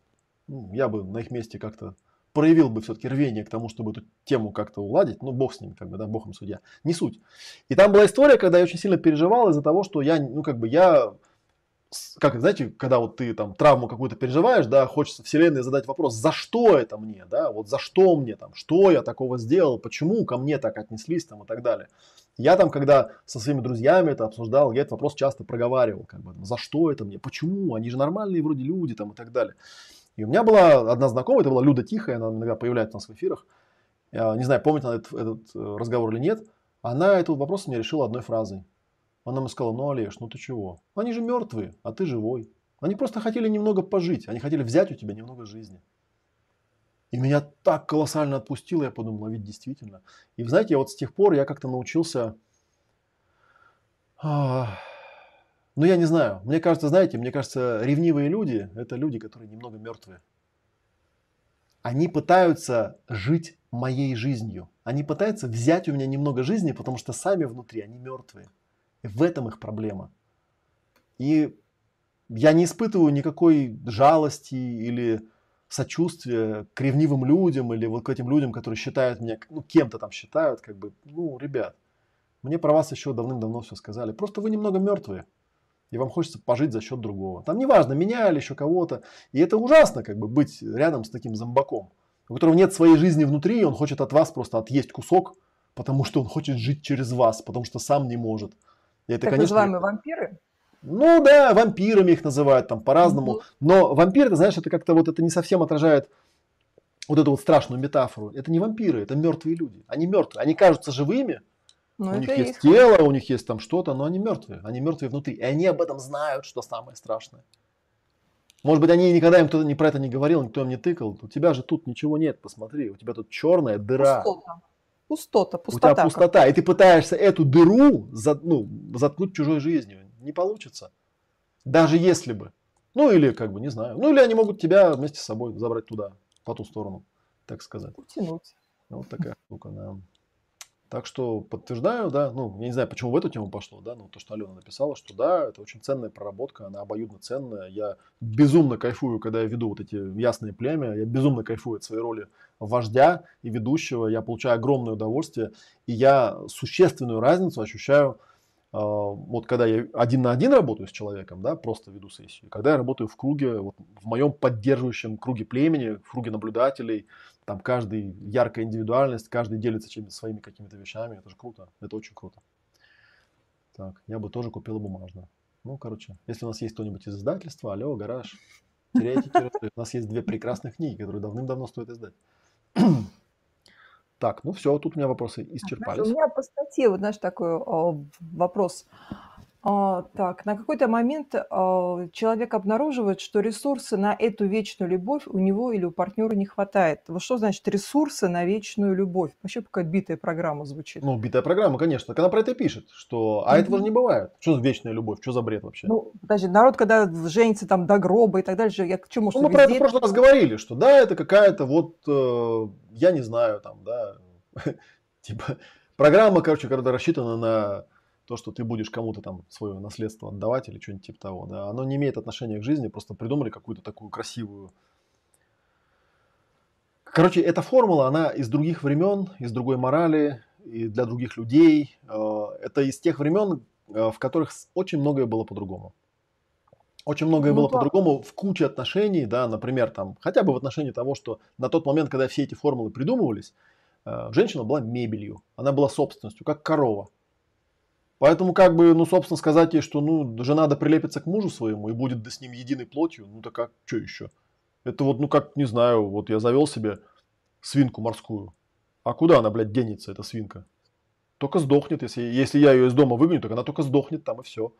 Ну, я бы на их месте как-то проявил бы все-таки рвение к тому, чтобы эту тему как-то уладить. Ну, бог с ними, как бы, да, бог им судья. Не суть. И там была история, когда я очень сильно переживал из-за того, что я, ну, как бы, я... Как, знаете, когда вот ты там травму какую-то переживаешь, да, хочется вселенной задать вопрос, за что это мне, да, вот за что мне там, что я такого сделал, почему ко мне так отнеслись там и так далее. Я там, когда со своими друзьями это обсуждал, я этот вопрос часто проговаривал, как бы, за что это мне, почему, они же нормальные вроде люди там и так далее. И у меня была одна знакомая, это была Люда Тихая, она иногда появляется у нас в эфирах, я не знаю, помнит она этот разговор или нет, она этот вопрос мне решила одной фразой. Она мне сказала, ну, Олеж, ну ты чего? Они же мертвые, а ты живой. Они просто хотели немного пожить, они хотели взять у тебя немного жизни. И меня так колоссально отпустило, я подумал, а ведь действительно. И, знаете, я вот с тех пор я как-то научился Ну, я не знаю. Мне кажется, знаете, ревнивые люди – это люди, которые немного мертвые. Они пытаются жить моей жизнью. Они пытаются взять у меня немного жизни, потому что сами внутри они мертвые. И в этом их проблема. И я не испытываю никакой жалости или сочувствия к ревнивым людям или вот к этим людям, которые считают меня, ну, кем-то там считают, как бы, ну, ребят, мне про вас еще давным-давно все сказали. Просто вы немного мертвые, и вам хочется пожить за счет другого. Там неважно, меня или еще кого-то. И это ужасно, как бы, быть рядом с таким зомбаком, у которого нет своей жизни внутри, и он хочет от вас просто отъесть кусок, потому что он хочет жить через вас, потому что сам не может. И это, так конечно, называемые вампиры? Ну да, вампирами их называют там по-разному. Но вампир, ты знаешь, это как-то вот это не совсем отражает вот эту вот страшную метафору. Это не вампиры, это мертвые люди. Они мертвые, они кажутся живыми. У них есть тело, у них есть там что-то, но они мертвые внутри. И они об этом знают, что самое страшное. Может быть, они никогда им кто-то про это не говорил, никто им не тыкал. У тебя же тут ничего нет, посмотри, у тебя тут черная дыра. Пустота. У тебя пустота, и ты пытаешься эту дыру заткнуть чужой жизнью. Не получится. Даже если бы. Ну, или как бы, не знаю. Ну, или они могут тебя вместе с собой забрать туда, по ту сторону, так сказать. Утянуть. Вот такая штука, да. Так что подтверждаю, да, ну, я не знаю, почему в эту тему пошло, да, но то, что Алена написала, что да, это очень ценная проработка, она обоюдно ценная. Я безумно кайфую, когда я веду вот эти «Ясное племя», я безумно кайфую от своей роли вождя и ведущего, я получаю огромное удовольствие, и я существенную разницу ощущаю, вот когда я один на один работаю с человеком, да, просто веду сессию, когда я работаю в круге, вот, в моем поддерживающем круге племени, в круге наблюдателей, там каждый яркая индивидуальность, каждый делится своими какими-то вещами. Это же круто. Это очень круто. Так, я бы тоже купила бумажную. Ну, короче, если у нас есть кто-нибудь из издательства, алло, гараж, теоретики, у нас есть две прекрасных книги, которые давным-давно стоит издать. Так, ну все, тут у меня вопросы исчерпались. У меня по статье, вот знаешь, такой вопрос. Так, на какой-то момент человек обнаруживает, что ресурсы на эту вечную любовь у него или у партнера не хватает. Вот что значит ресурсы на вечную любовь? Вообще какая битая программа звучит. Ну, битая программа, конечно. Так она про это пишет, что этого же не бывает. Что за вечная любовь? Что за бред вообще? Ну, подожди, народ, когда женится там до гроба и так дальше, я к чему? Ну, мы про это в прошлый раз говорили, что да, это какая-то вот, я не знаю, там, да, типа программа, короче, когда рассчитана на... То, что ты будешь кому-то там свое наследство отдавать или что-нибудь типа того, да, оно не имеет отношения к жизни, просто придумали какую-то такую красивую... Короче, эта формула, она из других времен, из другой морали, и для других людей. Это из тех времен, в которых очень многое было по-другому. Очень многое было по-другому в куче отношений, да, например, там, хотя бы в отношении того, что на тот момент, когда все эти формулы придумывались, женщина была мебелью, она была собственностью, как корова. Поэтому, как бы, ну, собственно, сказать ей, что, ну, жена да прилепится к мужу своему и будет да с ним единой плотью, ну, так как, что еще? Это вот, ну, как, не знаю, вот я завел себе свинку морскую. А куда она, блядь, денется, эта свинка? Только сдохнет. Если я ее из дома выгоню, так она только сдохнет там и все.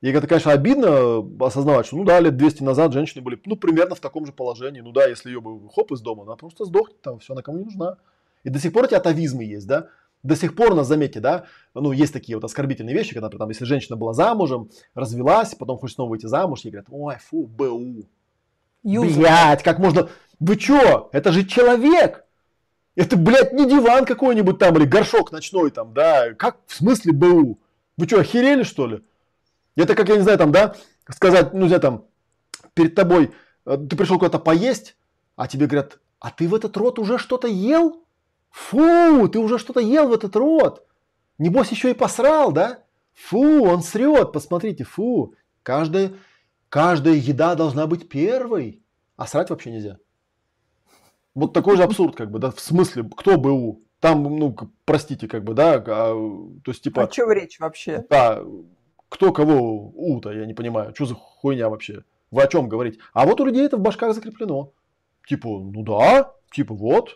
И это, конечно, обидно осознавать, что, ну, да, лет 200 назад женщины были, ну, примерно в таком же положении. Ну, да, если ее бы, хоп, из дома, она просто сдохнет там, все, она кому не нужна. И до сих пор эти атовизмы есть, да? До сих пор, нас заметьте, да, ну, есть такие вот оскорбительные вещи, когда, например, там, если женщина была замужем, развелась, потом хочет снова выйти замуж, ей говорят, ой, фу, БУ. Блядь, как можно... Вы чё? Это же человек! Это, блядь, не диван какой-нибудь там или горшок ночной там, да, как в смысле БУ? Вы чё, охерели, что ли? Это как, я не знаю, там, да, сказать, ну, я там, перед тобой, ты пришел куда-то поесть, а тебе говорят, а ты в этот рот уже что-то ел? Фу, ты уже что-то ел в этот рот. Небось еще и посрал, да? Фу, он срет, посмотрите, фу. Каждая еда должна быть первой. А срать вообще нельзя. Вот такой же абсурд, как бы, да, в смысле, кто БУ? Там, ну, простите, как бы, да, то есть, типа... О чем речь вообще? Да, кто кого У-то, я не понимаю, что за хуйня вообще? Вы о чем говорите? А вот у людей это в башках закреплено. Типа, ну да, типа вот...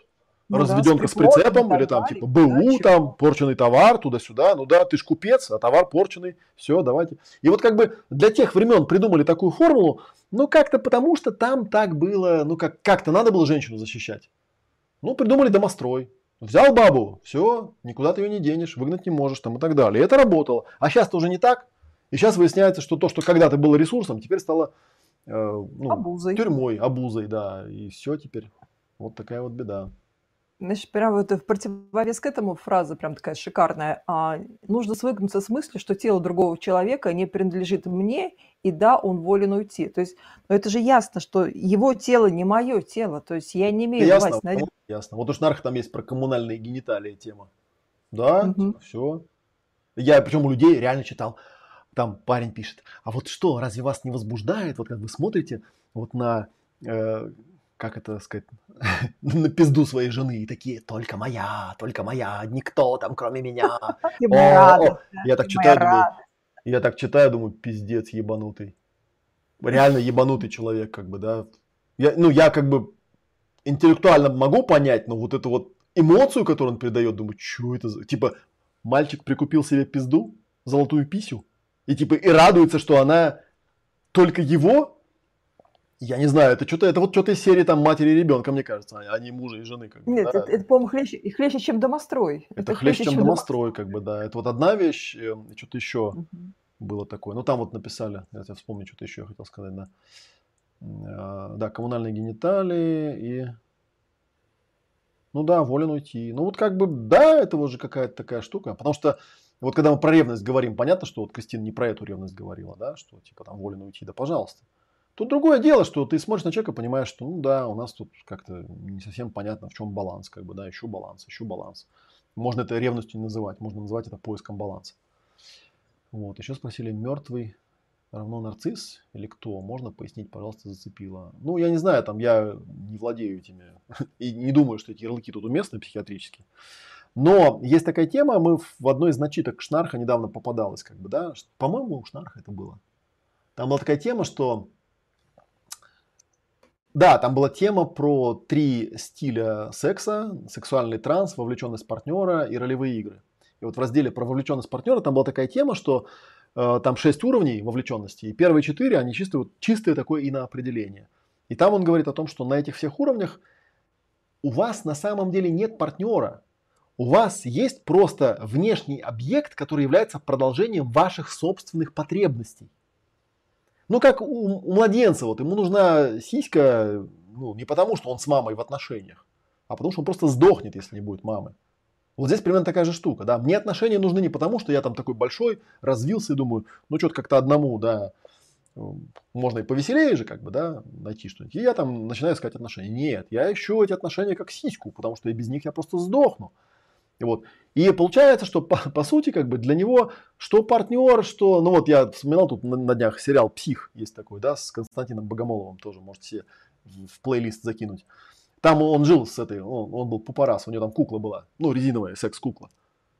Ну, разведенка да, с прицепом, товар, или там типа БУ, да, там, порченый товар, туда-сюда. Ну да, ты ж купец, а товар порченый, все, давайте. И вот как бы для тех времен придумали такую формулу, ну как-то потому, что там так было, ну как-то надо было женщину защищать. Ну придумали домострой. Взял бабу, все, никуда ты ее не денешь, выгнать не можешь там и так далее. И это работало. А сейчас-то уже не так. И сейчас выясняется, что то, что когда-то было ресурсом, теперь стало обузой. Тюрьмой, обузой, да. И все теперь. Вот такая вот беда. Значит, прямо вот в противовес к этому фраза прям такая шикарная. Нужно свыкнуться с мыслью, что тело другого человека не принадлежит мне, и да, он волен уйти. То есть, ну, это же ясно, что его тело не мое тело. То есть я не имею власти над ним. Ясно. Вот у Шнарха там есть про коммунальные гениталии тема. Да, все. Я причем у людей реально читал. Там парень пишет: а вот что, разве вас не возбуждает, вот как вы смотрите вот на, как это сказать, на пизду своей жены, и такие: только моя, никто там кроме меня. Я так читаю, думаю, пиздец ебанутый. Реально ебанутый человек, как бы, да. Я как бы интеллектуально могу понять, но вот эту вот эмоцию, которую он передает, думаю, что это за... Типа, мальчик прикупил себе пизду, золотую писю, и типа и радуется, что она только его. Я не знаю, это вот что-то из серии там матери и ребенка, мне кажется, а не мужа и жены. Как бы, нет, да? это, по-моему, хлеще, чем домострой. Это хлеще, чем домострой, как бы, да. Это вот одна вещь, и что-то еще было такое. Ну, там вот написали, я вспомню, что-то еще я хотел сказать, да. Да, коммунальные гениталии и... Ну да, волен уйти. Ну вот как бы, да, это вот же какая-то такая штука, потому что вот когда мы про ревность говорим, понятно, что вот Кристина не про эту ревность говорила, да, что типа там волен уйти, да пожалуйста. Тут другое дело, что ты смотришь на человека и понимаешь, что ну да, у нас тут как-то не совсем понятно, в чем баланс, как бы, да, ищу баланс. Можно это ревностью не называть, можно назвать это поиском баланса. Вот, еще спросили, мертвый равно нарцисс или кто? Можно пояснить, пожалуйста, зацепило. Ну, я не знаю, там я не владею этими и не думаю, что эти ярлыки тут уместны психиатрические. Но есть такая тема, мы в одной из начиток Шнарха недавно попадалась, как бы, да, по-моему, у Шнарха это было. Там была такая тема, что, да, там была тема про 3 стиля секса: сексуальный транс, вовлеченность партнера и ролевые игры. И вот в разделе про вовлеченность партнера там была такая тема, что там 6 уровней вовлеченности, и первые 4, они чистое такое иноопределение. И там он говорит о том, что на этих всех уровнях у вас на самом деле нет партнера. У вас есть просто внешний объект, который является продолжением ваших собственных потребностей. Ну, как у младенца, вот ему нужна сиська, ну, не потому, что он с мамой в отношениях, а потому, что он просто сдохнет, если не будет мамы. Вот здесь примерно такая же штука, да. Мне отношения нужны не потому, что я там такой большой, развился и думаю, ну, что-то как-то одному, да, можно и повеселее же, как бы, да, найти что-нибудь. И я там начинаю искать отношения. Нет, я ищу эти отношения как сиську, потому что и без них я просто сдохну. Вот. И получается, что по сути, как бы, для него что партнер, что... Ну вот я вспоминал тут на днях сериал «Псих», есть такой, да, с Константином Богомоловым, тоже можете себе в плейлист закинуть. Там он жил с этой, он был папарас, у него там кукла была, ну резиновая секс-кукла.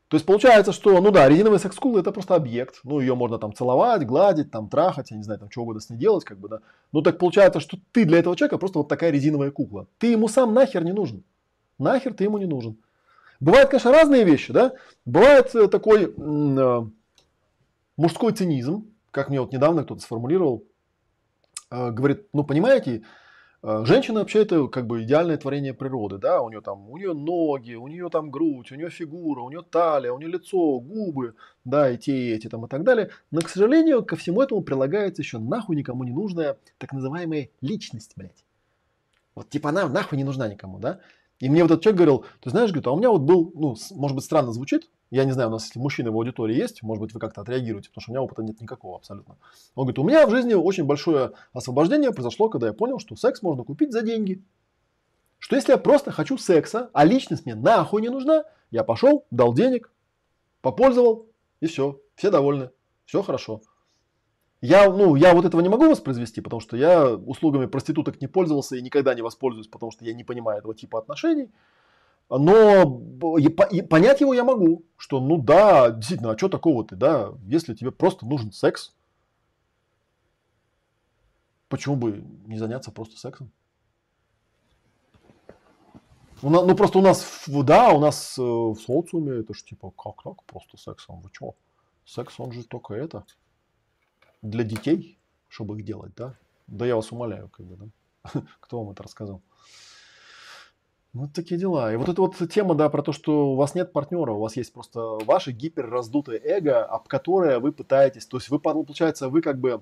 То есть получается, что, ну да, резиновая секс-кукла это просто объект, ну ее можно там целовать, гладить, там трахать, я не знаю, там чего угодно с ней делать, как бы, да. Ну так получается, что ты для этого человека просто вот такая резиновая кукла. Ты ему сам нахер не нужен, нахер ты ему не нужен. Бывают, конечно, разные вещи, да? Бывает такой мужской цинизм, как мне вот недавно кто-то сформулировал, говорит, ну, понимаете, женщина вообще это как бы идеальное творение природы, да? У нее ноги, у нее там грудь, у нее фигура, у нее талия, у нее лицо, губы, да, и те, и эти, там, и так далее. Но, к сожалению, ко всему этому прилагается еще нахуй никому не нужная так называемая личность, блядь. Вот типа она нахуй не нужна никому, да? И мне вот этот человек говорил, ты знаешь, говорит, а у меня вот был, ну, может быть, странно звучит, я не знаю, у нас если мужчины в аудитории есть, может быть, вы как-то отреагируете, потому что у меня опыта нет никакого абсолютно. Он говорит, у меня в жизни очень большое освобождение произошло, когда я понял, что секс можно купить за деньги. Что если я просто хочу секса, а личность мне нахуй не нужна, я пошел, дал денег, попользовал, и все, все довольны, все хорошо. Я вот этого не могу воспроизвести, потому что я услугами проституток не пользовался и никогда не воспользуюсь, потому что я не понимаю этого типа отношений. Но понять его я могу, что ну да, действительно, а что такого-то, да, если тебе просто нужен секс, почему бы не заняться просто сексом? Ну просто у нас в социуме это же типа как так просто сексом, вы что? Секс он же только это. Для детей, чтобы их делать, да? Да я вас умоляю, как бы, да? Кто вам это рассказал? Вот такие дела. И вот эта вот тема, да, про то, что у вас нет партнера, у вас есть просто ваше гиперраздутое эго, об которое вы пытаетесь, то есть вы, получается, вы как бы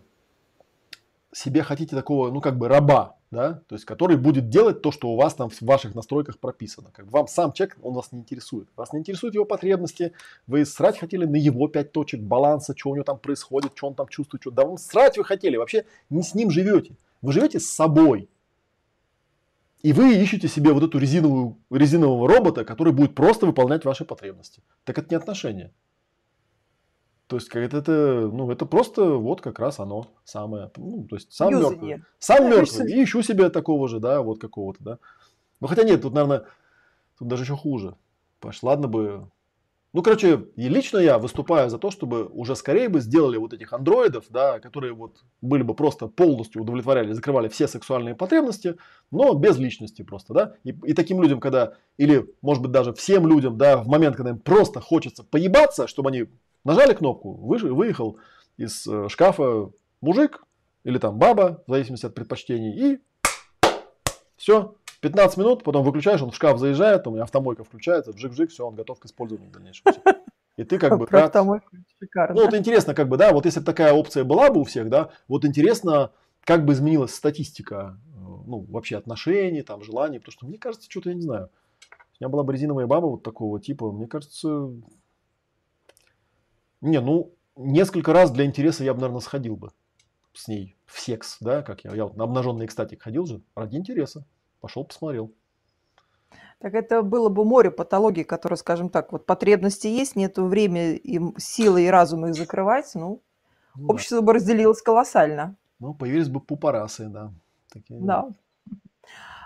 себе хотите такого, ну, как бы раба, да, то есть который будет делать то, что у вас там в ваших настройках прописано. Как вам сам человек, он вас не интересует. Вас не интересуют его потребности, вы срать хотели на его 5 точек баланса, что у него там происходит, что он там чувствует, что... Да вам срать вы хотели, вообще не с ним живете. Вы живете с собой. И вы ищете себе вот эту резинового робота, который будет просто выполнять ваши потребности. Так это не отношения. То есть это, ну, это просто вот как раз оно самое. Ну, то есть сам мертвый. Сам мертвый. И ищу себе такого же, да, вот какого-то, да. Ну хотя нет, тут, наверное, тут даже еще хуже. Паш, ладно бы. Ну, короче, и лично я выступаю за то, чтобы уже скорее бы сделали вот этих андроидов, да, которые вот были бы просто полностью удовлетворяли, закрывали все сексуальные потребности, но без личности просто, да. И таким людям, когда, или, может быть, даже всем людям, да, в момент, когда им просто хочется поебаться, чтобы они нажали кнопку, выехал из шкафа мужик или там баба, в зависимости от предпочтений, и все. 15 минут, потом выключаешь, он в шкаф заезжает, у меня автомойка включается, вжик-вжик, все, он готов к использованию в дальнейшем. И ты как бы... Про автомойку шикарно. Ну, вот интересно, как бы, да, вот если бы такая опция была бы у всех, да, вот интересно, как бы изменилась статистика, ну, вообще отношений, там, желаний, потому что, мне кажется, что-то, я не знаю, у меня была бы резиновая баба вот такого типа, мне кажется... Не, ну, несколько раз для интереса я бы, наверное, сходил бы с ней в секс, да, как я вот на обнаженный экстатик ходил же, ради интереса. Пошел, посмотрел. Так это было бы море патологий, которые, скажем так, вот потребности есть, нету времени, им силы и разума их закрывать. Ну, да. Общество бы разделилось колоссально. Ну, появились бы пупарасы, да. Такие, да.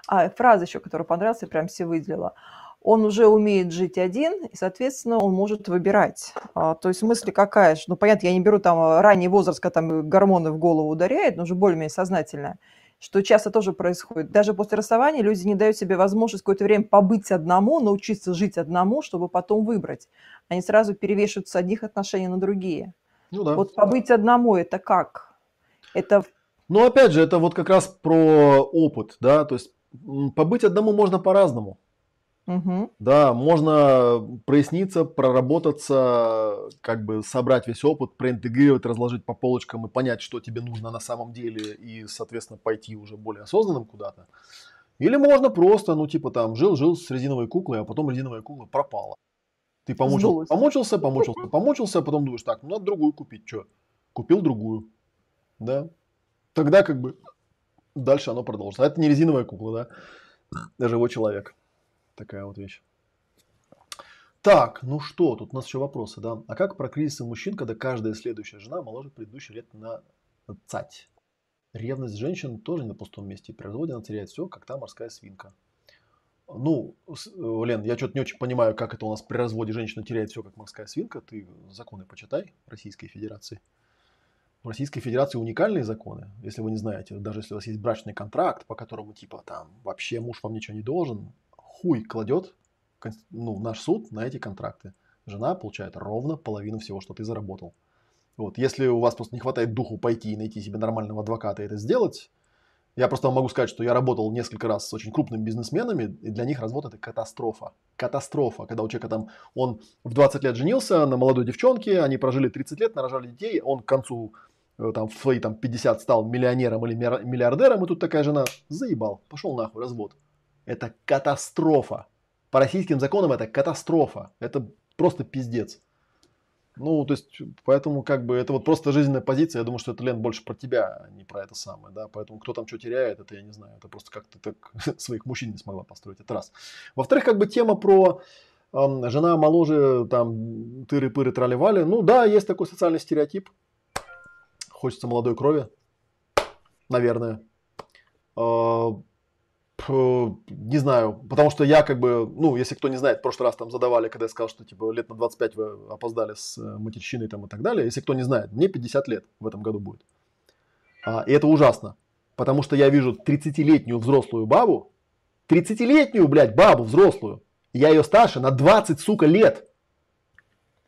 А фраза еще, которая понравилась, я прям все выделила. Он уже умеет жить один, и, соответственно, он может выбирать. То есть мысль какая же, ну, понятно, я не беру там ранний возраст, когда там гормоны в голову ударяют, но уже более-менее сознательно. Что часто тоже происходит. Даже после расставания люди не дают себе возможность какое-то время побыть одному, научиться жить одному, чтобы потом выбрать. Они сразу перевешивают с одних отношений на другие. Ну, да. Вот побыть одному – это как? Это... Ну, опять же, это вот как раз про опыт, да, то есть побыть одному можно по-разному. Угу. Да, можно проясниться, проработаться, как бы собрать весь опыт, проинтегрировать, разложить по полочкам и понять, что тебе нужно на самом деле, и, соответственно, пойти уже более осознанным куда-то. Или можно просто, ну, типа там, жил-жил с резиновой куклой, а потом резиновая кукла пропала. Ты помучился, а потом думаешь, так, ну, надо другую купить, что? Купил другую, да. Тогда как бы дальше оно продолжится. А это не резиновая кукла, да, а живой человек. Такая вот вещь. Так, ну что, тут у нас еще вопросы, да? А как про кризисы мужчин, когда каждая следующая жена моложе предыдущей лет на 20? Ревность женщин тоже не на пустом месте. При разводе она теряет все, как та морская свинка. Ну, Лен, я что-то не очень понимаю, как это у нас при разводе женщина теряет все, как морская свинка. Ты законы почитай Российской Федерации. В Российской Федерации уникальные законы, если вы не знаете. Даже если у вас есть брачный контракт, по которому типа там вообще муж вам ничего не должен, хуй кладет, ну, наш суд на эти контракты. Жена получает ровно половину всего, что ты заработал. Вот. Если у вас просто не хватает духу пойти и найти себе нормального адвоката и это сделать, я просто могу сказать, что я работал несколько раз с очень крупными бизнесменами, и для них развод – это катастрофа. Катастрофа, когда у человека там, он в 20 лет женился на молодой девчонке, они прожили 30 лет, нарожали детей, он к концу там, в свои там, 50 стал миллионером или миллиардером, и тут такая жена заебал, пошел нахуй, развод. Это катастрофа. По российским законам это катастрофа. Это просто пиздец. Ну, то есть, поэтому как бы это вот просто жизненная позиция. Я думаю, что это, Лен, больше про тебя, а не про это самое. Да? Поэтому кто там что теряет, это я не знаю. Это просто как-то так своих мужчин не смогла построить. Это раз. Во-вторых, как бы тема про жена моложе, там, тыры-пыры, трали-вали. Ну да, есть такой социальный стереотип. Хочется молодой крови. Наверное. Не знаю, потому что я как бы, ну, если кто не знает, в прошлый раз там задавали, когда я сказал, что типа лет на 25 вы опоздали с матерщиной там и так далее. Если кто не знает, мне 50 лет в этом году будет. И это ужасно, потому что я вижу 30-летнюю взрослую бабу, 30-летнюю, блядь, бабу взрослую, я ее старше на 20, сука, лет.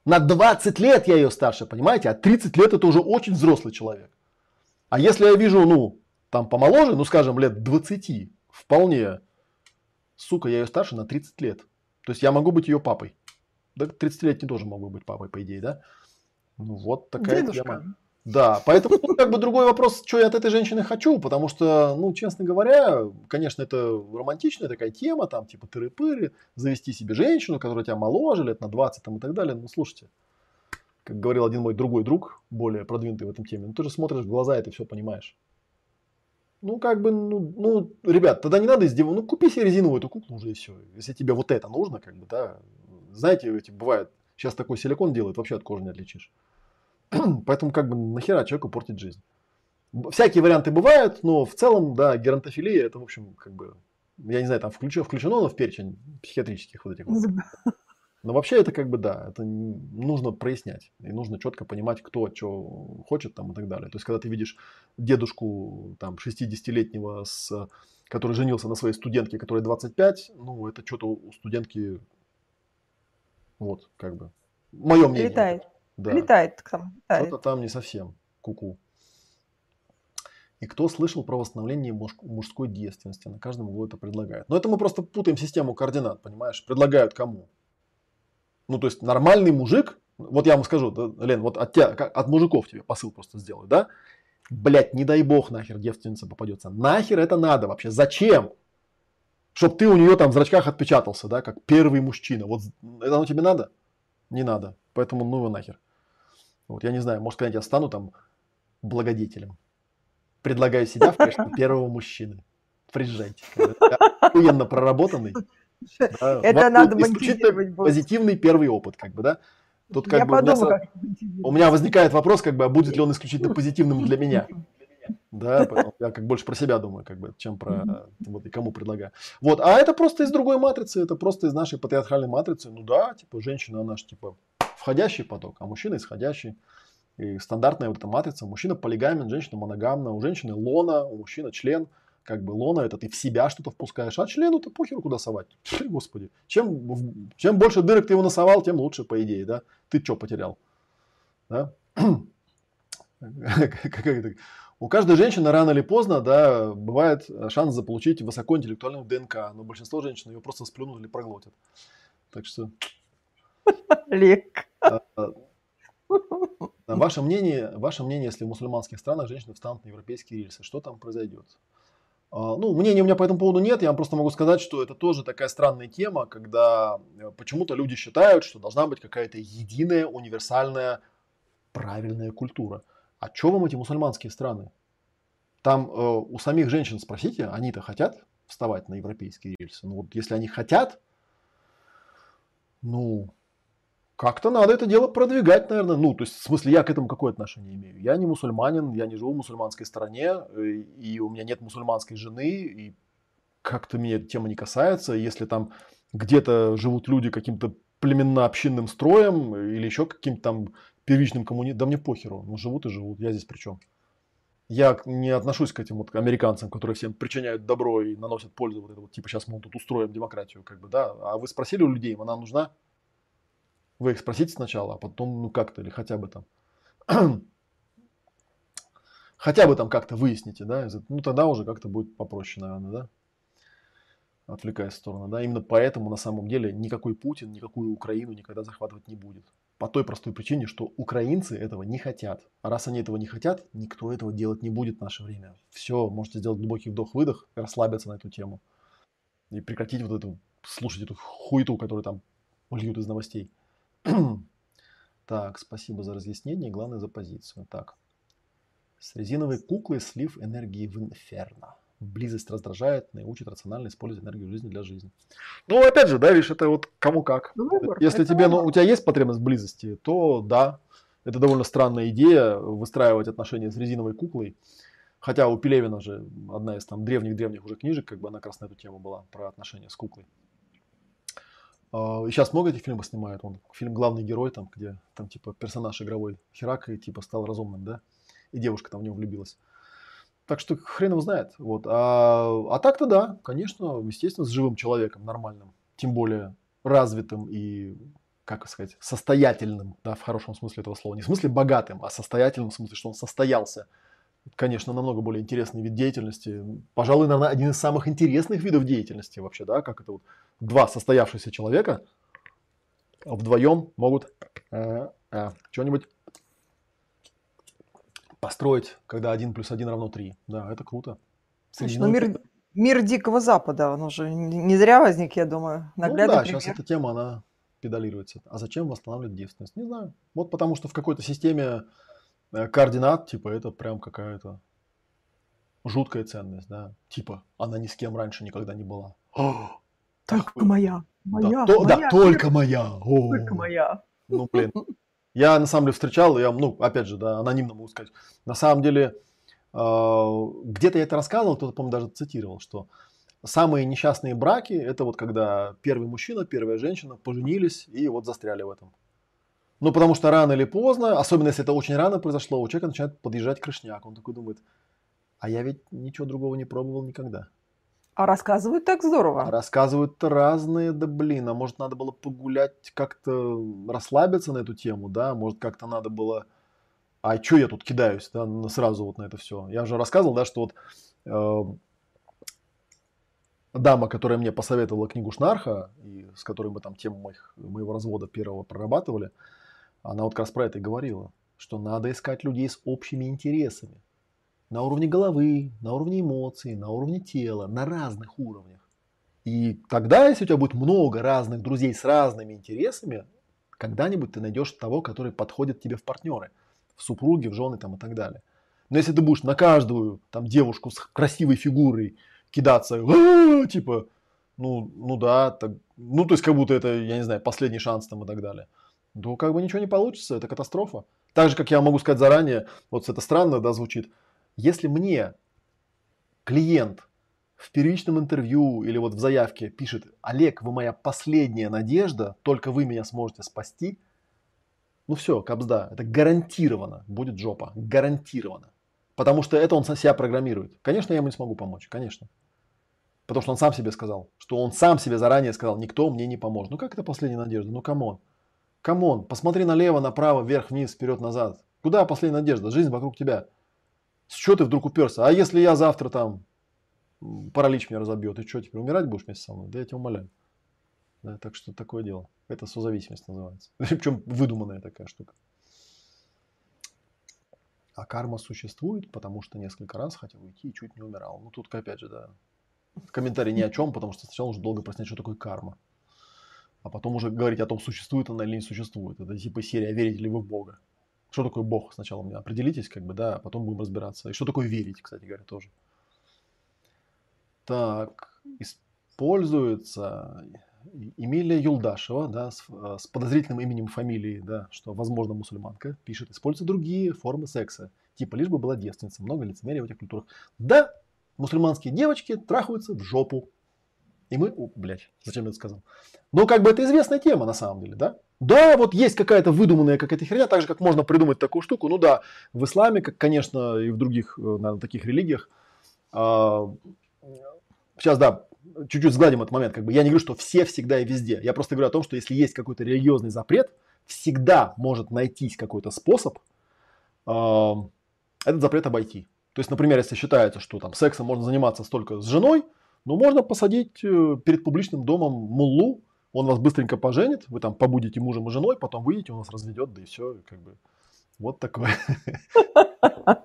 На 20 лет я ее старше, понимаете? А 30 лет это уже очень взрослый человек. А если я вижу, ну, там помоложе, ну, скажем, лет 20, вполне, сука, я ее старше на 30 лет. То есть я могу быть ее папой. Да, 30-летний тоже могу быть папой, по идее, да? Ну вот такая тема. Да, поэтому как бы другой вопрос, что я от этой женщины хочу, потому что, ну, честно говоря, конечно, это романтичная такая тема, там, типа тыры-пыры, завести себе женщину, которая тебя моложе, лет на 20 там, и так далее. Ну, слушайте, как говорил один мой другой друг, более продвинутый в этом теме, ну, ты же смотришь в глаза, и ты все понимаешь. Ну, как бы, ребят, тогда не надо издеваться, ну, купи себе резиновую эту куклу уже и все. Если тебе вот это нужно, как бы, да, знаете, эти бывают, сейчас такой силикон делают, вообще от кожи не отличишь. Поэтому как бы нахера человеку портить жизнь. Всякие варианты бывают, но в целом, да, геронтофилия, это, в общем, как бы, я не знаю, там включено, но в перечень психиатрических вот этих вот. Но вообще это как бы, да, это нужно прояснять. И нужно четко понимать, кто что хочет там и так далее. То есть, когда ты видишь дедушку там 60-летнего, который женился на своей студентке, которой 25, ну, это что-то у студентки, вот, как бы, мое мнение. Летает. Да. Летает там. Что-то там не совсем. Ку-ку. И кто слышал про восстановление мужской девственности? На каждом углу это предлагают. Но это мы просто путаем систему координат, понимаешь? Предлагают кому? Ну, то есть нормальный мужик, вот я вам скажу, да, Лен, вот от тебя, от мужиков тебе посыл просто сделаю, да? Блять, не дай бог нахер девственница попадется. Нахер это надо вообще? Зачем? Чтоб ты у нее там в зрачках отпечатался, да, как первый мужчина. Вот это оно тебе надо? Не надо. Поэтому ну его нахер. Вот, я не знаю, может, когда я стану там благодетелем. Предлагаю себя в качестве первого мужчины. Приезжайте. Охуенно проработанный. Да, это надо исключительно позитивный первый опыт, как бы, да? Тут, как бы, у меня возникает вопрос, как бы, а будет ли он исключительно позитивным для меня? Да, поэтому я как больше про себя думаю, как бы, чем про вот и кому предлагаю. Вот, а это просто из другой матрицы, это просто из нашей патриархальной матрицы. Ну да, типа женщина, она же типа входящий поток, а мужчина исходящий. И стандартная вот эта матрица. Мужчина полигамен, женщина моногамна, у женщины лона, у мужчины член. Как бы лона, это ты в себя что-то впускаешь, а члену-то похеру куда совать. Господи, чем больше дырок ты его носовал, тем лучше, по идее, да? Ты что потерял? Да? У каждой женщины рано или поздно, да, бывает шанс заполучить высокоинтеллектуальную ДНК, но большинство женщин ее просто сплюнут или проглотят. Так что... Олег. Ваше мнение, если в мусульманских странах женщины встанут на европейские рельсы, что там произойдет? Ну, мнения у меня по этому поводу нет, я вам просто могу сказать, что это тоже такая странная тема, когда почему-то люди считают, что должна быть какая-то единая, универсальная, правильная культура. А что вам эти мусульманские страны? Там у самих женщин спросите, они-то хотят вставать на европейские рельсы? Ну, вот если они хотят, ну, как-то надо это дело продвигать, наверное. Ну, то есть, в смысле, я к этому какое отношение имею? Я не мусульманин, я не живу в мусульманской стране, и у меня нет мусульманской жены, и как-то меня эта тема не касается. Если там где-то живут люди каким-то племенно-общинным строем или еще каким-то там первичным коммунизмом, да мне похеру, ну, живут и живут, я здесь при чем? Я не отношусь к этим вот американцам, которые всем причиняют добро и наносят пользу, вот это вот, типа, сейчас мы тут устроим демократию, как бы, да. А вы спросили у людей, им она нужна? Вы их спросите сначала, а потом, ну как-то, или хотя бы там как-то выясните, да, ну тогда уже как-то будет попроще, наверное, да, отвлекаясь в сторону, да, именно поэтому на самом деле никакой Путин, никакую Украину никогда захватывать не будет, по той простой причине, что украинцы этого не хотят, а раз они этого не хотят, никто этого делать не будет в наше время, все, можете сделать глубокий вдох-выдох, расслабиться на эту тему и прекратить вот эту, слушать эту хуету, которую там льют из новостей. Так, спасибо за разъяснение, главное за позицию. Так, с резиновой куклой слив энергии в инферно. Близость раздражает, научит рационально использовать энергию жизни для жизни. Ну, опять же, да, видишь, это вот кому как. Выбор, если тебе, ну, у тебя есть потребность в близости, то да, это довольно странная идея выстраивать отношения с резиновой куклой. Хотя у Пелевина же одна из там древних-древних уже книжек, как бы она как раз на эту тему была, про отношения с куклой. И сейчас много этих фильмов снимают. Он фильм «Главный герой», там, где там типа персонаж игровой херак и типа стал разумным, да? И девушка там в него влюбилась. Так что хрен его знает. Вот. А так-то да, конечно, естественно, с живым человеком, нормальным, тем более развитым и, как сказать, состоятельным, да, в хорошем смысле этого слова. Не в смысле богатым, а состоятельным, в смысле, что он состоялся. конечно, намного более интересный вид деятельности. Пожалуй, наверное, один из самых интересных видов деятельности вообще, да, как это вот два состоявшихся человека вдвоем могут что-нибудь построить, когда 1 + 1 равно 3. Да, это круто. Слушай, ну мир Дикого Запада, он уже не зря возник, я думаю. Наглядный да, пример. Сейчас эта тема, она педалируется. А зачем восстанавливать девственность? Не знаю. Вот потому что в какой-то системе координат, типа, это прям какая-то жуткая ценность, да. Типа, она ни с кем раньше никогда не была. О, только моя. Моя, да, моя. Да, только моя. О. Только моя. Ну, блин. Я, на самом деле, встречал, я, ну, опять же, да, анонимно могу сказать. На самом деле, где-то я это рассказывал, кто-то, по-моему, даже цитировал, что самые несчастные браки – это вот когда первый мужчина, первая женщина поженились и вот застряли в этом. Ну, потому что рано или поздно, особенно если это очень рано произошло, у человека начинает подъезжать крышняк. Он такой думает, а я ведь ничего другого не пробовал никогда. А рассказывают так здорово. А рассказывают-то разные, да блин, а может надо было погулять, как-то расслабиться на эту тему, да, может как-то надо было, а чё я тут кидаюсь, да, сразу вот на это все. Я уже рассказывал, да, что вот дама, которая мне посоветовала книгу Шнарха, и с которой мы там тему моего развода первого прорабатывали, она вот как раз про это и говорила, что надо искать людей с общими интересами. На уровне головы, на уровне эмоций, на уровне тела, на разных уровнях. И тогда, если у тебя будет много разных друзей с разными интересами, когда-нибудь ты найдешь того, который подходит тебе в партнеры, в супруги, в жены там, и так далее. Но если ты будешь на каждую там, девушку с красивой фигурой кидаться, типа, ну да, так, ну то есть как будто это, я не знаю, последний шанс там, и так далее. Да как бы ничего не получится, это катастрофа. Так же, как я могу сказать заранее, вот это странно, да, звучит. Если мне клиент в первичном интервью или вот в заявке пишет: «Олег, вы моя последняя надежда, только вы меня сможете спасти», ну все, кабзда, это гарантированно будет жопа, гарантированно. Потому что это он сам себя программирует. Конечно, я ему не смогу помочь, конечно. Потому что он сам себе сказал, что он сам себе заранее сказал: «Никто мне не поможет». Ну как это последняя надежда? Ну камон, камон, посмотри налево, направо, вверх, вниз, вперед, назад. Куда последняя надежда? Жизнь вокруг тебя. С чего ты вдруг уперся? А если я завтра там паралич меня разобьет, ты что, теперь умирать будешь вместе со мной? Да я тебя умоляю. Да, так что такое дело. Это созависимость называется. Причем выдуманная такая штука. А карма существует, потому что несколько раз хотел уйти и чуть не умирал. Ну тут, опять же, да, комментарий ни о чем, потому что сначала нужно долго проснять, что такое карма. А потом уже говорить о том, существует она или не существует. Это типа серия «Верите ли вы в Бога?». Что такое Бог? Сначала мне определитесь, как бы, да, а потом будем разбираться. И что такое верить, кстати говоря, тоже. Так, используется Эмилия Юлдашева, да, с подозрительным именем фамилии, да, что, возможно, мусульманка, пишет: используются другие формы секса, типа лишь бы была девственница, много лицемерия в этих культурах. Да, мусульманские девочки трахаются в жопу. И мы, блядь, зачем я это сказал? Ну, как бы это известная тема, на самом деле, да? Да, вот есть какая-то выдуманная какая-то херня, так же, как можно придумать такую штуку. Ну да, в исламе, как, конечно, и в других, наверное, таких религиях. Сейчас, да, чуть-чуть сгладим этот момент. Как бы я не говорю, что все всегда и везде. Я просто говорю о том, что если есть какой-то религиозный запрет, всегда может найтись какой-то способ этот запрет обойти. То есть, например, если считается, что там сексом можно заниматься только с женой, но можно посадить перед публичным домом муллу, он вас быстренько поженит, вы там побудете мужем и женой, потом выйдете, он вас разведет, да и все, как бы, вот такое.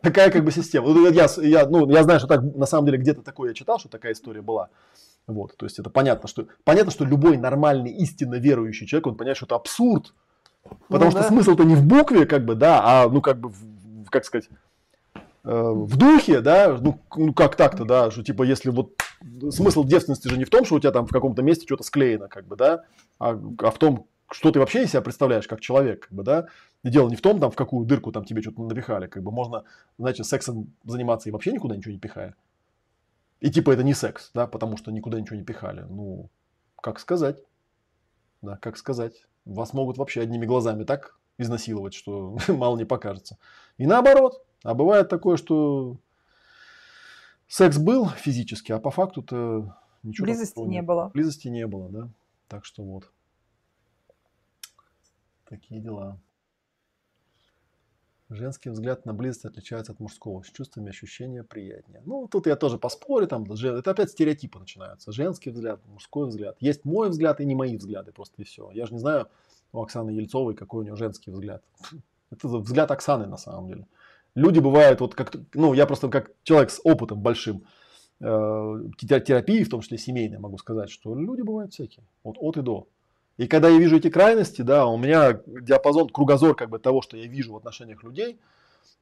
Такая как бы система. Я знаю, что так, на самом деле, где-то такое я читал, что такая история была. Вот, то есть это понятно, что любой нормальный, истинно верующий человек, он понимает, что это абсурд, потому что смысл-то не в букве, как бы, да, а, ну, как бы, как сказать, в духе, да, ну как так-то, да, что типа если вот смысл девственности же не в том, что у тебя там в каком-то месте что-то склеено, как бы, да, а в том, что ты вообще из себя представляешь как человек, как бы, да, и дело не в том, там, в какую дырку там тебе что-то напихали, как бы, можно, значит, сексом заниматься и вообще никуда ничего не пихая, и типа это не секс, да, потому что никуда ничего не пихали, ну, как сказать, да, как сказать, вас могут вообще одними глазами так изнасиловать, что мало не покажется, и наоборот. А бывает такое, что секс был физически, а по факту-то ничего близости не было. Близости не было, да. Так что вот. Такие дела. Женский взгляд на близость отличается от мужского. С чувствами ощущения приятнее. Ну, тут я тоже поспорю. Там, это опять стереотипы начинаются. Женский взгляд, мужской взгляд. Есть мой взгляд и не мои взгляды. Просто и все. Я же не знаю у Оксаны Ельцовой, какой у нее женский взгляд. Это взгляд Оксаны на самом деле. Люди бывают, вот как, ну, я просто как человек с опытом большим терапии, в том числе семейной, могу сказать, что люди бывают всякие. Вот от и до. И когда я вижу эти крайности, да, у меня диапазон, кругозор как бы того, что я вижу в отношениях людей,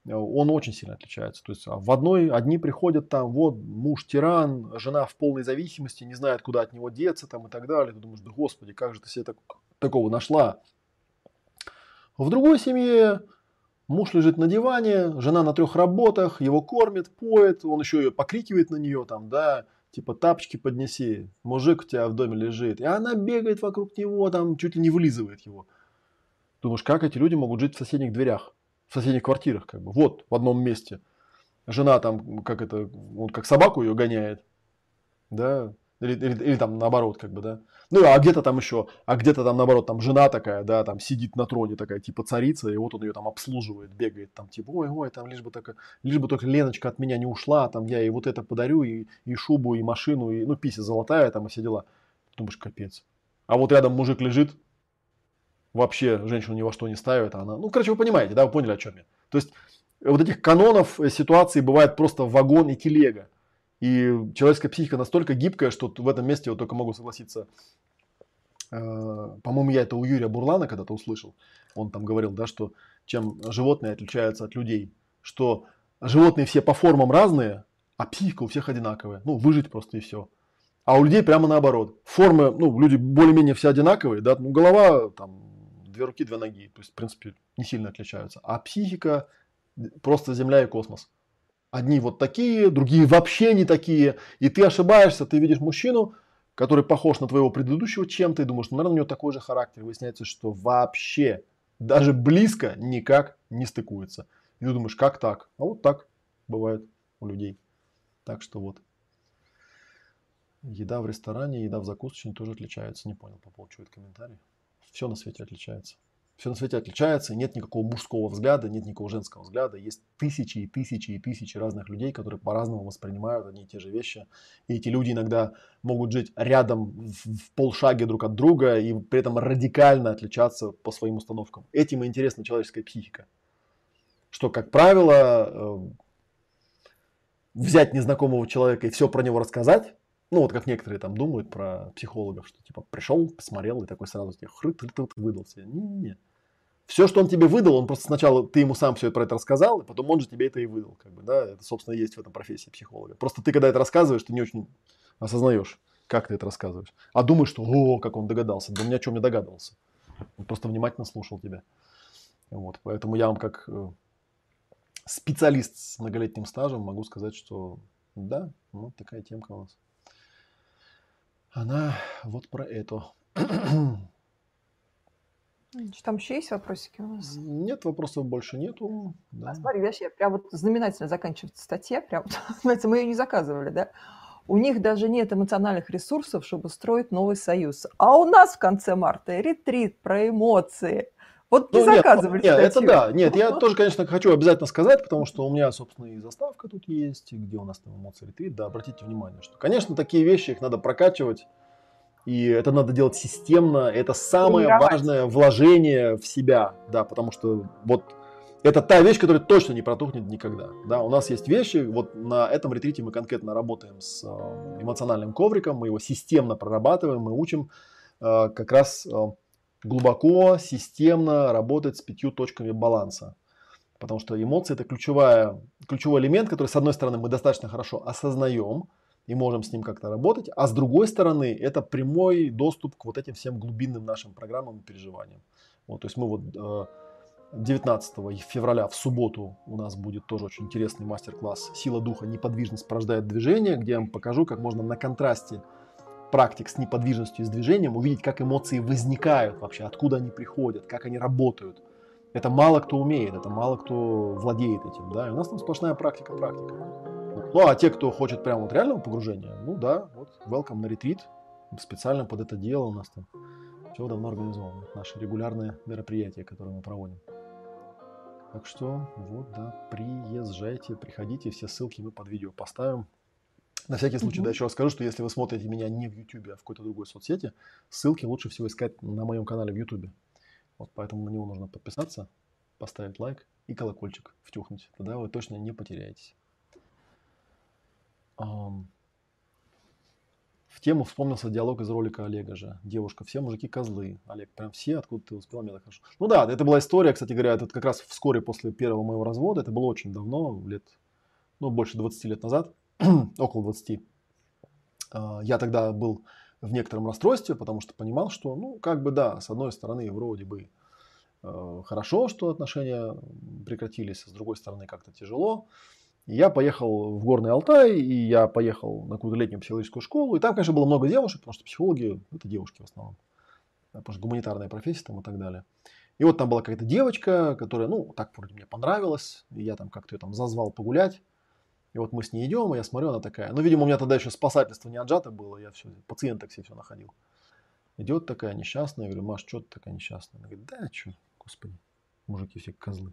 он очень сильно отличается. То есть в одной одни приходят там, вот муж тиран, жена в полной зависимости, не знает, куда от него деться там и так далее. Ты думаешь, да господи, как же ты себе такого нашла? В другой семье муж лежит на диване, жена на 3 работах, его кормит, поет, он еще ее покрикивает на нее там, да. Типа тапочки поднеси, мужик у тебя в доме лежит. И она бегает вокруг него, там чуть ли не вылизывает его. Думаешь, как эти люди могут жить в соседних дверях, в соседних квартирах, как бы, вот в одном месте. Жена там, как это, он как собаку ее гоняет, да, или там наоборот, как бы, да. Ну, а где-то там еще, а где-то там наоборот, там жена такая, да, там сидит на троне такая, типа царица, и вот он ее там обслуживает, бегает, там типа, ой, там лишь бы только Леночка от меня не ушла, там я ей вот это подарю, и шубу, и машину, и, ну, пися золотая, там, и все дела. Думаешь, капец. А вот рядом мужик лежит, вообще женщину ни во что не ставит, а она, ну, короче, вы понимаете, да, вы поняли, о чем я. То есть вот этих канонов ситуации бывает просто вагон и телега. И человеческая психика настолько гибкая, что в этом месте вот только могу согласиться. По-моему, я это у Юрия Бурлана когда-то услышал. Он там говорил, да, что чем животные отличаются от людей. Что животные все по формам разные, а психика у всех одинаковая. Ну, выжить просто и все. А у людей прямо наоборот. Формы, ну, люди более-менее все одинаковые. Да? Ну, голова, там, 2 руки, 2 ноги. То есть, в принципе, не сильно отличаются. А психика просто земля и космос. Одни вот такие, другие вообще не такие. И ты ошибаешься, ты видишь мужчину, который похож на твоего предыдущего чем-то, и думаешь, ну, наверное, у него такой же характер. Выясняется, что вообще даже близко никак не стыкуется. И ты думаешь, как так? А вот так бывает у людей. Так что вот. Еда в ресторане, еда в закусочной тоже отличается. Не понял, популчивает комментарий. Все на свете отличается. Все на свете отличается, нет никакого мужского взгляда, нет никакого женского взгляда. Есть тысячи и тысячи и тысячи разных людей, которые по-разному воспринимают одни и те же вещи. И эти люди иногда могут жить рядом в полшаге друг от друга и при этом радикально отличаться по своим установкам. Этим и интересна человеческая психика. Что, как правило, взять незнакомого человека и все про него рассказать, ну, вот как некоторые там думают про психологов, что типа пришел, посмотрел и такой сразу тебе хры-тры-тры выдался. Не-не-не. Все, что он тебе выдал, он просто сначала ты ему сам все про это рассказал, и потом он же тебе это и выдал. Как бы, да? Это, собственно, есть в этом профессии психолога. Просто ты, когда это рассказываешь, ты не очень осознаешь, как ты это рассказываешь. А думаешь, что о, как он догадался. Да ни о чем не догадывался. Он просто внимательно слушал тебя. Вот. Поэтому я вам как специалист с многолетним стажем могу сказать, что да, вот такая темка у нас. Она вот про это. Там еще есть вопросики у нас? Нет, вопросов больше нету. Да. А смотри, дальше я прям вот знаменательно заканчивается статья. Прям, знаете, мы ее не заказывали, да? У них даже нет эмоциональных ресурсов, чтобы строить новый союз. А у нас в конце марта ретрит про эмоции. Вот не заказывали статью. Нет, это да. Нет, я тоже, конечно, хочу обязательно сказать, потому что у меня, собственно, и заставка тут есть, и где у нас там эмоции ретрит. Да, обратите внимание, что, конечно, такие вещи, их надо прокачивать, и это надо делать системно. Это самое важное вложение в себя, да, потому что вот это та вещь, которая точно не протухнет никогда. Да, у нас есть вещи, вот на этом ретрите мы конкретно работаем с эмоциональным ковриком, мы его системно прорабатываем, мы учим как раз... глубоко, системно работать с 5 точками баланса. Потому что эмоции – это ключевой элемент, который, с одной стороны, мы достаточно хорошо осознаем и можем с ним как-то работать, а с другой стороны, это прямой доступ к вот этим всем глубинным нашим программам и переживаниям. Вот, то есть мы вот 19 февраля в субботу у нас будет тоже очень интересный мастер-класс «Сила духа. Неподвижность порождает движение», где я вам покажу, как можно на контрасте практик с неподвижностью и с движением, увидеть, как эмоции возникают вообще, откуда они приходят, как они работают. Это мало кто умеет, это мало кто владеет этим, да, и у нас там сплошная практика. Ну, а те, кто хочет прямо вот реального погружения, ну да, вот, welcome на ретрит, специально под это дело у нас там все давно организовано, наши регулярные мероприятия, которые мы проводим. Так что, вот, да, приезжайте, приходите, все ссылки мы под видео поставим. На всякий случай, да, еще раз скажу, что если вы смотрите меня не в YouTube, а в какой-то другой соцсети, ссылки лучше всего искать на моем канале в YouTube. Вот поэтому на него нужно подписаться, поставить лайк и колокольчик втюхнуть. Тогда вы точно не потеряетесь. В тему вспомнился диалог из ролика Олега же. Девушка, все мужики козлы. Олег, прям все, откуда ты успела, мне так хорошо. Ну да, это была история, кстати говоря, это как раз вскоре после первого моего развода. Это было очень давно, лет, ну, больше 20 лет назад, около 20. Я тогда был в некотором расстройстве, потому что понимал, что, ну, как бы да, с одной стороны, вроде бы хорошо, что отношения прекратились, а с другой стороны, как-то тяжело. Я поехал в Горный Алтай, и я поехал на какую-то летнюю психологическую школу. И там, конечно, было много девушек, потому что психологи – это девушки в основном. Потому что гуманитарная профессия там и так далее. И вот там была какая-то девочка, которая, ну, так вроде мне понравилась. И я там как-то ее там зазвал погулять. И вот мы с ней идем, и я смотрю, она такая. Ну, видимо, у меня тогда еще спасательство не отжато было. Я все, пациенток все находил. Идет такая несчастная. Я говорю, Маш, что ты такая несчастная? Она говорит, да, что, господи, мужики все козлы.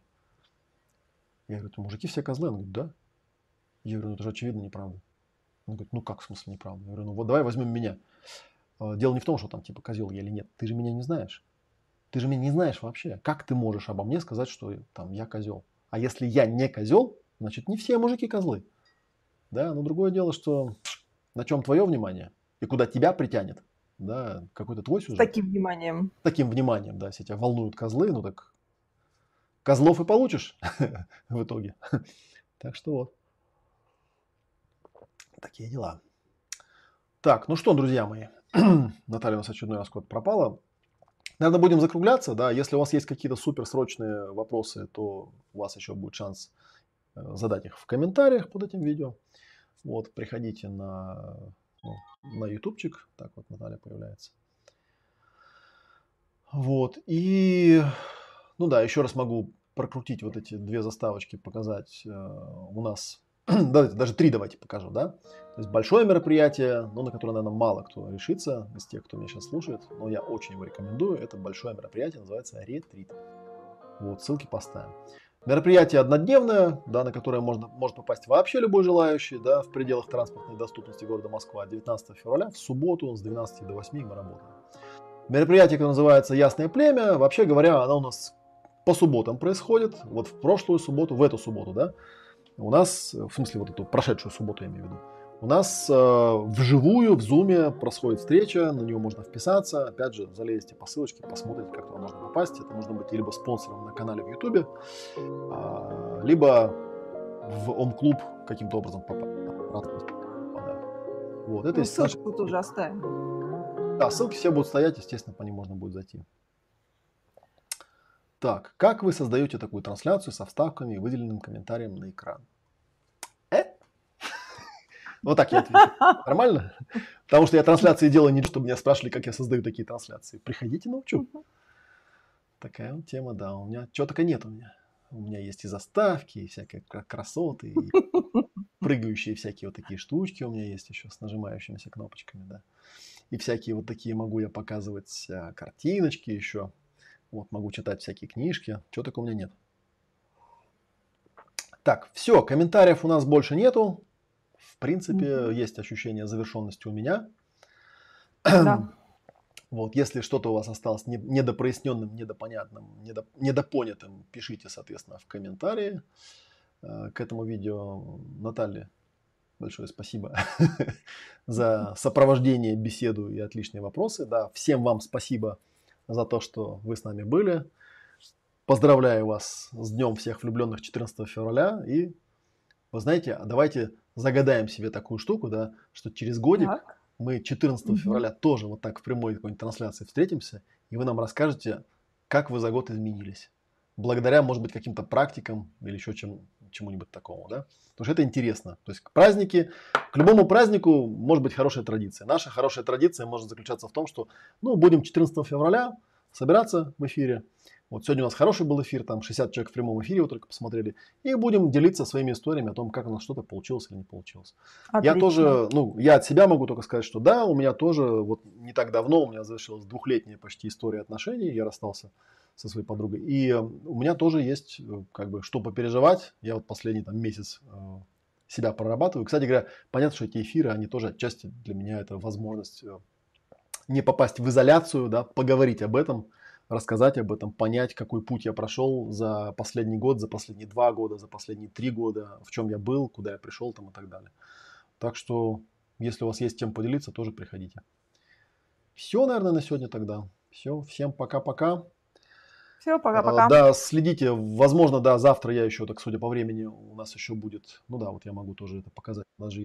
Я говорю, мужики все козлы? Она говорит, да. Я говорю, ну это же очевидно неправда. Он говорит, ну как в смысле неправда? Я говорю, ну вот давай возьмем меня. Дело не в том, что там типа козел я или нет. Ты же меня не знаешь. Ты же меня не знаешь вообще. Как ты можешь обо мне сказать, что там я козел? А если я не козел, значит не все мужики козлы. Да, но другое дело, что на чем твое внимание и куда тебя притянет. Да, какой-то твой сюжет. Таким вниманием. Таким вниманием, да. Если тебя волнуют козлы, ну так козлов и получишь в итоге. Так что вот. Такие дела. Так, ну что, друзья мои, Наталья у нас очередной раз куда-то пропала. Наверное, будем закругляться. Да, если у вас есть какие-то суперсрочные вопросы, то у вас еще будет шанс задать их в комментариях под этим видео. Вот, приходите на ютубчик. Так вот Наталья появляется. Вот, и, ну да, еще раз могу прокрутить вот эти две заставочки, показать у нас... Давайте, даже три давайте покажу, да? То есть большое мероприятие, но на которое, наверное, мало кто решится из тех, кто меня сейчас слушает, но я очень его рекомендую. Это большое мероприятие, называется «Ретрит». Вот, ссылки поставим. Мероприятие однодневное, да, на которое может попасть вообще любой желающий, да, в пределах транспортной доступности города Москва. 19 февраля, в субботу, с 12 до 8 мы работаем. Мероприятие, которое называется «Ясное племя», вообще говоря, оно у нас по субботам происходит. Вот в прошлую субботу, в эту субботу, да, у нас, в смысле, вот эту прошедшую субботу, я имею в виду, у нас вживую в Zoom происходит встреча, на нее можно вписаться. Опять же, залезьте по ссылочке, посмотрите, как туда можно попасть. Это можно быть либо спонсором на канале в YouTube, либо в ОМ-клуб каким-то образом попасть. Вот, это ну, ссылки тут уже оставим. Да, ссылки все будут стоять, естественно, по ним можно будет зайти. Так, как вы создаете такую трансляцию со вставками и выделенным комментарием на экран? Вот так я отвечу. Нормально? Потому что я трансляции делаю не чтобы меня спрашивали, как я создаю такие трансляции. Приходите, научу. Такая вот тема, да. У меня чего только нет у меня. У меня есть и заставки, и всякие красоты, и прыгающие всякие вот такие штучки у меня есть еще с нажимающимися кнопочками, да. И всякие вот такие могу я показывать картиночки еще. Вот, могу читать всякие книжки. Чего такого у меня нет. Так, все, комментариев у нас больше нету. В принципе, есть ощущение завершенности у меня. Да. Вот, если что-то у вас осталось недопроясненным, недопонятным, недопонятым, пишите, соответственно, в комментарии к этому видео. Наталье большое спасибо за сопровождение, беседу и отличные вопросы. Да, всем вам спасибо за то, что вы с нами были. Поздравляю вас с Днем всех влюбленных 14 февраля. И, вы знаете, давайте загадаем себе такую штуку, да, что через годик мы 14 февраля тоже вот так в прямой какой-нибудь трансляции встретимся, и вы нам расскажете, как вы за год изменились. Благодаря, может быть, каким-то практикам или еще чему-нибудь такому. Да? Потому что это интересно. То есть к любому празднику может быть хорошая традиция. Наша хорошая традиция может заключаться в том, что, ну, будем 14 февраля собираться в эфире. Вот сегодня у нас хороший был эфир, там 60 человек в прямом эфире, вот только посмотрели. И будем делиться своими историями о том, как у нас что-то получилось или не получилось. Отлично. Я тоже, я от себя могу только сказать, что да, у меня тоже, вот не так давно у меня завершилась двухлетняя почти история отношений, я расстался со своей подругой. И у меня тоже есть, как бы, что попереживать. Я вот последний там месяц себя прорабатываю. Кстати говоря, понятно, что эти эфиры, они тоже отчасти для меня это возможность не попасть в изоляцию, да, поговорить об этом, рассказать об этом, понять, какой путь я прошел за последний год, за последние 2 года, за последние 3 года, в чем я был, куда я пришел там и так далее. Так что, если у вас есть тем поделиться, тоже приходите. Все, наверное, на сегодня тогда. Все, всем пока-пока. Все, пока-пока. Да, следите. Возможно, да, завтра я еще, так судя по времени, у нас еще будет. Ну да, вот я могу тоже это показать. Даже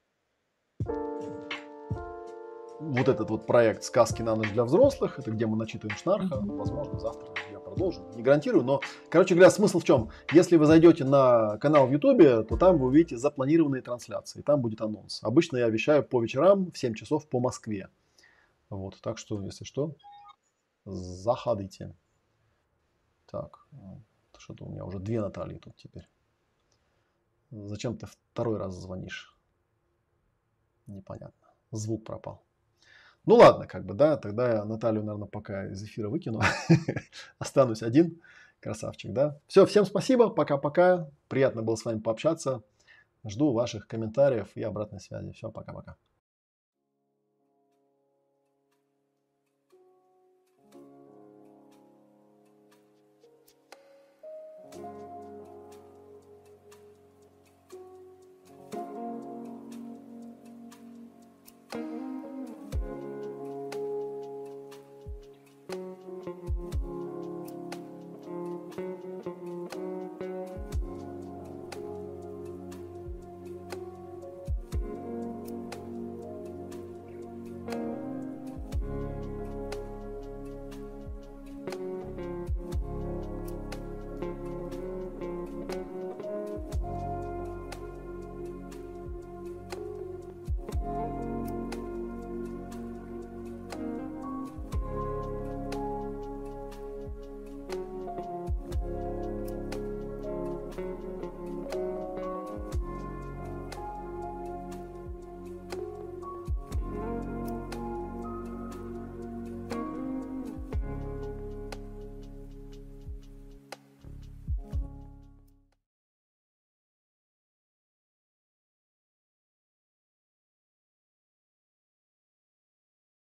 вот этот вот проект «Сказки на ночь для взрослых», это где мы начитываем Шнарха. Возможно, завтра я продолжу. Не гарантирую, но, короче говоря, смысл в чем? Если вы зайдете на канал в YouTube, то там вы увидите запланированные трансляции. Там будет анонс. Обычно я вещаю по вечерам в 7 часов по Москве. Вот, так что, если что, заходите. Так, что-то у меня уже 2 Натальи тут теперь. Зачем ты второй раз звонишь? Непонятно. Звук пропал. Ну ладно, как бы, да, тогда я Наталью, наверное, пока из эфира выкину. Останусь один. Красавчик, да? Все, всем спасибо, пока-пока. Приятно было с вами пообщаться. Жду ваших комментариев и обратной связи. Все, пока-пока.